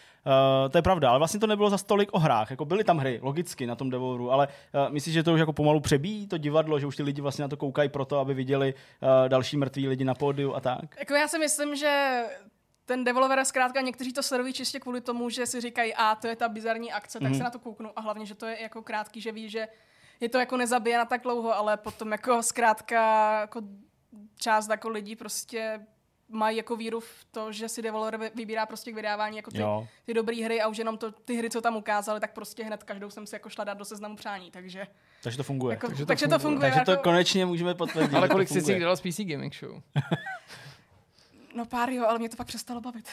To je pravda, ale vlastně to nebylo za tolik o hrách. Jako byly tam hry, logicky, na tom Devolveru, ale myslím, že to už jako pomalu přebíjí to divadlo, že už ty lidi vlastně na to koukají proto, aby viděli další mrtví lidi na pódiu a tak. Jako já si myslím, že ten Devolver zkrátka někteří to sledují čistě kvůli tomu, že si říkají, a to je ta bizarní akce, tak se na to kouknu a hlavně, že to je jako krátký, že ví, že je to jako nezabije na tak dlouho, ale potom jako zkrátka jako část jako lidí prostě mají jako víru v to, že si Devolver vybírá prostě k vydávání jako ty dobrý hry a už jenom to, ty hry, co tam ukázaly, tak prostě hned každou jsem si jako šla dát do seznamu přání, takže... Takže to funguje. Jako, takže to funguje. Takže to jako... konečně můžeme potvrdit. Ale kolik jsi dala z PC Gaming Show? No pár jo, ale mě to pak přestalo bavit.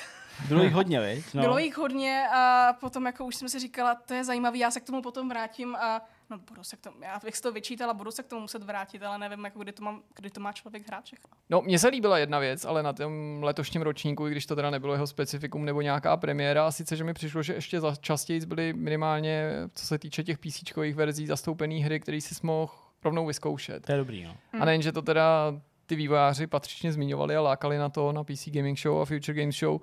Bylo jich hodně, viď? No. Bylo jich hodně a potom jako už jsem si říkala, to je zajímavý, já se k tomu potom vrátím a no budu se k tomu, já bych si to vyčítala, budu se k tomu muset vrátit, ale nevím, jako kdy to má člověk hrát všechno. No, mně se líbila jedna věc, ale na tom letošním ročníku, i když to teda nebylo jeho specifikum nebo nějaká premiéra, a sice, že mi přišlo, že ještě častěji byly minimálně, co se týče těch PCčkových verzí, zastoupený hry, které si mohl rovnou vyzkoušet. To je dobrý, no. A nejen, že to teda ty vývojáři patřičně zmiňovali a lákali na to na PC Gaming Show a Future Games Show,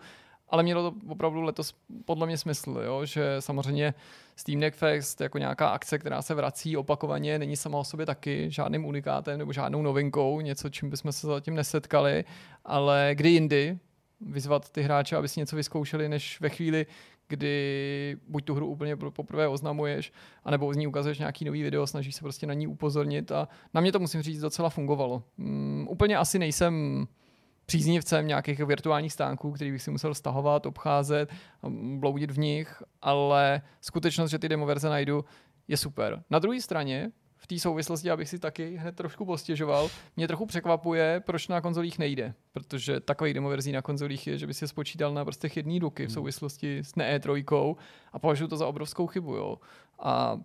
ale mělo to opravdu letos podle mě smysl, jo? Že samozřejmě Steam Deck Fest jako nějaká akce, která se vrací opakovaně, není sama o sobě taky žádným unikátem nebo žádnou novinkou, něco, čím bychom se zatím nesetkali, ale kdy jindy vyzvat ty hráče, aby si něco vyzkoušeli, než ve chvíli, kdy buď tu hru úplně poprvé oznamuješ, anebo z ní ukazuješ nějaký nový video, snažíš se prostě na ní upozornit a na mě to, musím říct, docela fungovalo. Úplně asi nejsem příznivcem nějakých virtuálních stánků, který bych si musel stahovat, obcházet, bloudit v nich, ale skutečnost, že ty demoverze najdu, je super. Na druhé straně, v té souvislosti, abych si taky hned trošku postěžoval, mě trochu překvapuje, proč na konzolích nejde, protože takových demoverzí na konzolích je, že by si je spočítal na prostě jedné ruky v souvislosti s E3 a považuji to za obrovskou chybu. Jo. A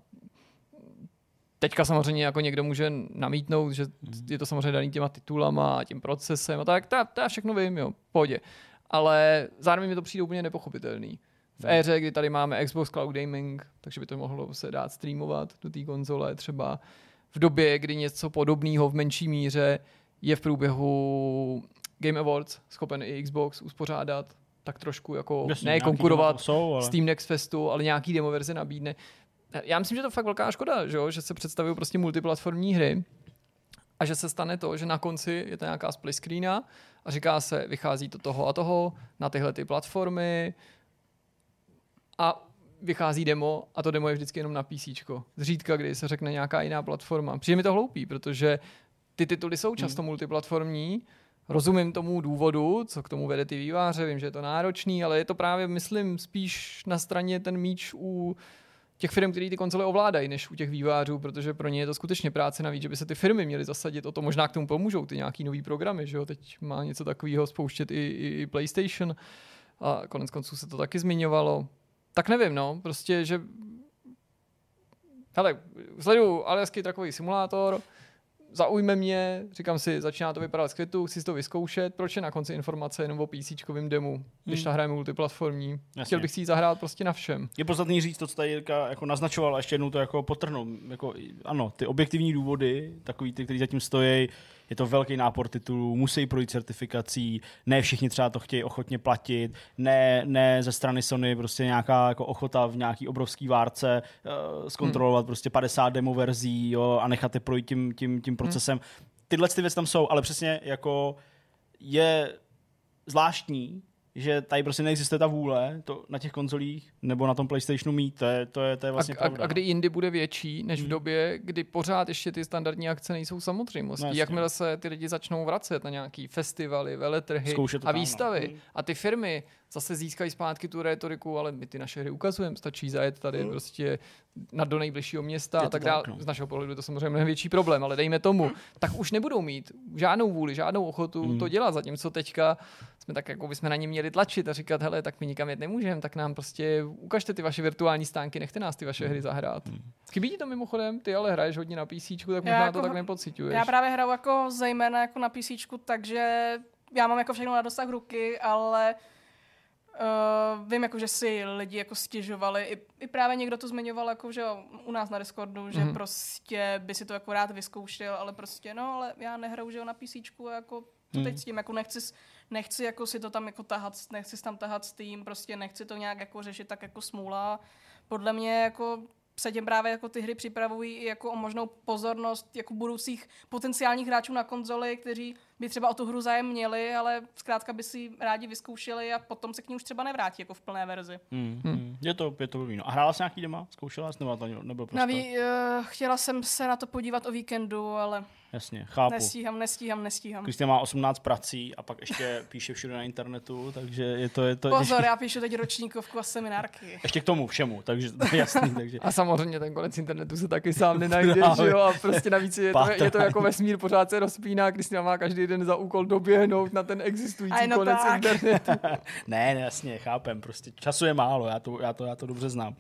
teďka samozřejmě jako někdo může namítnout, že je to samozřejmě daný těma titulama a tím procesem a tak, to já všechno vím, jo, pohodě. Ale zároveň mi to přijde úplně nepochopitelný. v éře, kdy tady máme Xbox Cloud Gaming, takže by to mohlo se dát streamovat do té konzole třeba v době, kdy něco podobného v menší míře je v průběhu Game Awards schopen i Xbox uspořádat, tak trošku jako ne konkurovat jsou, ale... Steam Deck Festu, ale nějaký demo verze nabídne. Já myslím, že to je fakt velká škoda, že se představují prostě multiplatformní hry a že se stane to, že na konci je to nějaká split screena a říká se, vychází to toho a toho na tyhle ty platformy a vychází demo a to demo je vždycky jenom na PCčko. Zřídka, kdy se řekne nějaká jiná platforma. Přijde mi to hloupý, protože ty tituly jsou často multiplatformní. Rozumím tomu důvodu, co k tomu vede ty výváře, vím, že je to náročný, ale je to právě, myslím, spíš na straně ten míč u těch firm, který ty konzole ovládají, než u těch vývářů, protože pro ně je to skutečně práce navíc, že by se ty firmy měly zasadit o to, možná k tomu pomůžou ty nějaký nový programy, že jo, teď má něco takového spouštět i PlayStation a konec konců se to taky zmiňovalo. Tak nevím, no, prostě, že... Hele, sleduju alesky takový simulátor, zaujme mě, říkám si, začíná to vypadat z květu, chci si to vyzkoušet, proč je na konci informace jenom o PCčkovým demu, když ta hra je multiplatformní. Jasně. Chtěl bych si ji zahrát prostě na všem. Je podstatný říct to, co tady Jirka jako naznačoval, a ještě jednou to jako podtrhnout. Jako, ano, ty objektivní důvody, takový ty, který zatím stojí, je to velký nápor titulů, musí projít certifikací, ne všichni třeba to chtějí ochotně platit, ne ze strany Sony prostě nějaká jako ochota v nějaký obrovský várce zkontrolovat prostě 50 demo verzí, jo, a nechat je projít tím procesem. Tyhle ty věci tam jsou, ale přesně jako je zvláštní, že tady prostě neexistuje ta vůle to na těch konzolích nebo na tom PlayStationu mít, to je vlastně pravda. A kdy jindy bude větší, než v době, kdy pořád ještě ty standardní akce nejsou samozřejmostí. No, jakmile se ty lidi začnou vracet na nějaký festivaly, veletrhy a výstavy a ty firmy zase získají zpátky tu rétoriku, ale my ty naše hry ukazujeme, stačí zajet tady prostě do nejbližšího města a tak dále. Z našeho pohledu to samozřejmě mnohem větší problém, ale dejme tomu, tak už nebudou mít žádnou vůli, žádnou ochotu to dělat, zatímco teďka jsme tak jako bychom na ně měli tlačit a říkat, hele, tak my nikam jet nemůžeme, tak nám prostě ukažte ty vaše virtuální stánky, nechte nás ty vaše hry zahrát. Chybí ti to mimochodem, ty ale hraješ hodně na PCčku, tak možná jako, to tak nepociťuješ. Já právě hraju jako zejména jako na PCčku, takže já mám jako všechno na dosah ruky, ale vím, jako, že si lidi jako stěžovali, i právě někdo to zmiňoval jako, že u nás na Discordu, že prostě by si to jako rád vyzkoušel, ale prostě no, ale já nehraju, že na PCčku a jako to teď s tím, jako nechci jako si to tam jako tahat, nechci tam tahat s tím, prostě nechci to nějak jako řešit tak jako smůla. Podle mě jako se tím právě jako ty hry připravují i jako o možnou pozornost jako budoucích potenciálních hráčů na konzoli, kteří by třeba o tu hru zájem měli, ale zkrátka by si ji rádi vyzkoušeli a potom se k ní už třeba nevrátí jako v plné verzi. Je to blbý. A hrála jsi nějaký demo? Zkoušela jsi? Nebylo prostě? Chtěla jsem se na to podívat o víkendu, ale... Jasně, chápu. Nestíhám. Kristýna má 18 prací a pak ještě píše všude na internetu, takže je to... Pozor, já píšu teď ročníkovku a seminárky. Ještě k tomu všemu, takže to je jasný. Takže... A samozřejmě ten konec internetu se taky sám nenajde, že jo? A prostě navíc je to jako vesmír, pořád se rozpíná. Kristýna má každý den za úkol doběhnout na ten existující konec internetu. Ne, jasně, chápem, prostě času je málo, já to dobře znám.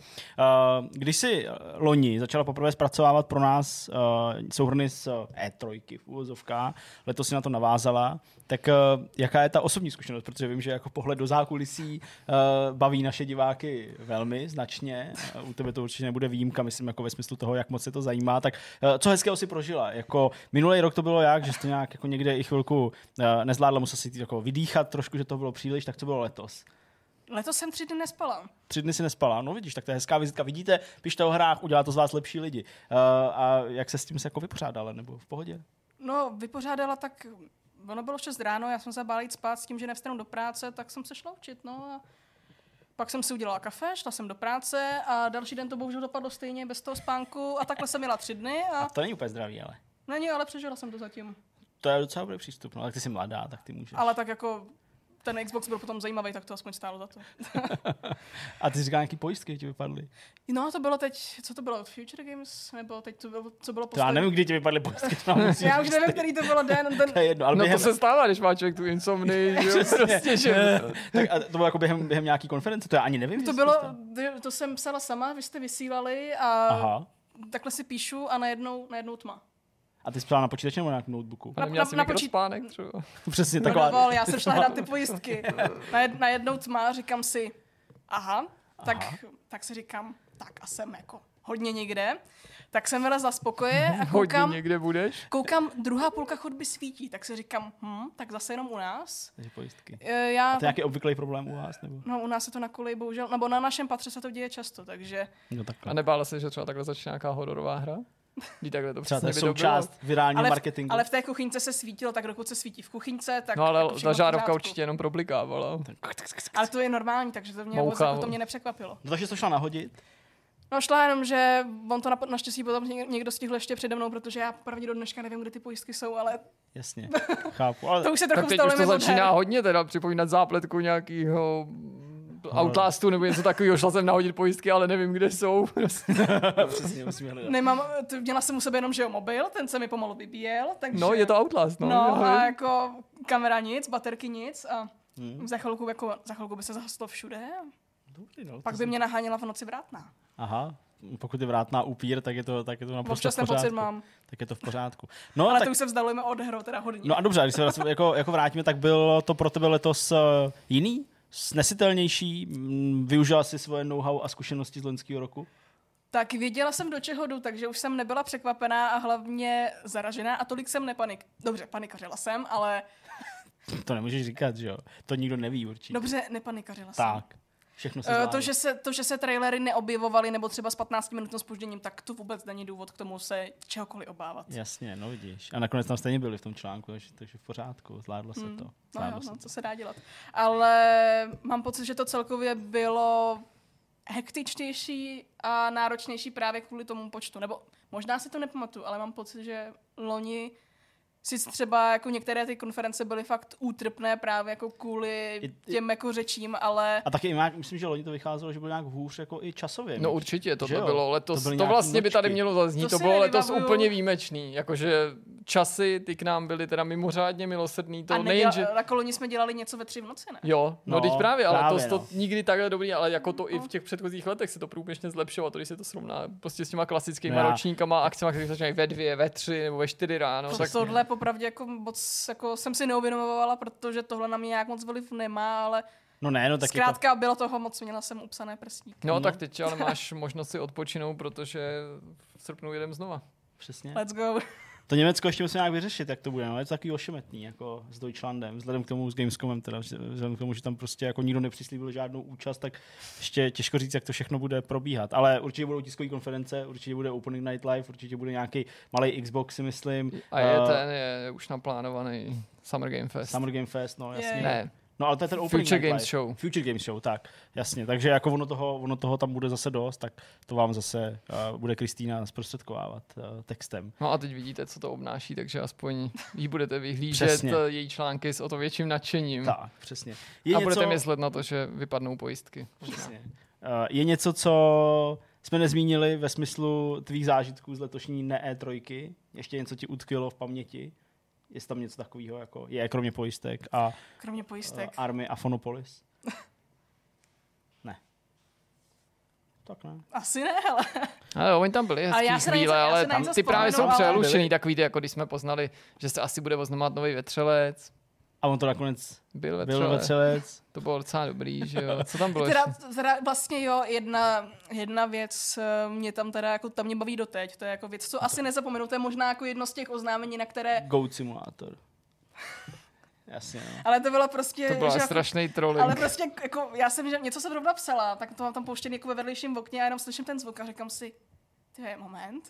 Když si loni začala poprvé zpracovávat pro nás souhrny z E3 v uvozovkách, letos si na to navázala, tak jaká je ta osobní zkušenost, protože vím, že jako pohled do zákulisí baví naše diváky velmi značně, u tebe to určitě nebude výjimka, myslím jako ve smyslu toho, jak moc se to zajímá, tak co hezkého si prožila, jako minulý rok to bylo jak, že jste nějak jako někde i chvilku nezvládla, musela si jako vydýchat trošku, že to bylo příliš, tak co bylo letos? Letos jsem 3 dny nespala. 3 dny si nespala, no vidíš, tak to je hezká vizitka. Vidíte, pište o hrách, udělá to z vás lepší lidi. A jak se s tím se jako vypořádala, nebo v pohodě? No, vypořádala tak, ono bylo 6 ráno, já jsem se bála jít spát s tím, že nevstanu do práce, tak jsem se šla učit, no a pak jsem si udělala kafe, šla jsem do práce a další den to bohužel dopadlo stejně, bez toho spánku a takhle jsem jela 3 dny. A to není úplně zdravý, ale. Není, ale přežila jsem to zatím. To je docela dobrý přístup, no, tak ty jsi mladá, tak ty můžeš. Ale tak jako ten Xbox byl potom zajímavý, tak to aspoň stálo za to. A ty jsi říkal nějaký pojistky, ti vypadly? No, to bylo teď, co to bylo, Future Games? Nebo teď to bylo, co bylo poslední? Já nevím, kdy ti vypadly pojistky. Já už nevím, který to bylo den. To je jedno, ale no během... to se stává, když má člověk tu insomnii. Prostě, že... Tak a to bylo jako během nějaký konference, to já ani nevím. To bylo, to jsem psala sama, vy jste vysílali a takhle si píšu a najednou tma. A ty jsi psala na počítači nebo na notebooku? Na mikrospánek třeba. Přesně, taková. Já jsem šla hrát ty pojistky. Najednou tma, říkám si, aha, tak si říkám, tak a jsem jako hodně někde. Tak jsem vylezla z pokoje a koukám, někde budeš? Koukám, druhá půlka chodby svítí, tak si říkám, tak zase jenom u nás. Pojistky. A to je nějaký obvyklý problém u vás? Nebo? No, u nás se to na koleji bohužel, nebo na našem patře se to děje často, takže... No, a nebála se, že třeba takhle začne nějaká hororová hra? Takhle to třeba to je součást virálního marketingu. Ale v té kuchyňce se svítilo, tak dokud se svítí v kuchyňce, tak... No ale ta žárovka určitě jenom problikávala. Ale to je normální, takže to mě nepřekvapilo. No, takže to šla nahodit? No, šla jenom, že on to naštěstí potom někdo stihl ještě přede mnou, protože já pravdě do dneška nevím, kde ty pojistky jsou, ale... Jasně, chápu. Ale... to už se trochu stalo. Tak teď už to začíná hodně teda připomínat zápletku nějakýho... Outlastu nebo něco takového, šla jsem nahodit pojistky, ale nevím, kde jsou. Přesně, musím hledat. Měla jsem u sebe jenom, že mobil, ten se mi pomalu vybíjel. Takže... No, je to Outlast. No a jako kamera nic, baterky nic a za chvilku by se zhaslo všude. Dobrý, no, pak by mě naháněla v noci vrátná. Aha, pokud je vrátná upír, tak je to naprosto v pořádku. Pocit mám. Tak je to v pořádku. No, ale tak... to už se vzdalujeme od hry teda hodně. No a dobře, když se jako vrátíme, tak bylo to pro tebe letos jiný? Snesitelnější, využila si svoje know-how a zkušenosti z loňského roku? Tak věděla jsem, do čeho jdu, takže už jsem nebyla překvapená a hlavně zaražená a tolik jsem Dobře, panikařila jsem, ale... To nemůžeš říkat, že jo? To nikdo neví určitě. Dobře, nepanikařila jsem. Tak, všechno se zvládlo. To, že se trailery neobjevovaly nebo třeba s 15-minutním zpožděním, tak to vůbec není důvod k tomu se čehokoliv obávat. Jasně, no vidíš. A nakonec tam stejně byli v tom článku, takže v pořádku, zvládlo se to. No, co se dá dělat. Ale mám pocit, že to celkově bylo hektičtější a náročnější právě kvůli tomu počtu. Nebo možná si to nepamatuju, ale mám pocit, že loni si třeba jako některé ty konference byly fakt útrpné právě jako kvůli těm jako řečím, ale... A taky myslím, že loni to vycházelo, že bylo nějak hůř jako i časově. No určitě, to bylo letos. To vlastně by tady mělo zaznít, to bylo letos úplně výjimečný. Jakože časy ty k nám byly teda mimořádně milosrdný. To nejenže... Jako loni jsme dělali něco ve 3 v noci, ne? Jo, no teď právě, ale to nikdy takhle dobrý, ale jako to i v těch předchozích letech se to průběžně zlepšilo, když se to srovná prostě s těma klasickými ročníkama a akcemi, které začínají ve 2, ve 3 nebo ve 4 ráno. Popravdě jako moc jako jsem si neuvědomovala, protože tohle na mě nějak moc vliv nemá, ale zkrátka jako... bylo toho moc, měla jsem upsané prstníky. No tak teď ale máš možnost si odpočinout, protože v srpnu jedem znova. Přesně. Let's go. To Německo ještě musím nějak vyřešit, jak to bude, no je to takový ošemetný, jako s Deutschlandem, vzhledem k tomu s Gamescomem teda, vzhledem k tomu, že tam prostě jako nikdo nepřislíbil žádnou účast, tak ještě těžko říct, jak to všechno bude probíhat, ale určitě budou tiskové konference, určitě bude Opening Night Live, určitě bude nějaký malý Xbox, si myslím. A je už naplánovaný Summer Game Fest. Summer Game Fest, no jasně. Ne. No, ale to je ten Opening Night Live. Future Games Show, tak, jasně. Takže jako ono toho tam bude zase dost, tak to vám zase bude Kristýna zprostředkovávat textem. No a teď vidíte, co to obnáší, takže aspoň jí budete vyhlížet přesně. Její články s o to větším nadšením. Tak, přesně. Budete myslet na to, že vypadnou pojistky. Přesně. Je něco, co jsme nezmínili ve smyslu tvých zážitků z letošní ne-E3, ještě něco ti utkvělo v paměti? Jestli tam něco takového jako je, kromě pojistek. Army a Fonopolis? Ne. Tak ne. Asi ne, ale... Ale oni tam byli hezký chvíle, ale tam ty právě jsou přerušený, takový, jako když jsme poznali, že se asi bude oznamovat nový vetřelec. A on to nakonec byl vetřelec. To bylo docela dobrý, že jo. Co tam bylo teda vlastně jo, jedna věc mě tam teda jako, tam mě baví doteď. To je jako věc, co asi nezapomenu. To je možná jako jedno z těch oznámení, na které... Goat Simulator. Jasně, no. Ale to bylo prostě... To byl strašný trolling. Ale prostě jako, něco jsem rovna psala, tak to mám tam pouštěný jako ve vedlejším okně a jenom slyším ten zvuk a říkám si, moment,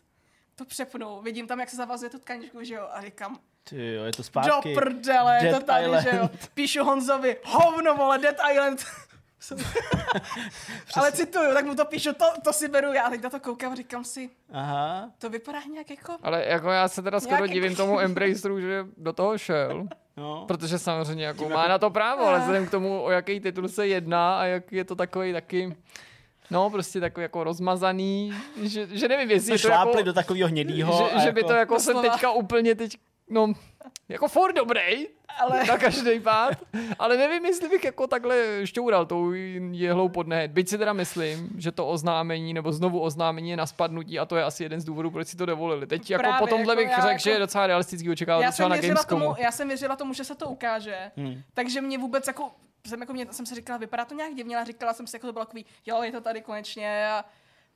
to přepnu. Vidím tam, jak se zavazuje tu tkaníčku, že jo, a říkám... Tyjo, je to zpátky. Do prdele, je to tady, Island. Že jo. Píšu Honzovi, hovno, vole, Dead Island. Ale cituju, tak mu to píšu, to si beru já. Teď na to koukám a říkám si, aha. To vypadá nějak jako... Ale jako já se teda skoro divím tomu Embraceru, že do toho šel. No. Protože samozřejmě jako má na to právo, ale vzhledem k tomu, o jaký titul se jedná a jak je to takový taky... No, prostě takový jako rozmazaný, že nevím, jestli to šlápli jako, do takového hnědýho. Že by jako... to jako jsem teďka úplně teď... No, jako for dobrý, ale... na každý pád, ale nevím, jestli bych jako takhle šťoural tou jehlou pod nehet. Byť si teda myslím, že to oznámení, nebo znovu oznámení je na spadnutí a to je asi jeden z důvodů, proč si to dovolili. Teď jako právě, po tomhle bych řekl, že je docela realistický očekávat, třeba na Gamescomu. Já jsem věřila tomu, že se to ukáže, takže mě vůbec jako jsem, jako mě, jsem si říkala, vypadá to nějak divně, a říkala jsem si, jako to bylo takový, jo, je to tady konečně, a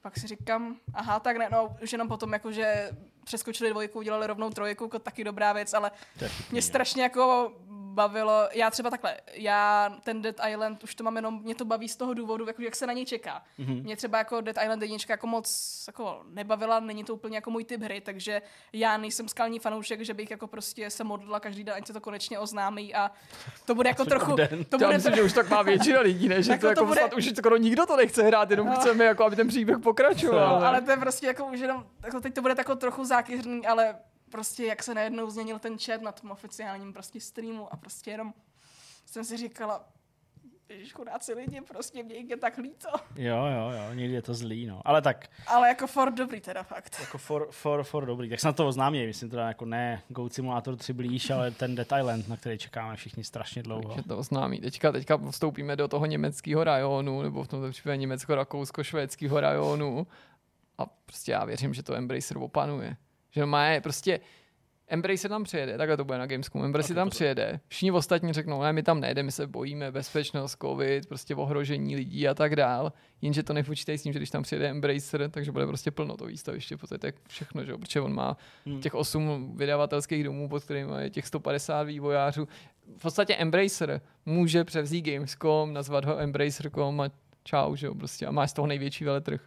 pak si říkám, aha, tak ne, no, už jenom potom, jakože přeskočili dvojku, udělali rovnou trojku, jako taky dobrá věc, ale mě strašně jako bavilo, já třeba takhle, já ten Dead Island už to mám jenom, mě to baví z toho důvodu, jako, jak se na něj čeká. Mm-hmm. Mě třeba jako Dead Island jednička jako moc jako nebavila, není to úplně jako můj typ hry, takže já nejsem skalní fanoušek, že bych jako prostě se modlila každý den, ať se to konečně oznámí a to bude jako trochu... To bude myslím, že už tak má většina lidí, ne? Že jako to jako bude... už skoro nikdo to nechce hrát, jenom chceme, jako, aby ten příběh pokračoval. No, ale to je prostě jako už jenom, jako teď to bude tak trochu zákeřný, ale... Prostě jak se najednou změnil ten chat na tom oficiálním prostě streamu a prostě jenom jsem si říkala, ježiš, chudáci lidi, prostě mě jich je tak líto. Jo, někdy je to zlý, no. Ale tak... Ale jako for dobrý teda fakt. Jako for dobrý. Tak se na to oznámějí, myslím teda jako ne Goat Simulator 3 blíž, ale ten Dead Island, na který čekáme všichni strašně dlouho. Takže to oznámí. Teďka vstoupíme do toho německého rajonu, nebo v tomto případě německo-rakousko-švédského rajonu a prostě já věřím, že to Embracer opanuje. Že má prostě Embracer tam přijede, takhle to bude na Gamescomu, Embracer tam přijede, všichni ostatní řeknou, ne, my tam nejde, my se bojíme, bezpečnost, covid, prostě ohrožení lidí a tak dál, jenže to nepočítej s tím, že když tam přijede Embracer, takže bude prostě plno to výstaviště, protože to je všechno, že? Protože on má těch 8 vydavatelských domů, pod kterými je těch 150 vývojářů, v podstatě Embracer může převzít Gamescom, nazvat ho Embracer.com a čau, že? Prostě a máš z toho největší veletrh.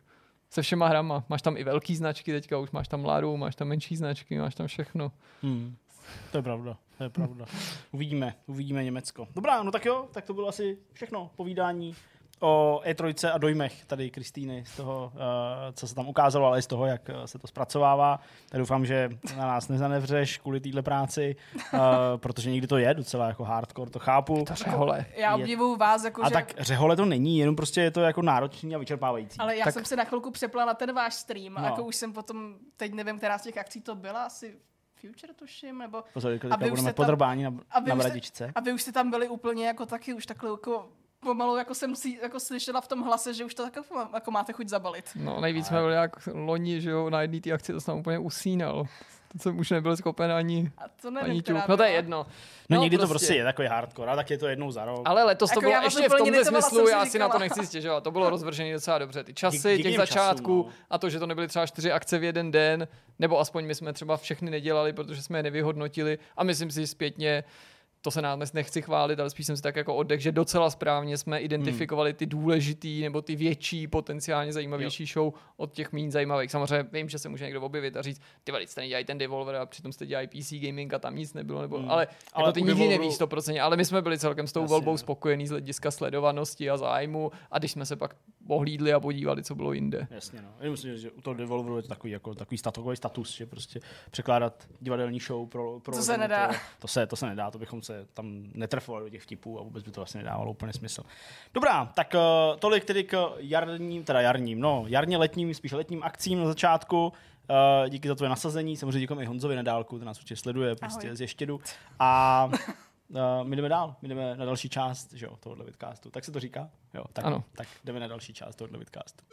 Se všema hrama. Máš tam i velký značky teďka, už máš tam Laru, máš tam menší značky, máš tam všechno. To je pravda. Uvidíme Německo. Dobrá, no tak jo, tak to bylo asi všechno povídání o E3 a dojmech tady Kristýny z toho, co se tam ukázalo, ale i z toho, jak se to zpracovává. Tak doufám, že na nás nezanevřeš kvůli téhle práci, protože někdy to je docela jako hardcore, to chápu. To řehole. Já obdivuju vás, jako, a že... tak řehole to není, jenom prostě je to jako náročný a vyčerpávající. Ale já jsem se na chvilku přepla na ten váš stream, no. A jako už jsem potom, teď nevím, která z těch akcí to byla, asi... Future tuším, nebo... Pozor, aby budeme podrbání na bradičce. A vy už jste tam byli úplně jako taky, už takhle jako... Pomalu jako jsem jako slyšela v tom hlase, že už to tak jako máte chuť zabalit. No nejvíc jsme byli jak loni, že jo, na jedné té akci to jsem úplně usínal. To jsem už nebyl schopen ani... A to nevím, no to je jedno. No někdy prostě. To prostě je takový hardcore, a tak je to jednou za rok. Ale letos jako to bylo ještě v tomhle smyslu, já si na to nechci stěžovat. To bylo rozvržené docela dobře. Ty časy těch začátků času, no. A to, že to nebyly třeba 4 akce v jeden den, nebo aspoň my jsme třeba všechny nedělali, protože jsme je nevyhodnotili a myslím si zpětně, to se nám nechci chválit, ale spíš jsem si tak jako oddech, že docela správně jsme identifikovali ty důležitý nebo ty větší, potenciálně zajímavější show od těch méně zajímavých. Samozřejmě vím, že se může někdo objevit a říct, ty velice jste nedělají ten Devolver a přitom jste dělají PC Gaming a tam nic nebylo, nebo, ale jako ty nikdy Devolveru... nevíš 100%, ale my jsme byli celkem s tou volbou spokojení z hlediska sledovanosti a zájmu a když jsme se pak ohlídli a podívali, co bylo jinde. Jasně, no. Já myslím, že u toho Devolveru je to takový statokový status, že prostě překládat divadelní show pro to se nedá. To se nedá, to bychom tam netrefovali do těch vtipů a vůbec by to vlastně nedávalo úplně smysl. Dobrá, tak tolik tedy k letním akcím na začátku. Díky za tvoje nasazení, samozřejmě děkujeme i Honzovi na dálku, ten nás určitě sleduje prostě z Ještědu. A my jdeme dál, na další část, že jo, tohohle vidcastu. Tak se to říká? Jo, tak, ano. Tak jdeme na další část tohohle vidcastu.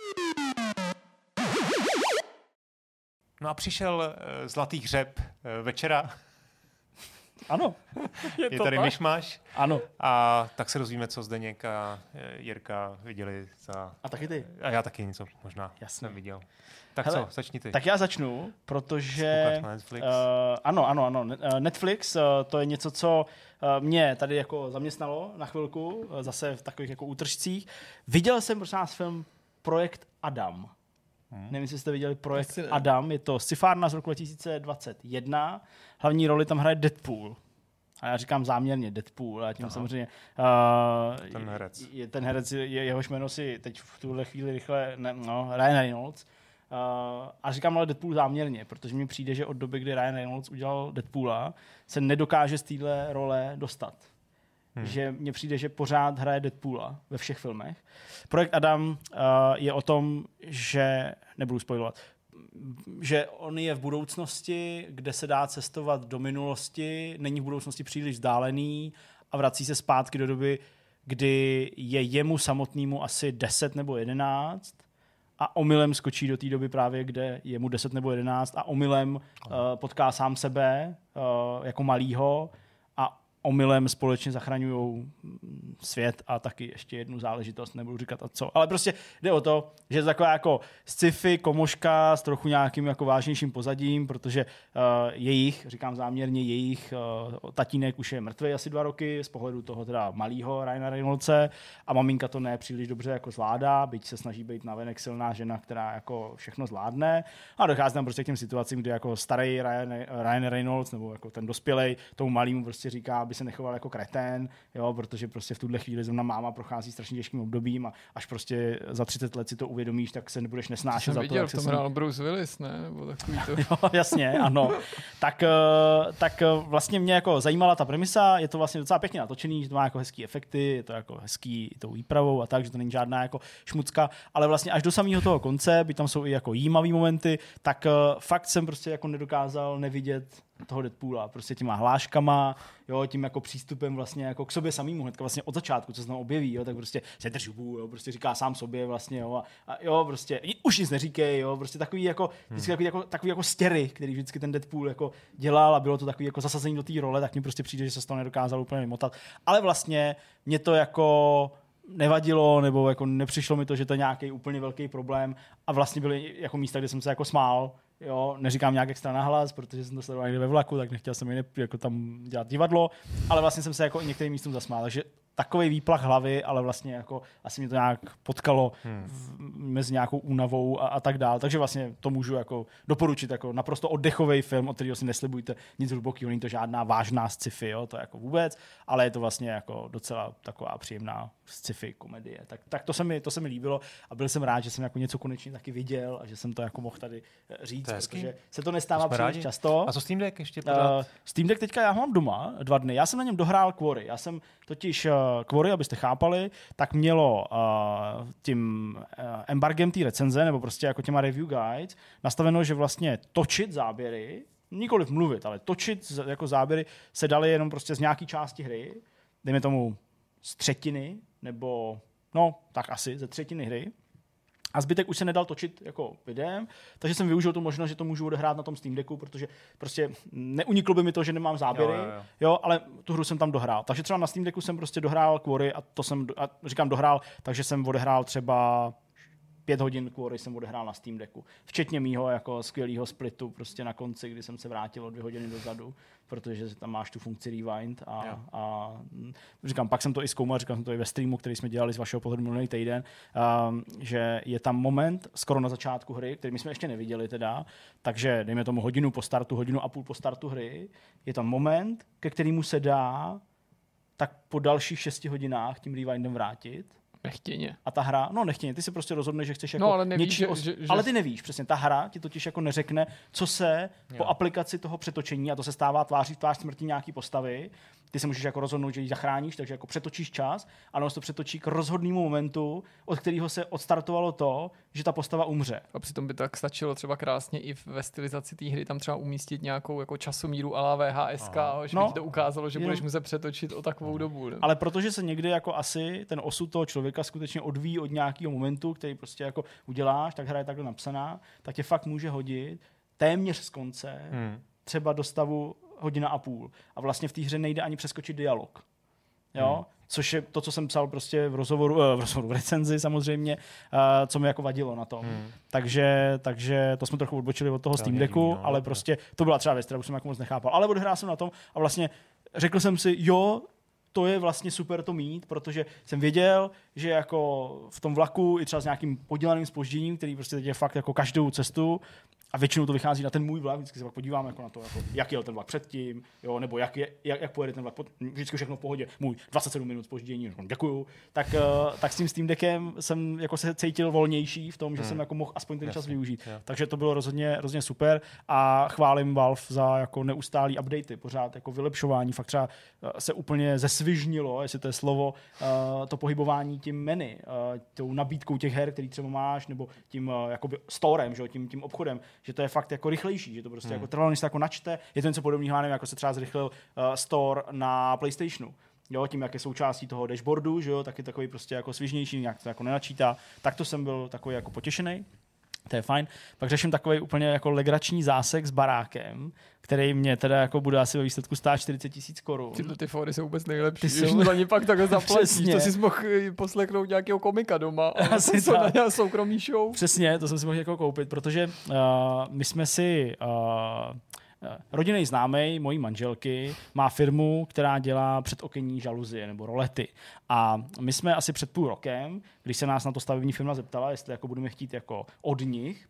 No a přišel zlatý hřeb večera. Ano. Je tady myšmaš. Ano. A tak se dozvíme, co Zdeněk a Jirka viděli. A taky ty. A já taky něco možná jsem viděl. Tak hele, co, začni ty. Tak já začnu, protože... Netflix. Ano. Netflix, to je něco, co mě tady jako zaměstnalo na chvilku, zase v takových jako útržcích. Viděl jsem prosím vás film Projekt Adam. Nevím, jestli jste viděli Projekt Adam, je to sci-fárna z roku 2021, hlavní roli tam hraje Deadpool. A já říkám záměrně Deadpool, a tím samozřejmě ten herec. Ten herec, jeho jméno si teď v tuhle chvíli rychle, Ryan Reynolds. A říkám ale Deadpool záměrně, protože mi přijde, že od doby, kdy Ryan Reynolds udělal Deadpoola, se nedokáže z téhle role dostat. Že mně přijde, že pořád hraje Deadpoola ve všech filmech. Projekt Adam je o tom, že, nebudu spoilovat, že on je v budoucnosti, kde se dá cestovat do minulosti, není v budoucnosti příliš vzdálený a vrací se zpátky do doby, kdy je jemu samotnému asi 10 nebo 11 a omylem skočí do té doby právě, kde je mu 10 nebo 11 a omylem potká sám sebe jako malýho a omylem společně zachraňují svět a taky ještě jednu záležitost, nebudu říkat a co. Ale prostě jde o to, že je to taková jako sci-fi komoška s trochu nějakým jako vážnějším pozadím, protože jejich, říkám záměrně, jejich tatínek už je mrtvý asi 2 roky, z pohledu toho teda malýho Ryana Reynoldse, a maminka to ne příliš dobře jako zvládá, byť se snaží být navenek silná žena, která jako všechno zvládne, a dochází tam prostě k těm situacím, kdy jako starý Ryan Reynolds nebo jako ten dospělej tomu malýmu prostě říká, aby se nechoval jako kretén, jo, protože prostě v tuhle chvíli zrovna máma prochází strašně těžkým obdobím a až prostě za 30 let si to uvědomíš, tak se nebudeš nesnášet za to, jak se... Hrál Bruce Willis, ne? Nebo takový to... Jo, jasně, ano. Tak vlastně mě jako zajímala ta premisa, je to vlastně docela pěkně natočený, že to má jako hezký efekty, je to jako hezký tou výpravou a tak, že to není žádná jako šmucka, ale vlastně až do samého toho konce, byť tam jsou i jako jímavý momenty, tak fakt jsem prostě jako nedokázal nevidět toho Deadpoola, prostě těma hláškama, jo, tím jako přístupem vlastně jako k sobě samýmu, hnedka vlastně od začátku, co se tam objeví, jo, tak prostě se drž hubu, jo, prostě říká sám sobě vlastně, jo, a jo, prostě už nic neříkej, jo, prostě takový jako vždycky takový jako stěry, který vždycky ten Deadpool jako dělal, a bylo to takový jako zasazení do té role, tak mi prostě přijde, že se z toho nedokázal úplně vymotat, ale vlastně mě to jako nevadilo, nebo jako nepřišlo mi to, že to je nějaký úplně velký problém, a vlastně byly jako místa, kde jsem se jako smál. Jo, neříkám nějak extra nahlas, protože jsem to sledoval někde ve vlaku, tak nechtěl jsem jako tam dělat divadlo, ale vlastně jsem se jako i některým místům zasmál, takže takovej výplach hlavy, ale vlastně jako asi mě to nějak potkalo mezi nějakou únavou a tak dál, takže vlastně to můžu jako doporučit jako naprosto oddechovej film, od kterého si neslibujte nic hlubokýho, není to žádná vážná sci-fi, jo, to jako vůbec, ale je to vlastně jako docela taková příjemná sci-fi komedie, tak to se mi líbilo a byl jsem rád, že jsem jako něco konečně taky viděl a že jsem to jako mohl tady říct, protože se to nestává příliš často. A co Steam Deck ještě pořád? Steam Deck teďka já mám doma 2 dny, já jsem na něm dohrál Quarry, já jsem totiž Quarry, abyste chápali, tak mělo tím embargem té recenze, nebo prostě jako těma review guides, nastaveno, že vlastně točit záběry, nikoliv mluvit, ale točit jako záběry se daly jenom prostě z nějaký části hry, dejme tomu z třetiny, nebo no, tak asi ze třetiny hry, a zbytek už se nedal točit jako videem, takže jsem využil tu možnost, že to můžu odehrát na tom Steam Decku, protože prostě neuniklo by mi to, že nemám záběry, jo, ale tu hru jsem tam dohrál. Takže třeba na Steam Decku jsem prostě dohrál Quarry a to jsem, a říkám dohrál, takže jsem odehrál třeba 5 hodin Quarry jsem odehrál na Steam Decku. Včetně mýho jako skvělýho splitu prostě na konci, kdy jsem se vrátil o 2 hodiny dozadu, protože tam máš tu funkci rewind a říkám, pak jsem to i zkoumal, říkám jsem to i ve streamu, který jsme dělali z vašeho pohledu minulý týden, že je tam moment skoro na začátku hry, který my jsme ještě neviděli teda, takže dejme tomu hodinu po startu, 1,5 hodiny po startu hry, je tam moment, ke kterému se dá tak po dalších 6 hodinách tím rewindem vrátit. Nechtěně. A ta hra, no nechtěně, ty si prostě rozhodneš, že chceš jako ale ty nevíš, přesně, ta hra ti totiž jako neřekne, co se po aplikaci toho přetočení, a to se stává tváří v tvář smrti nějaký postavy, ty se můžeš jako rozhodnout, že ji zachráníš, takže jako přetočíš čas, a ono se to přetočí k rozhodnému momentu, od kterého se odstartovalo to, že ta postava umře. A přitom by tak stačilo třeba krásně i ve stylizaci té hry tam třeba umístit nějakou jako časomíru ala VHS, že by ti to ukázalo, že budeš muset přetočit o takovou dobu. Ne? Ale protože se někdy jako asi ten osud toho člověka skutečně odvíjí od nějakého momentu, který prostě jako uděláš, tak hra je takhle napsaná, tak tě fakt může hodit téměř z konce, třeba do stavu 1,5 hodiny. A vlastně v té hře nejde ani přeskočit dialog. Jo? Což je to, co jsem psal prostě v recenzi samozřejmě, co mi jako vadilo na tom. Takže to jsme trochu odbočili od toho Steam Decku, ale prostě to byla třeba věc, kterou jsem jako moc nechápal. Ale odehrál jsem na tom a vlastně řekl jsem si, jo, to je vlastně super to mít, protože jsem věděl, že jako v tom vlaku i třeba s nějakým podělaným zpožděním, který prostě teď je fakt jako každou cestu, a většinou to vychází na ten můj vlak, vždycky se pak podívám jako na to, jako, jak jel ten vlak předtím, jo, nebo jak pojede ten vlak, vždycky všechno v pohodě, můj 27 minut zpoždění, děkuju, tak s tím Steam Deckem jsem jako se cítil volnější v tom, že jsem jako mohl aspoň ten čas využít. Takže to bylo rozhodně super a chválím Valve za jako neustálý updaty, pořád jako vylepšování, fakt třeba se úplně zesvižnilo, jestli to je slovo, to pohybování tím menu, tou nabídkou těch her, který třeba máš, nebo tím jakoby storem, že, tím obchodem, že to je fakt jako rychlejší, že to prostě jako trvalo, než se jako načte. Je to něco podobného, nevím, jako se třeba zrychlil store na PlayStationu. Jo, tím, jak je součástí toho dashboardu, že jo, tak je takový prostě jako svižnější, nějak to jako nenačítá. Tak to jsem byl takový jako potěšený. To je fajn. Pak řeším takový úplně jako legrační zásek s barákem, který mě teda jako bude asi ve výsledku stát 40 000 korun. Tyhle ty fóry jsou vůbec nejlepší. Ty jsou... Za ně pak takhle zaplatíš, to si mohl poslechnout nějakého komika doma. Asi to na nějakou soukromý show. Přesně, to jsem si mohl jako koupit, protože my jsme si... rodinný známej mojí manželky má firmu, která dělá předokenní žaluzie nebo rolety. A my jsme asi před půl rokem, když se nás na to stavební firma zeptala, jestli jako budeme chtít jako od nich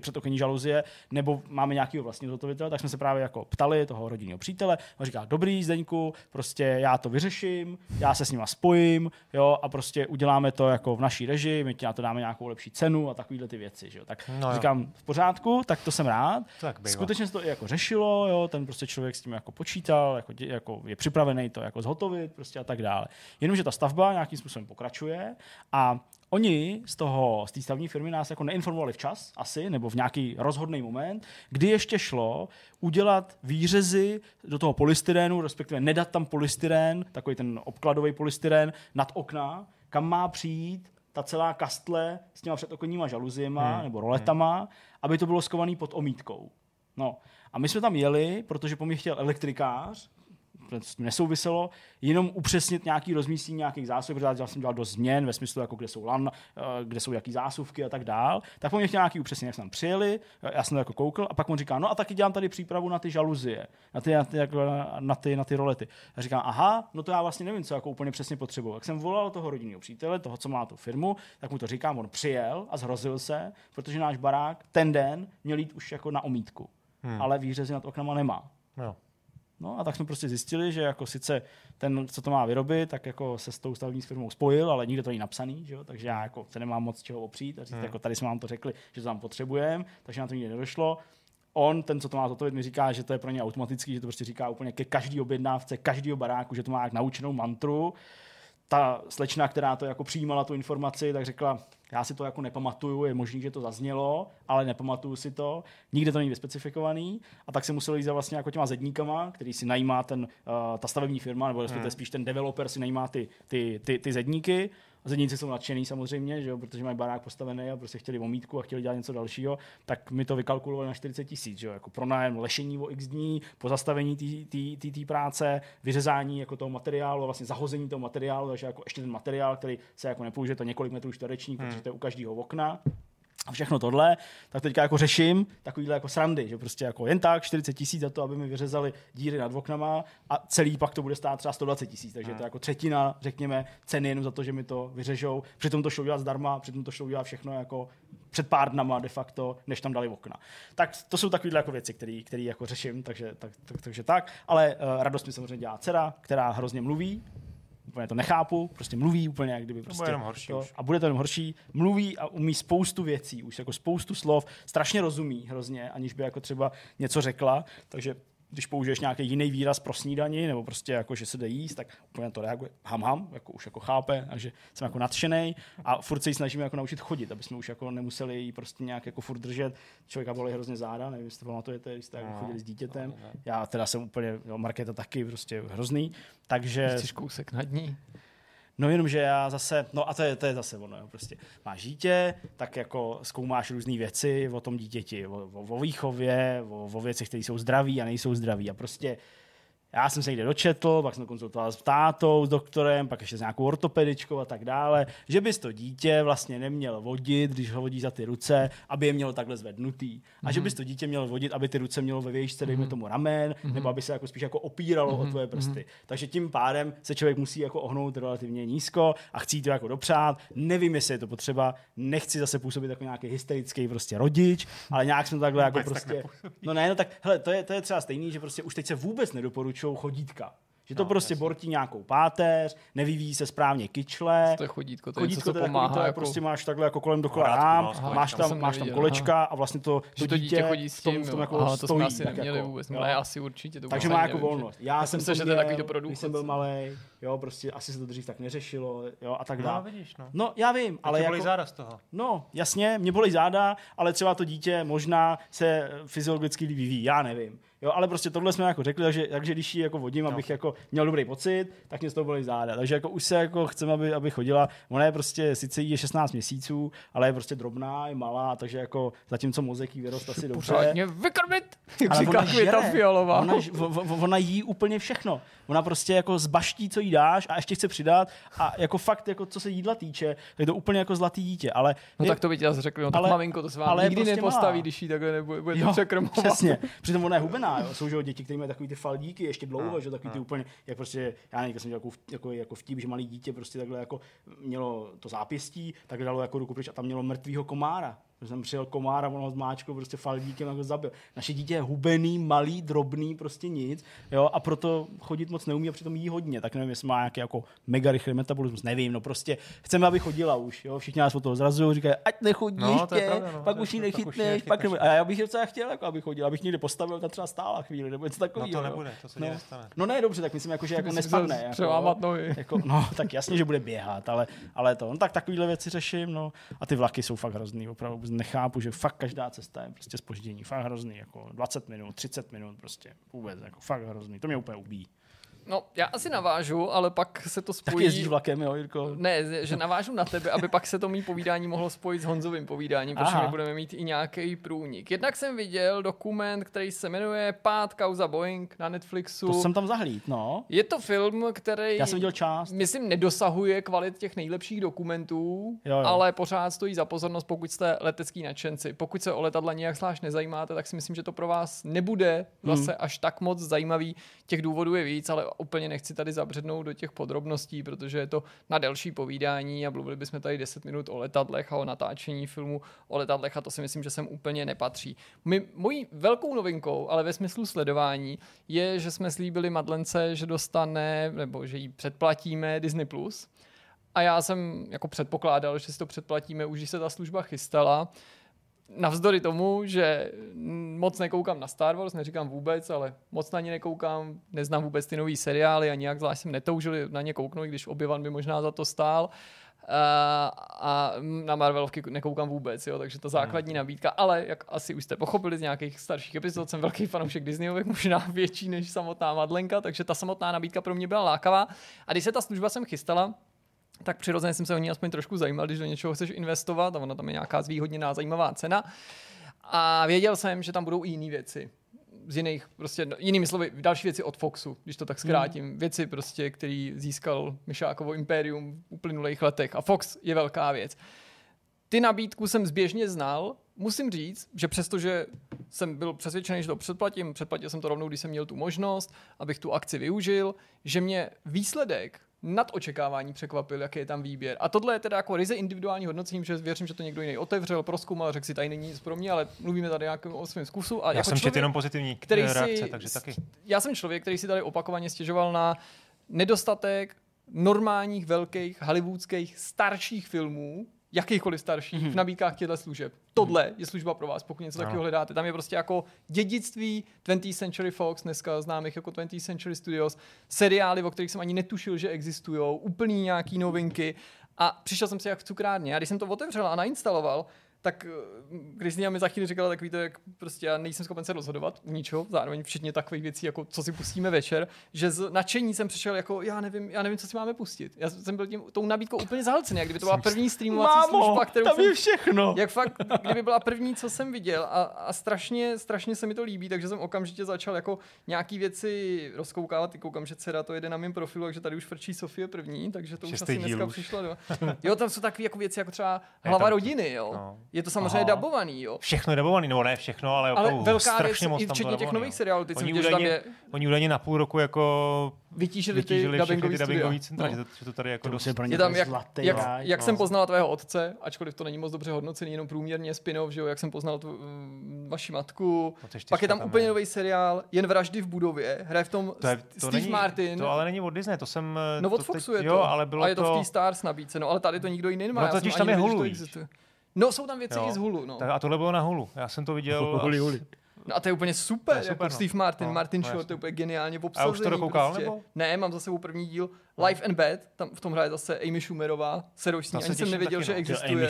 předokenní žaluzie nebo máme nějakého vlastního zhotovitele, tak jsme se právě jako ptali toho rodinného přítele. On říká: "Dobrý, Zdeňku, prostě já to vyřeším, já se s nima spojím, jo, a prostě uděláme to jako v naší režii, my ti na to dáme nějakou lepší cenu a takovýhle ty věci, jo." Tak no, říkám: "V pořádku, tak to jsem rád." Tak se to i jako řešilo, jo, ten prostě člověk s tím jako počítal, jako je připravený to jako zhotovit prostě a tak dále. Jenomže ta stavba nějakým způsobem pokračuje a oni z té stavní firmy nás jako neinformovali včas asi, nebo v nějaký rozhodný moment, kdy ještě šlo udělat výřezy do toho polystyrenu, respektive nedat tam polystyren, takový ten obkladový polystyren nad okna, kam má přijít ta celá kastle s těma předokonníma žaluziema nebo roletama, aby to bylo skovaný pod omítkou. No, a my jsme tam jeli, protože po mě chtěl elektrikář, s tím nesouviselo, jenom upřesnit nějaký rozmístění nějakých zásuvek, protože já jsem dělal dost změn ve smyslu, jako kde jsou LAN, kde jsou jaký zásuvky a tak dál. Tak po mě chtěl nějaký upřesnění, jak jsme tam přijeli, já jsem to jako koukl a pak on říká: "No a taky dělám tady přípravu na ty žaluzie, na ty rolety." A říkám: "Aha, no to já vlastně nevím, co jako úplně přesně potřebuji." Tak jsem volal toho rodinného přítele, toho, co má tu firmu, tak mu to říkám, on přijel a zhrozil se, protože náš barák ten den měl jít už jako na omítku. Ale výřezy nad oknama nemá. Jo. No a tak jsme prostě zjistili, že jako sice ten, co to má vyrobit, tak jako se s tou stavební firmou spojil, ale nikde to není napsaný, že jo? Takže já jako se nemám moc čeho opřít a říct, jako tady jsme vám to řekli, že to tam potřebujeme, takže na to nikdy nedošlo. On, ten, co to má zhotovit, mi říká, že to je pro ně automatický, že to prostě říká úplně ke každý objednávce, každýho baráku, že to má jak naučenou mantru. Ta slečna, která to jako přijímala tu informaci, tak řekla: "Já si to jako nepamatuju, je možný, že to zaznělo, ale nepamatuju si to, nikde to není vyspecifikovaný." A tak se museli jít vlastně jako těma zedníkama, který si najímá ta stavební firma, nebo respektive spíš ten developer si najímá ty zedníky. Zedníci jsou nadšený samozřejmě, že jo, protože mají barák postavený a prostě chtěli omítku a chtěli dělat něco dalšího, tak mi to vykalkulovali na 40 000, že jo, jako pronájem lešení o x dní, pozastavení té práce, vyřezání jako toho materiálu, vlastně zahození toho materiálu, takže jako ještě ten materiál, který se jako nepoužije, to několik metrů čtverečních, protože to je u každého okna. A všechno tohle, tak teďka jako řeším takovýhle jako srandy, že prostě jako jen tak 40 000 za to, aby mi vyřezali díry nad oknama a celý pak to bude stát třeba 120 000, takže to je jako třetina, řekněme, ceny jenom za to, že mi to vyřežou. Přitom to šlo udělat zdarma, přitom to šlo udělat všechno jako před pár dnama de facto, než tam dali okna. Tak to jsou takovýhle jako věci, které jako řeším, takže tak. Ale radost mi samozřejmě dělá dcera, která hrozně mluví. Úplně to nechápu, prostě mluví úplně jak kdyby prostě a bude to jenom horší, mluví a umí spoustu věcí, už jako spoustu slov, strašně rozumí hrozně, aniž by jako třeba něco řekla, takže když použiješ nějaký jiný výraz pro snídani nebo prostě jako že se jde jíst, tak úplně to reaguje ham, jako už jako chápe, takže jsem jako nadšenej a furt se jí snažíme jako naučit chodit, aby jsme už jako nemuseli jí prostě nějak jako furt držet. Člověka bolí hrozně záda, nevím, jestli to pamatujete, když jste jako chodili s dítětem. Já teda jsem úplně, jo, Markéta taky, prostě hrozný, takže... Jsi kousek nad ní. No jenomže já zase, no a to je zase ono, jo, prostě máš dítě, tak jako zkoumáš různý věci o tom dítěti, o výchově, o věcech, které jsou zdraví a nejsou zdraví a prostě já jsem se někde dočetl, pak jsem to konzultoval s tátou, s doktorem, pak ještě s nějakou ortopedičkou a tak dále, že bys to dítě vlastně neměl vodit, když ho vodí za ty ruce, aby je mělo takhle zvednutý. A že bys to dítě měl vodit, aby ty ruce mělo ve výšce, dejme tomu ramen, nebo aby se jako spíš jako opíralo o tvoje prsty. Takže tím pádem se člověk musí jako ohnout relativně nízko a chci to jako dopřát. Nevím, jestli je to potřeba, nechci zase působit jako nějaký hysterický prostě rodič, ale nějak jsem takhle jako prostě. No ne, no tak hele, to je třeba stejný, že prostě už teď se vůbec nedoporučuje chodítka. Že to prostě bortí nějakou páteř, nevyvíjí se správně kyčle. To je chodítko, to je něco, co pomáhá. To jako... Prostě máš takhle jako kolem dokola rám, máš tam kolečka a vlastně to dítě chodí s tím, ale to jsme asi neměli vůbec. No, asi určitě. Takže má jako volnost. Já jsem to měl, když jsem byl malej. jo, prostě asi se to dřív tak neřešilo, jo, a tak dále. No, vidíš, no. No, já vím, ale jako... bolí záda z toho. No, jasně, mě bolí záda, ale třeba to dítě možná se fyziologicky vyvíjí, já nevím. Jo, ale prostě tohle jsme jako řekli, takže když ji jako vodím, abych jako měl dobrý pocit, tak mě z toho bolí záda. Takže jako už se jako chceme, aby chodila. Ona je prostě, sice jí je 16 měsíců, ale je prostě drobná, je malá, takže jako zatímco mozek jí vyrost asi dobře. Pořádně vykrmit, jak říká Květa Fialová. Ona jí úplně všechno. Ona prostě jako zbaští, co jí dáš, a ještě chce přidat, a jako fakt, jako co se jídla týče, tak to úplně jako zlatý dítě. Ale no je, tak to by tě řekli, no, tak ale, maminko, to se vám nikdy prostě nepostaví, když jí takhle nebude to překrmovat. Přesně, přitom ona je hubená. Jo, jsou že děti, které mají takový ty faldíky ještě dlouho, že takový ty úplně, jak prostě, já nevím, jsem dělal jako vtip, že malý dítě prostě takhle jako mělo to zápěstí, tak dalo jako ruku pryč a tam mělo mrtvýho komára. Protože jsem přijel komár a on ho zmáčkl, prostě faldíkem jako zabil. Naše dítě je hubený, malý, drobný, prostě nic, jo, a proto chodit moc neumí a přitom jí hodně. Tak nevím, jestli má nějaký jako mega rychlý metabolismus, nevím, no prostě chceme, aby chodila už, jo, všichni nás od toho zrazují, říkají, ať nechodíš, no, tě, pravda, no, pak už ji nechytneš, pak nevím. A já bych je docela chtěl, jako, aby chodila, abych někde postavil, tam třeba stála chvíli, nebo něco takového. No to nebude, to se nestane. No ne, dobře, tak myslím, jako, že jako nespadne. Jako, no, tak jasně, že bude běhat, ale to, no, tak takovýhle věci řeším, no, a ty vlaky jsou fakt hrozný, opravdu. Nechápu, že fakt každá cesta je prostě zpoždění. Fakt hrozný, jako 20 minut, 30 minut prostě vůbec, jako fakt hrozný. To mě úplně ubíjí. No, já asi navážu, ale pak se to spojí... Tak jezdíš vlakem, jo, Jirko? Ne, že navážu na tebe, aby pak se to mý povídání mohlo spojit s Honzovým povídáním, protože my budeme mít i nějaký průnik. Jednak jsem viděl dokument, který se jmenuje Pád kauza Boeing na Netflixu. To jsem tam zahlíd, no. Je to film, který... Já jsem viděl část. Myslím, nedosahuje kvalit těch nejlepších dokumentů, jo. Ale pořád stojí za pozornost, pokud jste letecký nadšenci. Pokud se o letadla nějak zvlášť nezajímáte, tak si myslím, že to pro vás nebude zase až tak moc zajímavý. Těch důvodů je víc, ale úplně nechci tady zabřednout do těch podrobností, protože je to na delší povídání a mluvili bychom tady 10 minut o letadlech a o natáčení filmu o letadlech a to si myslím, že sem úplně nepatří. Mojí velkou novinkou, ale ve smyslu sledování, je, že jsme slíbili Madlence, že dostane, nebo že jí předplatíme Disney+. A já jsem jako předpokládal, že si to předplatíme, už když se ta služba chystala. Navzdory tomu, že moc nekoukám na Star Wars, neříkám vůbec, ale moc na ně nekoukám, neznám vůbec ty nový seriály a nějak zvlášť jsem netoužil na ně kouknout, i když Obi-Wan by možná za to stál. A na Marvelovky nekoukám vůbec, jo, takže ta základní nabídka, ale jak asi už jste pochopili z nějakých starších epizod, jsem velký fanoušek Disneyovek, možná větší než samotná Madlenka, takže ta samotná nabídka pro mě byla lákavá. A když se ta služba sem chystala, tak přirozeně jsem se o ní aspoň trošku zajímal, když do něčeho chceš investovat a ona tam je nějaká zvýhodněná zajímavá cena. A věděl jsem, že tam budou i jiné věci. Z jiných, prostě, no, jinými slovy, další věci od Foxu, když to tak zkrátím. Věci, prostě, který získal Mišákovo impérium v uplynulých letech. A Fox je velká věc. Ty nabídku jsem zběžně znal. Musím říct, že přestože jsem byl přesvědčený, že to předplatím, předplatil jsem to rovnou, když jsem měl tu možnost, abych tu akci využil, že mě výsledek nad očekávání překvapil, jaký je tam výběr. A tohle je teda jako ryze individuální hodnocení, že věřím, že to někdo jiný otevřel, prozkoumal, řekl si, tady není nic pro mě, ale mluvíme tady nějak o svém zkusu. A já jako jsem četl jenom pozitivní reakce, takže taky. Já jsem člověk, který si tady opakovaně stěžoval na nedostatek normálních, velkých, hollywoodských, starších filmů, jakýchkoliv starších, v nabídkách těchto služeb. Tohle je služba pro vás, pokud něco takového hledáte. Tam je prostě jako dědictví 20th Century Fox, dneska známých jako 20th Century Studios, seriály, o kterých jsem ani netušil, že existujou, úplný nějaký novinky. A přišel jsem si jak v cukrárně. A když jsem to otevřel a nainstaloval, tak Kristýna mi za chvíli říkala, tak víte, jak prostě já nejsem schopen se rozhodovat u ničeho, zároveň včetně takových věcí, jako co si pustíme večer, že z nadšení jsem přišel jako, já nevím, co si máme pustit. Já jsem byl tou nabídkou úplně zahlcený, jak kdyby to byla první streamovací služba, kterou tam je všechno. Jak fakt, kdyby byla první, co jsem viděl a strašně se mi to líbí, takže jsem okamžitě začal jako nějaký věci rozkoukávat, i koukám, že dcera to jede na mém profilu, takže tady už frčí Sofie první, takže to už asi dneska přišla. Jo, tam jsou takové jako věci jako třeba hlava rodiny, jo. No. Je to samozřejmě dabovaný, jo. Všechno je dabovaný, nebo ne všechno, ale opravdu strašně moc tam to dabovaný. Ale velká věc, i včetně těch nových seriálů, ty jsem viděl, že oni údajně na půl roku jako vytížili všechny ty dabingový centra, že to tady jako dost je tam, jak jsem poznal tvého otce, ačkoliv to není moc dobře hodnocený, jenom průměrně spin-off, že jo, jak jsem poznal vaši matku, pak je tam úplně nový seriál, Jen vraždy v budově, hraje v tom Steve Martin. To ale není od Disney, to jsem... No od Foxu je to, a je to v té Stars nabídceno, ale tady to nikdo jiný nemá. No jsou tam věci i z Hulu. No. A tohle bylo na Hulu. Já jsem to viděl. No a to je úplně super, je jako super, Steve Martin, Martin Show, to je úplně geniálně obsazený. A už to dokoukal, prostě. Nebo? Ne, mám za sebou první díl, Life and Bad, tam v tom hraje zase Amy Schumerová, seroční, ani jsem nevěděl, že existuje.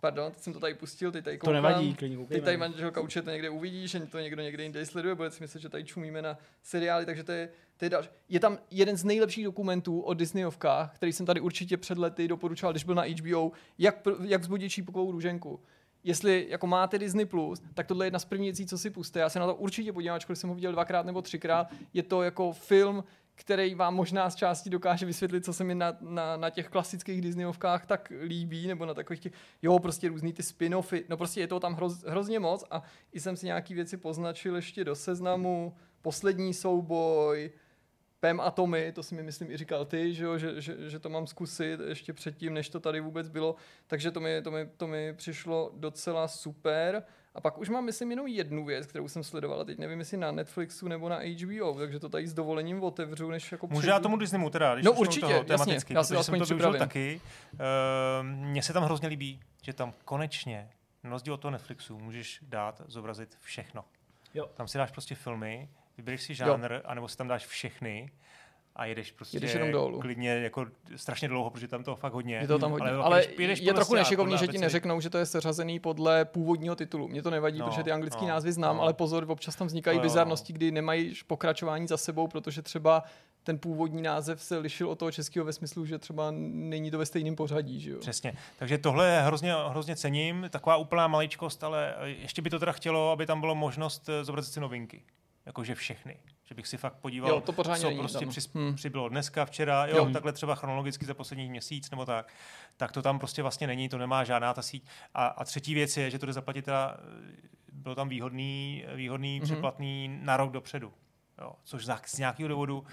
Pardon, teď jsem to tady pustil, teď tady koukám. To nevadí, klidně koukejme. Teď tady manželka určitě někde uvidí, že to někdo někde jinde sleduje, bude si myslet, že tady čumíme na seriály, takže to je další. Je tam jeden z nejlepších dokumentů o Disneyovkách, který jsem tady určitě před lety doporučoval, když byl na HBO, jak vzbudit šípkovou růženku. Jestli jako máte Disney+, tak tohle je jedna z prvních věcí, co si puste. Já se na to určitě podívám, ačkoliv jsem ho viděl 2x nebo 3x. Je to jako film, který vám možná z části dokáže vysvětlit, co se mi na těch klasických Disneyovkách tak líbí, nebo na takových těch, jo, prostě různý ty spin-offy. No prostě je to tam hrozně moc a i jsem si nějaký věci poznačil ještě do seznamu. Poslední souboj, Pam a Tommy, to si mi myslím i říkal ty, že to mám zkusit ještě předtím, než to tady vůbec bylo, takže to mi přišlo docela super. A pak už mám, myslím, jenom jednu věc, kterou jsem sledovala, teď nevím, jestli na Netflixu nebo na HBO, takže to tady s dovolením otevřu, než jako může já tomu Disneymu teda, když no určitě, toho, tematicky, jasně, já jsem to využil taky. Mně se tam hrozně líbí, že tam konečně, na rozdíl od toho Netflixu, můžeš dát zobrazit všechno. Jo. Tam si dáš prostě filmy, vybereš si žánr, jo, anebo si tam dáš všechny a jedeš prostě klidně jako strašně dlouho, protože tam toho fakt hodně. Je to tam hodně, ale je trochu nešikovný, že ti neřeknou, že to je seřazený podle původního titulu. Mě to nevadí, protože ty anglický názvy znám, ale pozor, občas tam vznikají bizarnosti, kdy nemají pokračování za sebou, protože třeba ten původní název se lišil od toho českého ve smyslu, že třeba není to ve stejném pořadí, že jo. Přesně. Takže tohle hrozně cením, taková úplná maličkost, ale ještě by to teda chtělo, aby tam bylo možnost zobrazit si novinky. Jakože všechny. Že bych si fakt podíval, jo, to co prostě přibylo dneska, včera, jo, takhle třeba chronologicky za poslední měsíc nebo tak. Tak to tam prostě vlastně není, to nemá žádná ta síť. A třetí věc je, že to jde zaplatit teda, bylo tam výhodný předplatný na rok dopředu. Jo, což z nějakého důvodu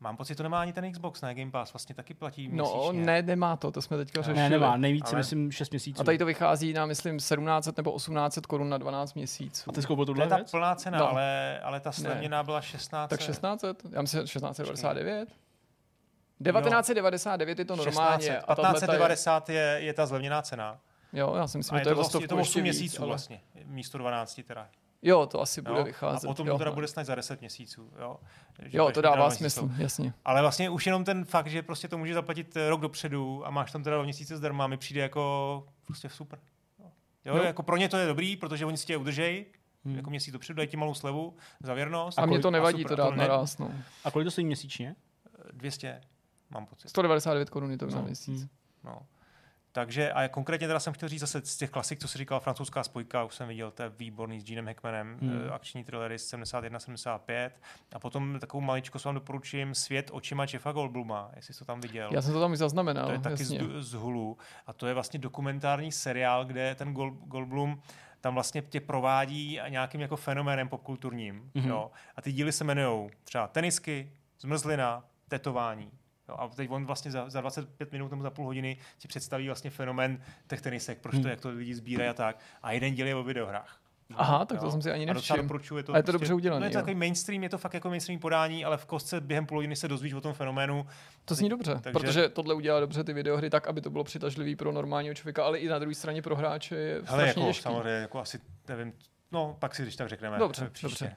mám pocit, to nemá ani ten Xbox, ne? Game Pass vlastně taky platí měsíčně. No, ne, nemá to, to jsme teďka řešili. Ne, nemá, nejvíc, myslím, 6 měsíců. A tady to vychází na, myslím, 1700 nebo 1800 korun na 12 měsíců. A ty skoupil tohle věc? To je ta plná cena, no. ale ta slevněná byla 1600. Tak 1600? Já myslím, 1699. 1999 je to normálně. 1590 je ta zlevněná cena. Jo, já si myslím, že to je o stovku ještě víc. Je to 8 měsíců vlastně, místo 12 teda. Jo, to asi bude vycházet. A potom to teda bude snad za 10 měsíců. Jo, to dává smysl, jasně. Ale vlastně už jenom ten fakt, že prostě to může zaplatit rok dopředu a máš tam teda měsíce zdarma, mi přijde jako prostě super. Jo, jako pro ně to je dobrý, protože oni si tě udržejí, jako měsíc dopředu, dají ti malou slevu za věrnost. A mě to nevadí to dát naraz. No. A kolik to stojí měsíčně? 200, mám pocit. 199 korun je to za měsíc. No. Takže a konkrétně teda jsem chtěl říct zase z těch klasik, co si říkal, francouzská spojka, už jsem viděl, to je výborný s Jeanem Hackmanem, akční thrillery z 71-75 a potom takovou maličko vám doporučím Svět očima Jeffa Goldbluma, jestli jsi to tam viděl. Já jsem to tam už zaznamenal. To je taky z Hulu a to je vlastně dokumentární seriál, kde ten Goldblum tam vlastně tě provádí nějakým jako fenoménem popkulturním. Jo. A ty díly se jmenujou třeba Tenisky, Zmrzlina, Tetování. No a teď on vlastně za 25 minut nebo za půl hodiny ti představí vlastně fenomén těch tenisek, proč to, jak to lidi sbírají a tak. A jeden díl je o videohrách. Aha, tak to jsem si ani nevšiml. A je to dobře udělané. No je to takový mainstream, je to fakt jako mainstream podání, ale v kostce během půl hodiny se dozvíš o tom fenoménu. To zní dobře, takže protože tohle udělá dobře ty videohry tak, aby to bylo přitažlivý pro normálního člověka, ale i na druhé straně pro hráče je strašně těžký. Samozřejmě, jako asi nevím. No, pak si když tak řekneme.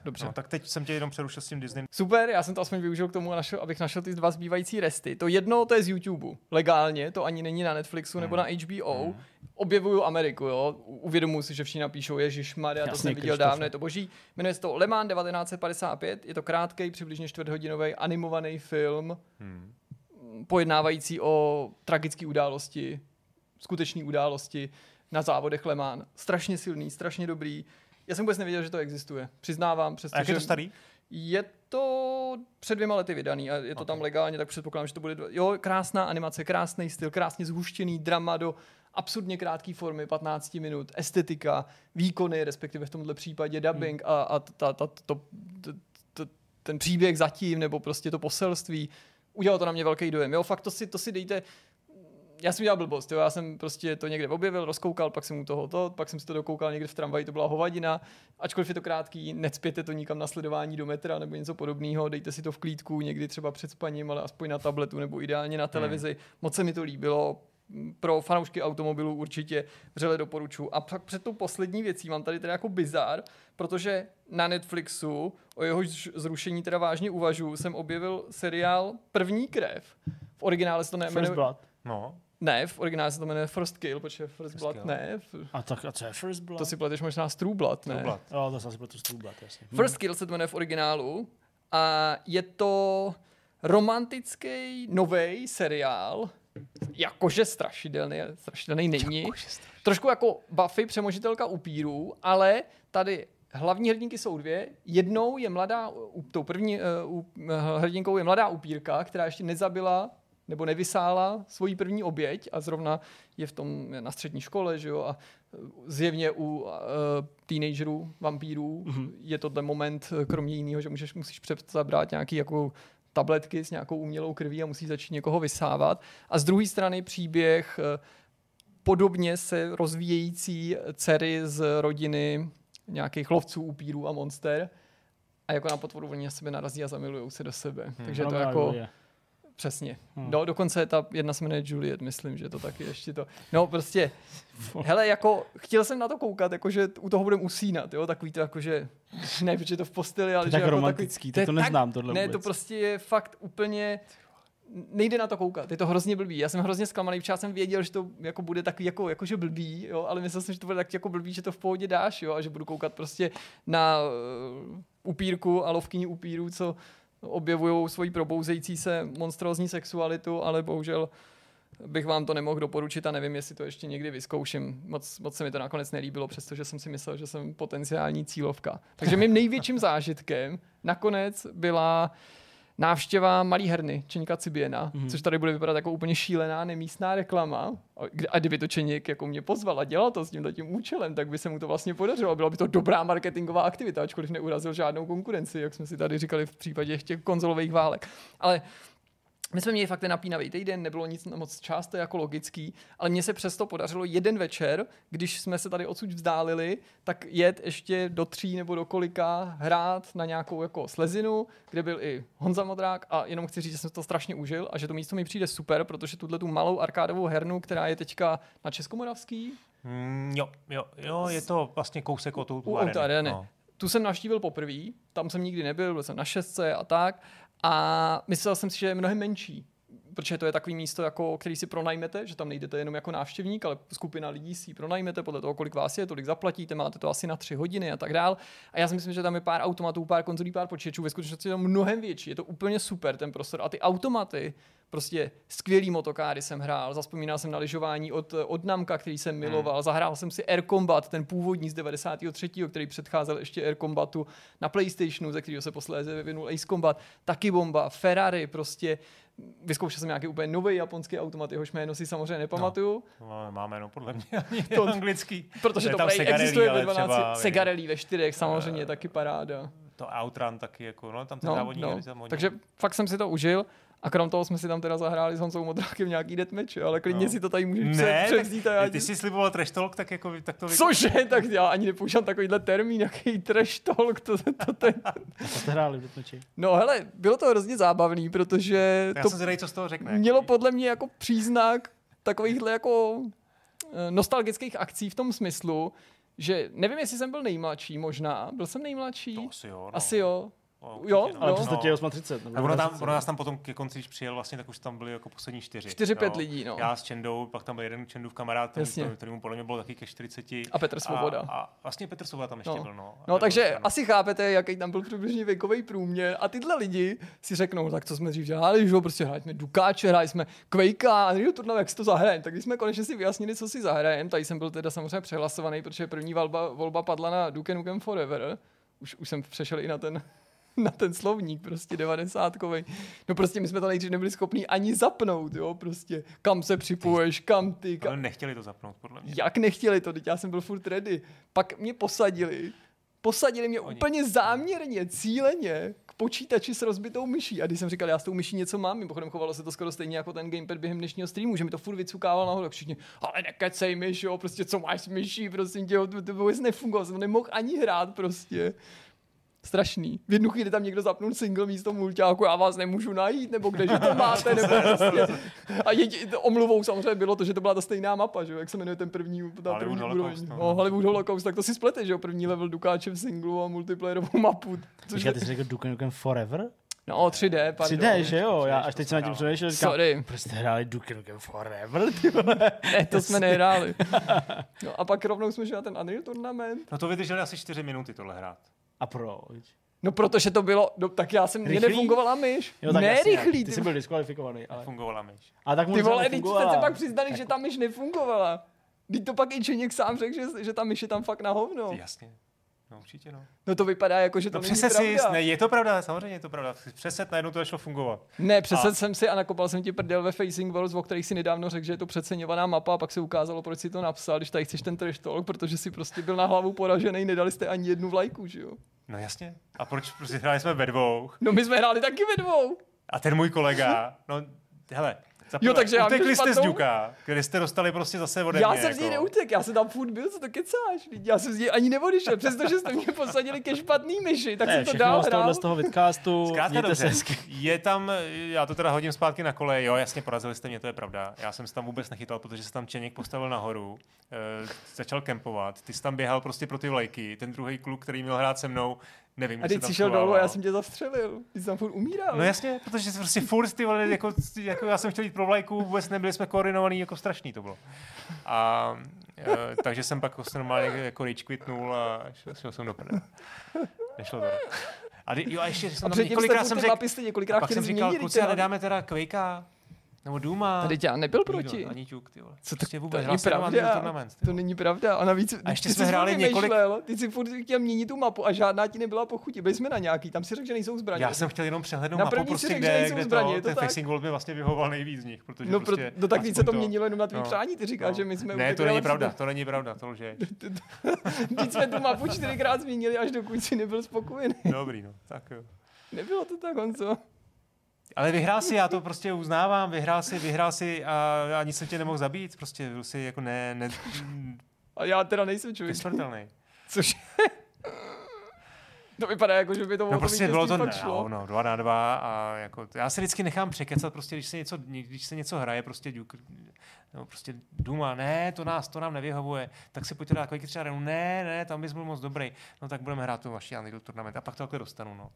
Dobře. No, tak teď jsem tě jenom přerušil s tím Disney. Super, já jsem to aspoň využil k tomu, abych našel ty dva zbývající resty. To jedno, to je z YouTubeu. Legálně, to ani není na Netflixu nebo na HBO. Objevuju Ameriku, jo. Uvědomuji si, že všichni napíšou ježišmarja, to jsem viděl dávno, je to boží. Jmenuje se to Le Mans 1955. Je to krátkej, přibližně čtvrthodinový animovaný film pojednávající o tragické události, skutečné události na závodech Le Mans. Strašně silný, strašně dobrý. Já jsem vůbec nevěděl, že to existuje. Přiznávám. A jak je to starý? Je to před 2 lety vydaný a je to tam legálně, tak předpokládám, že to bude... Jo, krásná animace, krásný styl, krásně zhuštěný drama do absurdně krátké formy, 15 minut, estetika, výkony, respektive v tomhle případě dubbing a ten příběh zatím, nebo prostě to poselství. Udělalo to na mě velký dojem. Jo, fakt to si dejte... Já jsem dělal blbost, jo? Já jsem prostě to někde objevil, rozkoukal, pak jsem u toho pak jsem si to dokoukal někde v tramvaji, to byla hovadina, ačkoliv je to krátký, necpěte to nikam na sledování do metra nebo něco podobného, dejte si to v klídku, někdy třeba před spaním, ale aspoň na tabletu nebo ideálně na televizi. Moc se mi to líbilo, pro fanoušky automobilů určitě vřele doporučuji. A pak před tou poslední věcí mám tady teda jako bizar, protože na Netflixu, o jeho zrušení teda vážně uvažuji, jsem objevil seriál První krev. V originále se to nejmenuje... First Blood, no. Ne, v originále se to jmenuje First Kill, protože First Blood Kill. Ne. A co je First Blood? To si plateš možná z True Blood, ne? True Blood. Jo, to si plateš z True Blood, jasně. First Kill se to jmenuje v originálu a je to romantický novej seriál, jakože strašidelný není. Trošku jako Buffy, přemožitelka upírů, ale tady hlavní hrdinky jsou dvě. Jednou je mladá, tou první hrdinkou je mladá upírka, která ještě nezabila nebo nevysála svoji první oběť a zrovna je v tom na střední škole, že jo, a zjevně u teenagerů, vampírů je to ten moment, kromě jiného, že musíš přezabrát nějaký jako tabletky s nějakou umělou krví a musíš začít někoho vysávat. A z druhé strany příběh podobně se rozvíjející dcery z rodiny nějakých lovců, upírů a monster a jako na potvoru oni na sebe narazí a zamilujou se do sebe. Takže to jako... Přesně. No, dokonce ta jedna se jmenuje Juliet, myslím, že to taky ještě to. No, prostě, hele, jako chtěl jsem na to koukat, jakože u toho budem usínat, jo, takový to jakože, ne, protože to v posteli, ale to že tak jako romantický, takový, to neznám tohle vůbec. Ne, to prostě je fakt úplně, nejde na to koukat, je to hrozně blbý, já jsem hrozně zklamaný, protože já jsem věděl, že to jako bude takový jakože blbý, jo, ale myslel jsem, že to bude tak jako blbý, že to v pohodě dáš, jo, a že budu koukat prostě na upírku a lovkyni upírů, co objevují svoji probouzející se monstrózní sexualitu, ale bohužel bych vám to nemohl doporučit a nevím, jestli to ještě někdy vyzkouším. Moc se mi to nakonec nelíbilo, přestože jsem si myslel, že jsem potenciální cílovka. Takže mým největším zážitkem nakonec byla návštěva Malý herny Čeňka Cibiena, což tady bude vypadat jako úplně šílená nemístná reklama. A kdyby to Čeněk jako mě pozval a dělal to s tímhletím účelem, tak by se mu to vlastně podařilo. Byla by to dobrá marketingová aktivita, ačkoliv neurazil žádnou konkurenci, jak jsme si tady říkali v případě těch konzolových válek. Ale my jsme měli fakt ten napínavý týden, nebylo nic moc často jako logický, ale mně se přesto podařilo jeden večer, když jsme se tady odsud vzdálili, tak jet ještě do 3 nebo do kolika hrát na nějakou jako slezinu, kde byl i Honza Modrák a jenom chci říct, že jsem to strašně užil a že to místo mi přijde super, protože tuhle tu malou arkádovou hernu, která je teďka na Českomoravský. Jo, je to vlastně kousek od tu areny. No. Tu jsem navštívil poprvé, tam jsem nikdy nebyl, byl jsem na 600 a tak. A myslel jsem si, že je mnohem menší, protože to je takový místo, jako, který si pronajmete, že tam nejdete jenom jako návštěvník, ale skupina lidí si pronajmete podle toho, kolik vás je, tolik zaplatíte, máte to asi na 3 hodiny a tak dál. A já si myslím, že tam je pár automatů, pár konzolí, pár počítačů, ve skutečnosti je to mnohem větší, je to úplně super ten prostor. A ty automaty, prostě skvělý motokáry jsem hrál, zazpomínal jsem na lyžování od Namka, který jsem miloval, zahrál jsem si Air Combat, ten původní z 93., který předcházel ještě Air Combatu na PlayStationu, ze kterého se posléze vyvinul Ace Combat, taky bomba, Ferrari, prostě vyzkoušel jsem nějaký úplně nový japonský automat, jehož jméno si samozřejmě nepamatuju. No, máme jméno podle mě to anglický. Protože to existuje ve 12. Segarelí ve 4, samozřejmě, taky paráda. To Outrun taky, jako, no, tam ten závodní. No. Takže fakt jsem si to užil. A krom toho jsme si tam teda zahráli s Honzou Modrákem nějaký deathmatch, ale klidně si to tady můžeš převzít. Ty jsi sliboval trash talk, tak jako tak to... Cože? Tak já ani nepoužívám takovýhle termín, jaký trash talk, to hráli v deathmatchi. No hele, bylo to hrozně zábavný, protože... Já jsem zvědavý, co z toho řekne. Mělo podle mě jako příznak takovýchhle jako nostalgických akcí v tom smyslu, že nevím, jestli jsem byl nejmladší možná, byl jsem nejmladší. To asi jo. No. Jo, ale přesto tě 38. A ono nás tam potom ke konci, když přijel, vlastně, tak už tam byli jako poslední 4-5 lidí, no. Já s Čendou, pak tam byl jeden Čendův kamarád, který mu podle mě bylo taky ke 40. A Petr Svoboda. A vlastně Petr Svoboda tam ještě byl, no. No, takže ten... asi chápete, jaký tam byl přibližně věkový průměr a tyhle lidi si řeknou, tak co jsme dřív dělali, že jo, prostě hráli jsme Dukáče, hráli jsme Quakea, a jo, tohle, jak si to zahrajeme. Tak když jsme konečně si vyjasnili, co si zahrajeme, tady jsem byl teda samozřejmě přehlasovaný, protože první volba padla na Duke Nukem Forever. Už jsem přešel i na ten slovník, prostě 90kovej. No prostě my jsme to nejdřív nebyli schopní ani zapnout, jo, prostě kam se připuješ, kam ty... Ale nechtěli to zapnout, podle mě. Jak nechtěli to, teď já jsem byl furt ready. Pak mě posadili mě úplně záměrně, cíleně k počítači s rozbitou myší. A když jsem říkal, já s tou myší něco mám, mimochodem chovalo se to skoro stejně jako ten gamepad během dnešního streamu, že mi to furt vycukával nahoru, tak všichni, ale nekecej myš, jo, prostě co máš s myší, prostě to vůbec nefungovalo, jsem nemohl ani hrát prostě. Strašný. V jednu chvíli tam někdo zapnul single místo mulťáku, já vás nemůžu najít, nebo kdeže to máte, nebo prostě. A omluvou samozřejmě bylo to, že to byla ta stejná mapa, že jo, jak se jmenuje ten první, ta Hollywood první Holocaust, no, Hollywood Holocaust, tak to si splete, že jo, první level Dukáče v singlu a multiplayerovou mapu. Což ty jsi řekl Duke Nukem Forever? No, 3D, pardon. 3D, že jo, já až teď se na tím přemýšlel, říkám, prostě hráli Duke Nukem Forever, ne, to jsme nehráli. No a pak rovnou jsme šli na ten Unreal Tournament. No to vydrželi asi 4 minuty tohle hrát. A proč? No protože to bylo, no, tak já jsem, mě nefungovala myš. Jo, ne jasný, rychlý. Ty jsi byl diskvalifikovaný, ale fungovala myš. A tak ty vole, teď jste se pak přiznali, tak, že ta myš nefungovala. Teď to pak i Čeněk sám řekl, že ta myš je tam fakt na hovno. Jasně, no určitě no. No to vypadá jako, že to no, není pravda. Ne, je to pravda, samozřejmě je to pravda. Přeset najednou to začalo fungovat. Ne, přeset jsem si a nakopal jsem ti prdel ve Facing Worlds, o kterých si nedávno řekl, že je to přeceňovaná mapa, a pak se ukázalo, proč si to napsal, když tady chceš ten trash talk, protože si prostě byl na hlavu poražený, nedali jste ani jednu vlajku, že jo? No jasně. A proč prostě hráli jsme ve dvou? No my jsme hráli taky ve dvou. A ten můj kolega, no hele, jo, takže já utekli jste špatnou z Duka, který jste dostali prostě zase ode mě. Já jsem z něj neutek, já jsem tam furt byl, co to kecáš? Já jsem z něj ani neodešel, přestože jste mě posadili ke špatný myši, tak jsem to dál hrál. Z toho vidcastu, je tam, já to teda hodím zpátky na kole, jo, jasně, porazili jste mě, to je pravda. Já jsem se tam vůbec nechytal, protože se tam Čeněk postavil nahoru, začal kempovat, ty jsi tam běhal prostě pro ty vlajky, ten druhý kluk, který měl hrát se mnou, nevím, a teď si šel dolů a já jsem tě zastřelil. Ty jsi tam furt umíral. No jasně, protože prostě furt ty vole, jako já jsem chtěl jít pro vlajku, vůbec nebyli jsme koordinovaný, jako strašný to bylo. A takže jsem pak prostě normálně jako rage quitnul a šel jsem do prda. Nešlo to. A jo, a ještě jsem tam několikrát jsem řekl, a pak jsem říkal, kluci, a nedáme teda Quakea nebo Duma. Tady já nebyl proti. Ani ťuk, ty vole. Co to je vůbec? To není pravda. A navíc a ještě jsme hráli několik. Ty si furt chtěl měnit tu mapu a žádná ti nebyla po chuti. Byli jsme na nějaký. Tam si řekl, že nejsou zbraně. Já jsem chtěl jenom přehlednout na mapu, prostě kde zbraně, to ten Facing World by vlastně vyhovoval nejvíc z nich, protože no prostě no tak víc se to měnilo jenom na tvý přání. Ty říkáš, že my jsme ne, to není pravda. To není pravda, to lžeš. Vždyť jsme tu mapu 4krát změnili, až dokud si nebyl spokojený. Dobrý, no. Tak jo. Nebylo to tak, Honzo. Ale vyhrál si, já to prostě uznávám, vyhrál si a ani jsem tě nemohl zabít, prostě byl si jako ne... A já teda nejsem člověk. Nesmrtelný. Což to vypadá jako, že by to mohlo no prostě bylo to ne, šlo. No, 2-2 a jako, já se vždycky nechám překecat, prostě když se něco hraje, prostě Duke, no prostě Duma, ne, to nám nevyhovuje, tak si pojďte dát Quake 3 Arenu, ne, tam bys byl moc dobrý, no tak budeme hrát tu vaši Unreal Tournament a pak to takhle dostanu, no.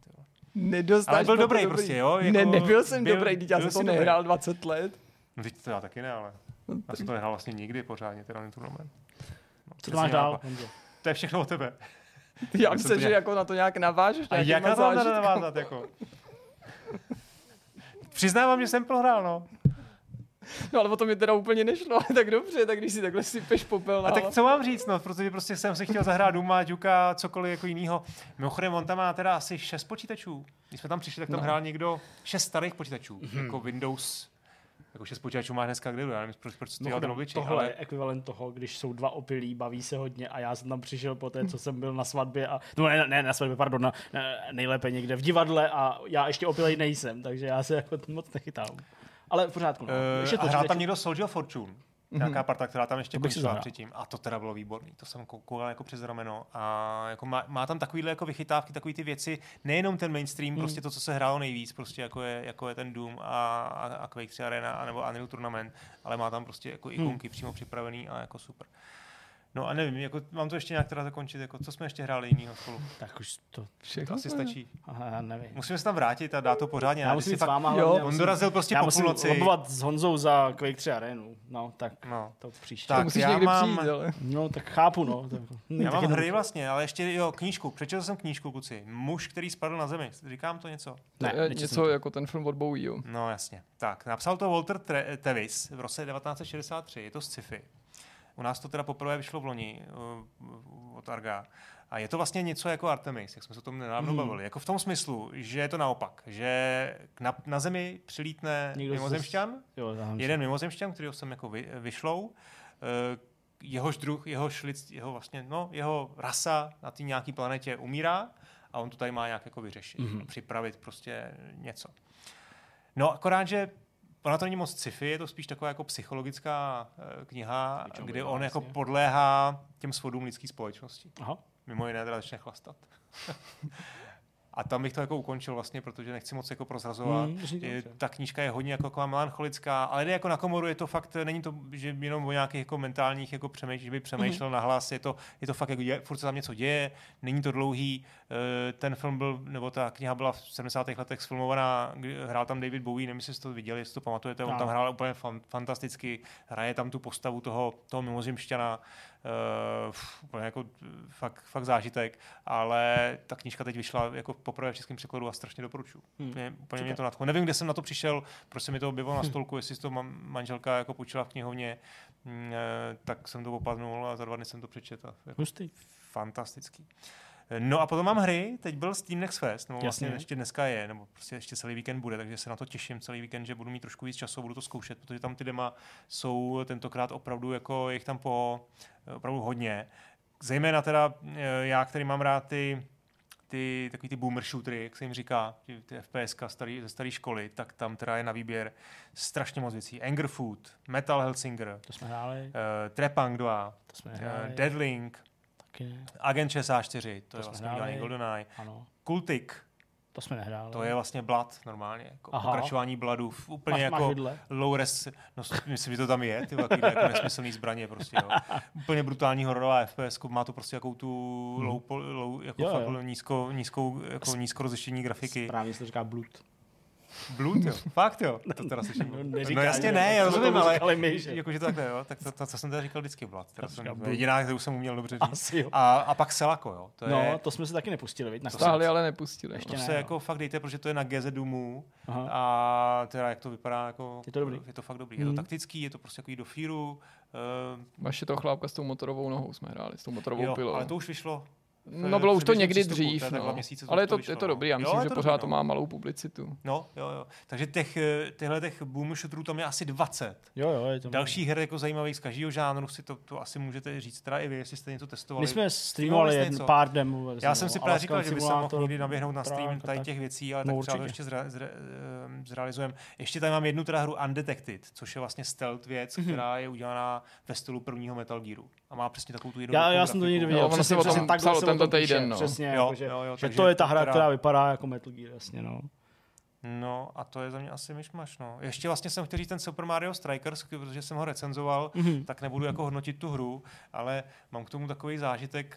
Nedostaneš. Ale byl dobrý prostě, jo. Jako, ne, nebyl jsem dobrý, teď já jsem to nehrál 20 let. No teď to já taky ne, ale já jsem to nehrál vlastně nikdy pořádně, ten Unreal Tournament. No, co to máš dál? To je všechno o tebe. Já myslím, že jako na to nějak navážeš. A jak na to navázat, jako? Přiznávám, že jsem prohrál, no. No ale o to mi teda úplně nešlo, tak dobře, tak když si takhle sypeš popel na. A tak co mám říct, no, protože prostě jsem si chtěl zahrát Duma, Duka, cokoliv jako jinýho. Mimochodem, on tam má teda asi 6 počítačů. Když jsme tam přišli, tak tam hrál někdo 6 starých počítačů, jako Windows. Jako 6 počítačů má dneska kde, já nevím, proč to ten obličej. Tohle ale je ekvivalent toho, když jsou dva opilí, baví se hodně a já jsem tam přišel po té, co jsem byl na svatbě a ne na svatbě, pardon, nejlépe někde v divadle a já ještě opilej nejsem, takže já se jako moc nechytám. Ale v pořádku. No. A hrál tam někdo Soldier Fortune. Nějaká parta, která tam ještě končila předtím. A to teda bylo výborný. To jsem koukal jako přes rameno. A jako má tam takovýhle jako vychytávky, takový ty věci. Nejenom ten mainstream, prostě to, co se hrálo nejvíc, prostě jako je ten Doom a Quake 3 Arena nebo Unreal Tournament, ale má tam prostě jako ikonky přímo připravený a jako super. No a nevím, jako mám to ještě nějak teda zakončit, jako co jsme ještě hráli jinýho spolu. Tak už to všechno. To asi stačí. Aha, nevím. Musíme se tam vrátit a dát to pořádně. Já musím jít s váma. On dorazil prostě po půlnoci. Já musím lobovat s Honzou za Quake 3 Arenu. No, tak no. To příště. Tak, to musíš někdy přijít, ale. No, tak chápu, no. Já mám hry vlastně, ale ještě knížku. Přečetl jsem knížku, kuci. Muž, který spadl na zemi. Říkám to něco? Ne, něco jako ten film od Bowie. No, jasně. Tak, napsal to Walter Tevis v roce 1963. Je to sci-fi. U nás to teda poprvé vyšlo v loni od Arga. A je to vlastně něco jako Artemis, jak jsme se o tom nedávno bavili. Jako v tom smyslu, že je to naopak. Že na Zemi přilítne mimozemšťan. Jeden mimozemšťan, kterýho jsem jako vyšlou. Jehož druh, jeho rasa na té nějaké planetě umírá a on to tady má nějak jako vyřešit. Připravit prostě něco. No akorát, že ona to není moc sci-fi, je to spíš taková jako psychologická kniha, kde on jako podléhá těm svodům lidské společnosti. Aha. Mimo jiné teda začne chlastat. A tam bych to jako ukončil vlastně, protože nechci moc jako prozrazovat. Ta knížka je hodně jako taková melancholická, ale jde jako na komoru, je to fakt, není to, že jenom o nějakých jako mentálních jako že by přemýšlel nahlas, je to fakt jako furt se tam něco děje, není to dlouhý. Ten film byl, nebo ta kniha byla v 70. letech sfilmovaná, hrál tam David Bowie, nevím, jestli jste to viděli, jestli to pamatujete, on tam hrál úplně fantasticky, hraje tam tu postavu toho mimozemšťana. Jako fakt zážitek, ale ta knížka teď vyšla jako poprvé v českém překladu a strašně doporučuji. Úplně mě to nadchlo. Nevím, kde jsem na to přišel, prostě mi to objevilo na stolku, jestli to manželka jako půjčila v knihovně, tak jsem to opadnul a za 2 dny jsem to přečetl. Jako fantastický. No a potom mám hry, teď byl Steam Deck Fest, nebo vlastně ještě dneska je, nebo prostě ještě celý víkend bude, takže se na to těším celý víkend, že budu mít trošku víc času, budu to zkoušet, protože tam ty dema jsou tentokrát opravdu, jako jich tam opravdu hodně. Zejména teda já, který mám rád ty takový ty boomer shootery, jak se jim říká, ty FPSka ze staré školy, tak tam teda je na výběr strašně moc věcí. Anger Food, Metal Hellsinger, to jsme hráli. Trepang 2, to jsme hráli. Deadlink, Agent 64, to je vlastně udělaný GoldenEye. Ano. Kultik, to jsme nehráli. To je vlastně Blood normálně, jako pokračování Bloodu, úplně jako low-res, no myslím, že to tam je, ty takovýhle jako nesmyslný zbraně prostě, jo. Úplně brutální hororová FPS, má to prostě jakou tu low jako fakt nízko rozlišení grafiky. Právě se to říká Blood, jo. Fakt, jo. To teda slyším. No jasně ne, já rozumím, ale jakože takhle, jo. Tak to jsem teda říkal vždycky Blood. Jediná, kterou jsem uměl dobře říct. A pak Selako, jo. To no, to jsme se taky nepustili, viď? Stáhli, ale nepustili. Ještě to ne, se ne, jako no. Fakt dejte, protože to je na GZ Doomu. A teda jak to vypadá, jako... Je to dobrý. Je to fakt dobrý. Je to taktický, je to prostě jako jít do fíru. Vaše toho chlápka s tou motorovou nohou jsme hráli, s tou motorovou pilou. Ale to už vyšlo. No bylo už to někdy dřív, ale je to dobrý, já myslím, že pořád to má malou publicitu. No, jo. Takže těchto boom shooterů tam je asi 20. Jo, je to další her jako zajímavých z každého žánru, si to asi můžete říct teda i vy, jestli jste něco testovali. My jsme streamovali pár demů. Já jsem si právě říkal, že by se mohl někdy naběhnout na stream tady těch věcí, ale tak třeba to ještě zrealizujeme. Ještě tady mám jednu teda hru Undetected, což je vlastně stealth věc, která je udělaná ve stylu prvního Metal Gearu. A má přesně takovou tu jednoduchou grafiku. Já jsem to někdy viděl. Přesně tak jsem to týden, no. Přesně, takže to je ta hra, která vypadá jako Metal Gear, jasně, no. No a to je za mě asi myšmaš, no. Ještě vlastně jsem chtěl říct ten Super Mario Strikers, protože jsem ho recenzoval, tak nebudu jako hodnotit tu hru, ale mám k tomu takový zážitek,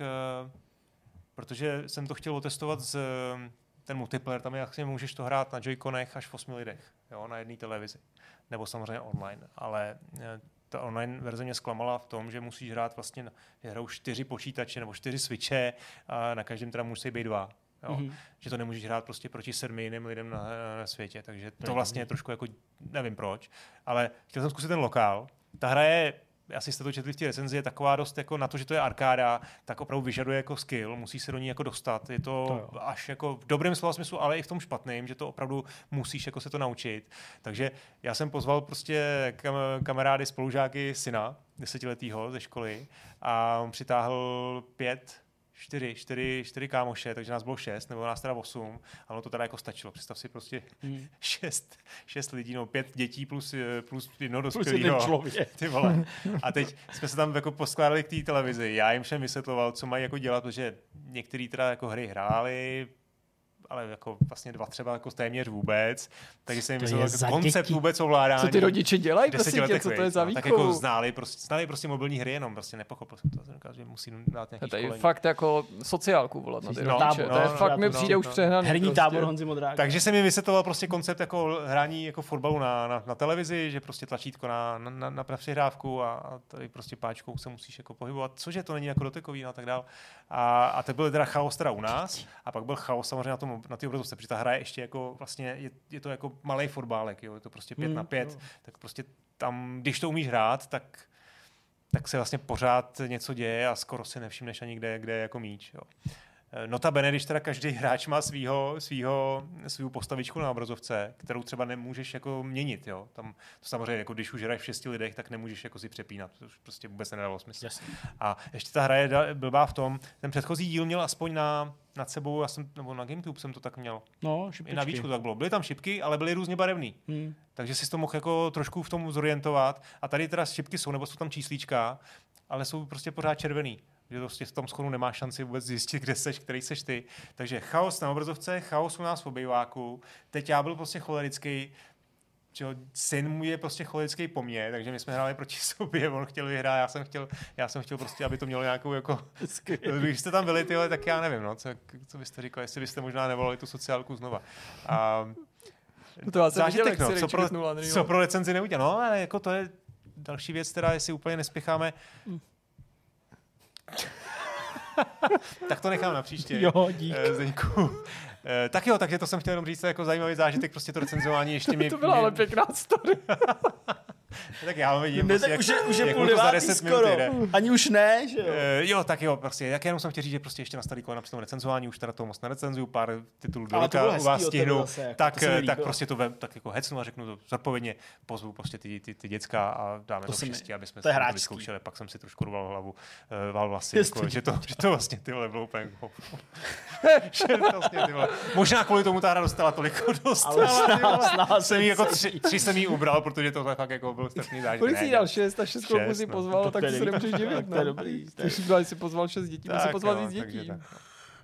protože jsem to chtěl otestovat z... Ten multiplayer, tam je, jak si můžeš to hrát na Joy-Conech až v 8 lidech, jo, na jedné televizi. Nebo samozřejmě online, ale... Ta online verze mě zklamala v tom, že musíš hrát vlastně, že hrajou 4 počítače nebo 4 switche a na každém teda musí být 2. Jo. Že to nemůžeš hrát prostě proti 7 jiným lidem na světě, takže to vlastně je trošku jako, nevím proč, ale chtěl jsem zkusit ten lokál. Ta hra je, asi jste to četli v té recenzi, je taková dost jako na to, že to je arkáda, tak opravdu vyžaduje jako skill, musí se do ní jako dostat. Je to až jako v dobrém slova smyslu, ale i v tom špatném, že to opravdu musíš jako se to naučit. Takže já jsem pozval prostě kamarády, spolužáky syna, 10letýho ze školy a on přitáhl 4 kámoše, takže nás bylo 6, nebo nás teda 8, a ono to teda jako stačilo. Představ si prostě 6 lidí, no 5 dětí plus jedno dospělého. Ty vole. A teď jsme se tam jako poskládali k té televizi. Já jim všem vysvětloval, co mají jako dělat, protože některý teda jako hry hráli, ale jako vlastně 2 třeba jako téměř vůbec, takže jsem jim myslel koncept vůbec ovládání. Co ty rodiče dělají? Co to je za výchovu? Tak jako znali prostě mobilní hry, jenom prostě nepochopil jsem to, že musí dát nějaký školení. To je fakt jako sociálku volat na ty rodiče. To je fakt mi přijde už přehnaný. Herní tábor Honzy Modráka. Takže jsem jim vysvětloval prostě koncept jako hraní jako fotbalu na televizi, že prostě tlačítko na přehrávku a tady prostě páčkou se musíš jako pohybovat, cože to není jako dotykový a tak dál. A to byl teda chaos teda u nás a pak byl chaos samozřejmě na ty obrazovce, protože ta hra je ještě jako vlastně, je to jako malej fotbálek, jo? Je to prostě 5 na 5, tak prostě tam, když to umíš hrát, tak se vlastně pořád něco děje a skoro si nevšimneš ani kde je jako míč, jo. Notabene, když teda každý hráč má svou postavičku na obrazovce, kterou třeba nemůžeš jako měnit, jo. Tam to samozřejmě jako když už hraješ v 6 lidech, tak nemůžeš jako si přepínat, to už prostě vůbec nedávalo smysl. Jasně. A ještě ta hra je blbá v tom, ten předchozí díl měl aspoň nad sebou, nebo na GameCube jsem to tak měl. No, šipky. I na Víčku to tak bylo. Byly tam šipky, ale byly různě barevný. Takže si to mohl jako trošku v tom zorientovat. A tady teda šipky jsou, nebo jsou tam číslíčka, ale jsou prostě pořád červený. že prostě v tom schonu nemá šanci vůbec zjistit, kde seš, který seš ty. Takže chaos na obrazovce, chaos u nás v obýváku. Teď já byl prostě cholerický, že syn mu je prostě cholerický po mně, takže my jsme hráli proti sobě, on chtěl vyhrát, já jsem chtěl prostě, aby to mělo nějakou jako... Když jste tam byli, tyhle, tak já nevím, no, co byste říkali, jestli byste možná nevolali tu sociálku znova. A to zážitek, no, co pro recenzi neudělal. No, ale jako to je další věc, teda, jestli úplně nespěcháme... Tak to nechám na příště. Jo, dík. Zdeňku. Tak jo, takže to jsem chtěl jenom říct, jako zajímavý zážitek, prostě to recenzování ještě mě... To byla ale pěkná story. Tak já vidím, ne, prostě, tak už je půl devátý skoro. Minuty, ani už ne, že jo? Jo, tak jo, prostě, tak jenom jsem chtěl říct, že prostě ještě na starý kolena při tom recenzování, už teda toho moc nerecenzuju, pár titulů do roka u vás stihnu, jako, tak prostě to vem, tak jako hecnu a řeknu to zodpovědně, pozvu prostě ty děcka a dáme to do 6, aby jsme to vyzkoušeli, pak jsem si trošku rval hlavu, vlasy, jako, že to vlastně ty vole bylo úplně... Možná kvůli tomu ta hra dostala toliko tři jsem jí ubral, protože to fakt jako byl strašný zážitek. Kolik jsi dal? 6 a 6 kluků si pozval, no, tak se nemůžeš divit. No. To je dobrý. Když jsi pozval 6 dětí, tak si pozval víc dětí. Tak.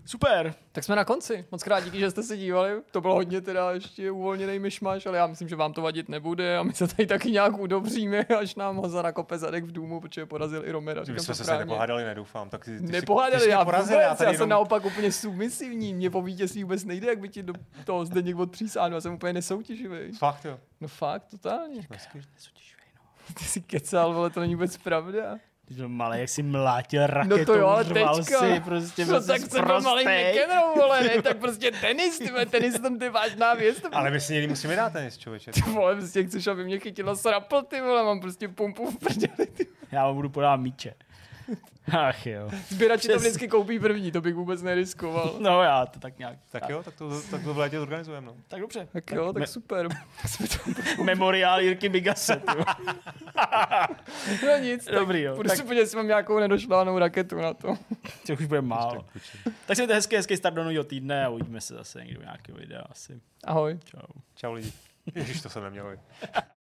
Super. Tak jsme na konci. Moc krát díky, že jste se dívali. To bylo hodně teda ještě uvolněnej myšmaš, ale já myslím, že vám to vadit nebude a my se tady taky nějak udobříme, až nám Honza nakope zadek v důmu, protože porazil i Romera. Říkám, my jsme se nepohádali, nedoufám. Tak ty nepohádali, ty já porazil. Já jsem naopak úplně submisivní. Mě po vítězství vůbec nejde, jak by ti do toho zde někdo přísáhl. Já jsem úplně nesoutěživý. Fakt jo. No fakt, totálně. Nesoutěživý, no. Ty jsi kecal, vole, to není vůbec pravda. Ty byl malej, jak jsi mlátil raketou, no to jo, rval si, prostě byl tak jsem byl malej McEnroe, vole, ne, tak prostě tenis, tyhle, tenis tam ty vážná věc. Ale my si někdy musíme dát tenis, člověče. Ty vole, prostě chceš, aby mě chytila srapl, ty vole, mám prostě pumpu v prděli, ty. Já vám budu podávat míče. Ach jo. Sběrači to vždycky koupí první, to bych vůbec neriskoval. No já to tak nějak. Tak jo, tak to v létě zorganizujeme, no. Tak dobře. Tak jo, tak super. Memoriál Jirky Bigase. No nic. Dobrý jo. Budu si podívat, mám nějakou nedošlánou raketu na to. To už bude málo. Tak si mějte hezký start do nového týdne a uvidíme se zase někdo nějakého videa asi. Ahoj. Čau lidi. Ježiš, to se nemělo.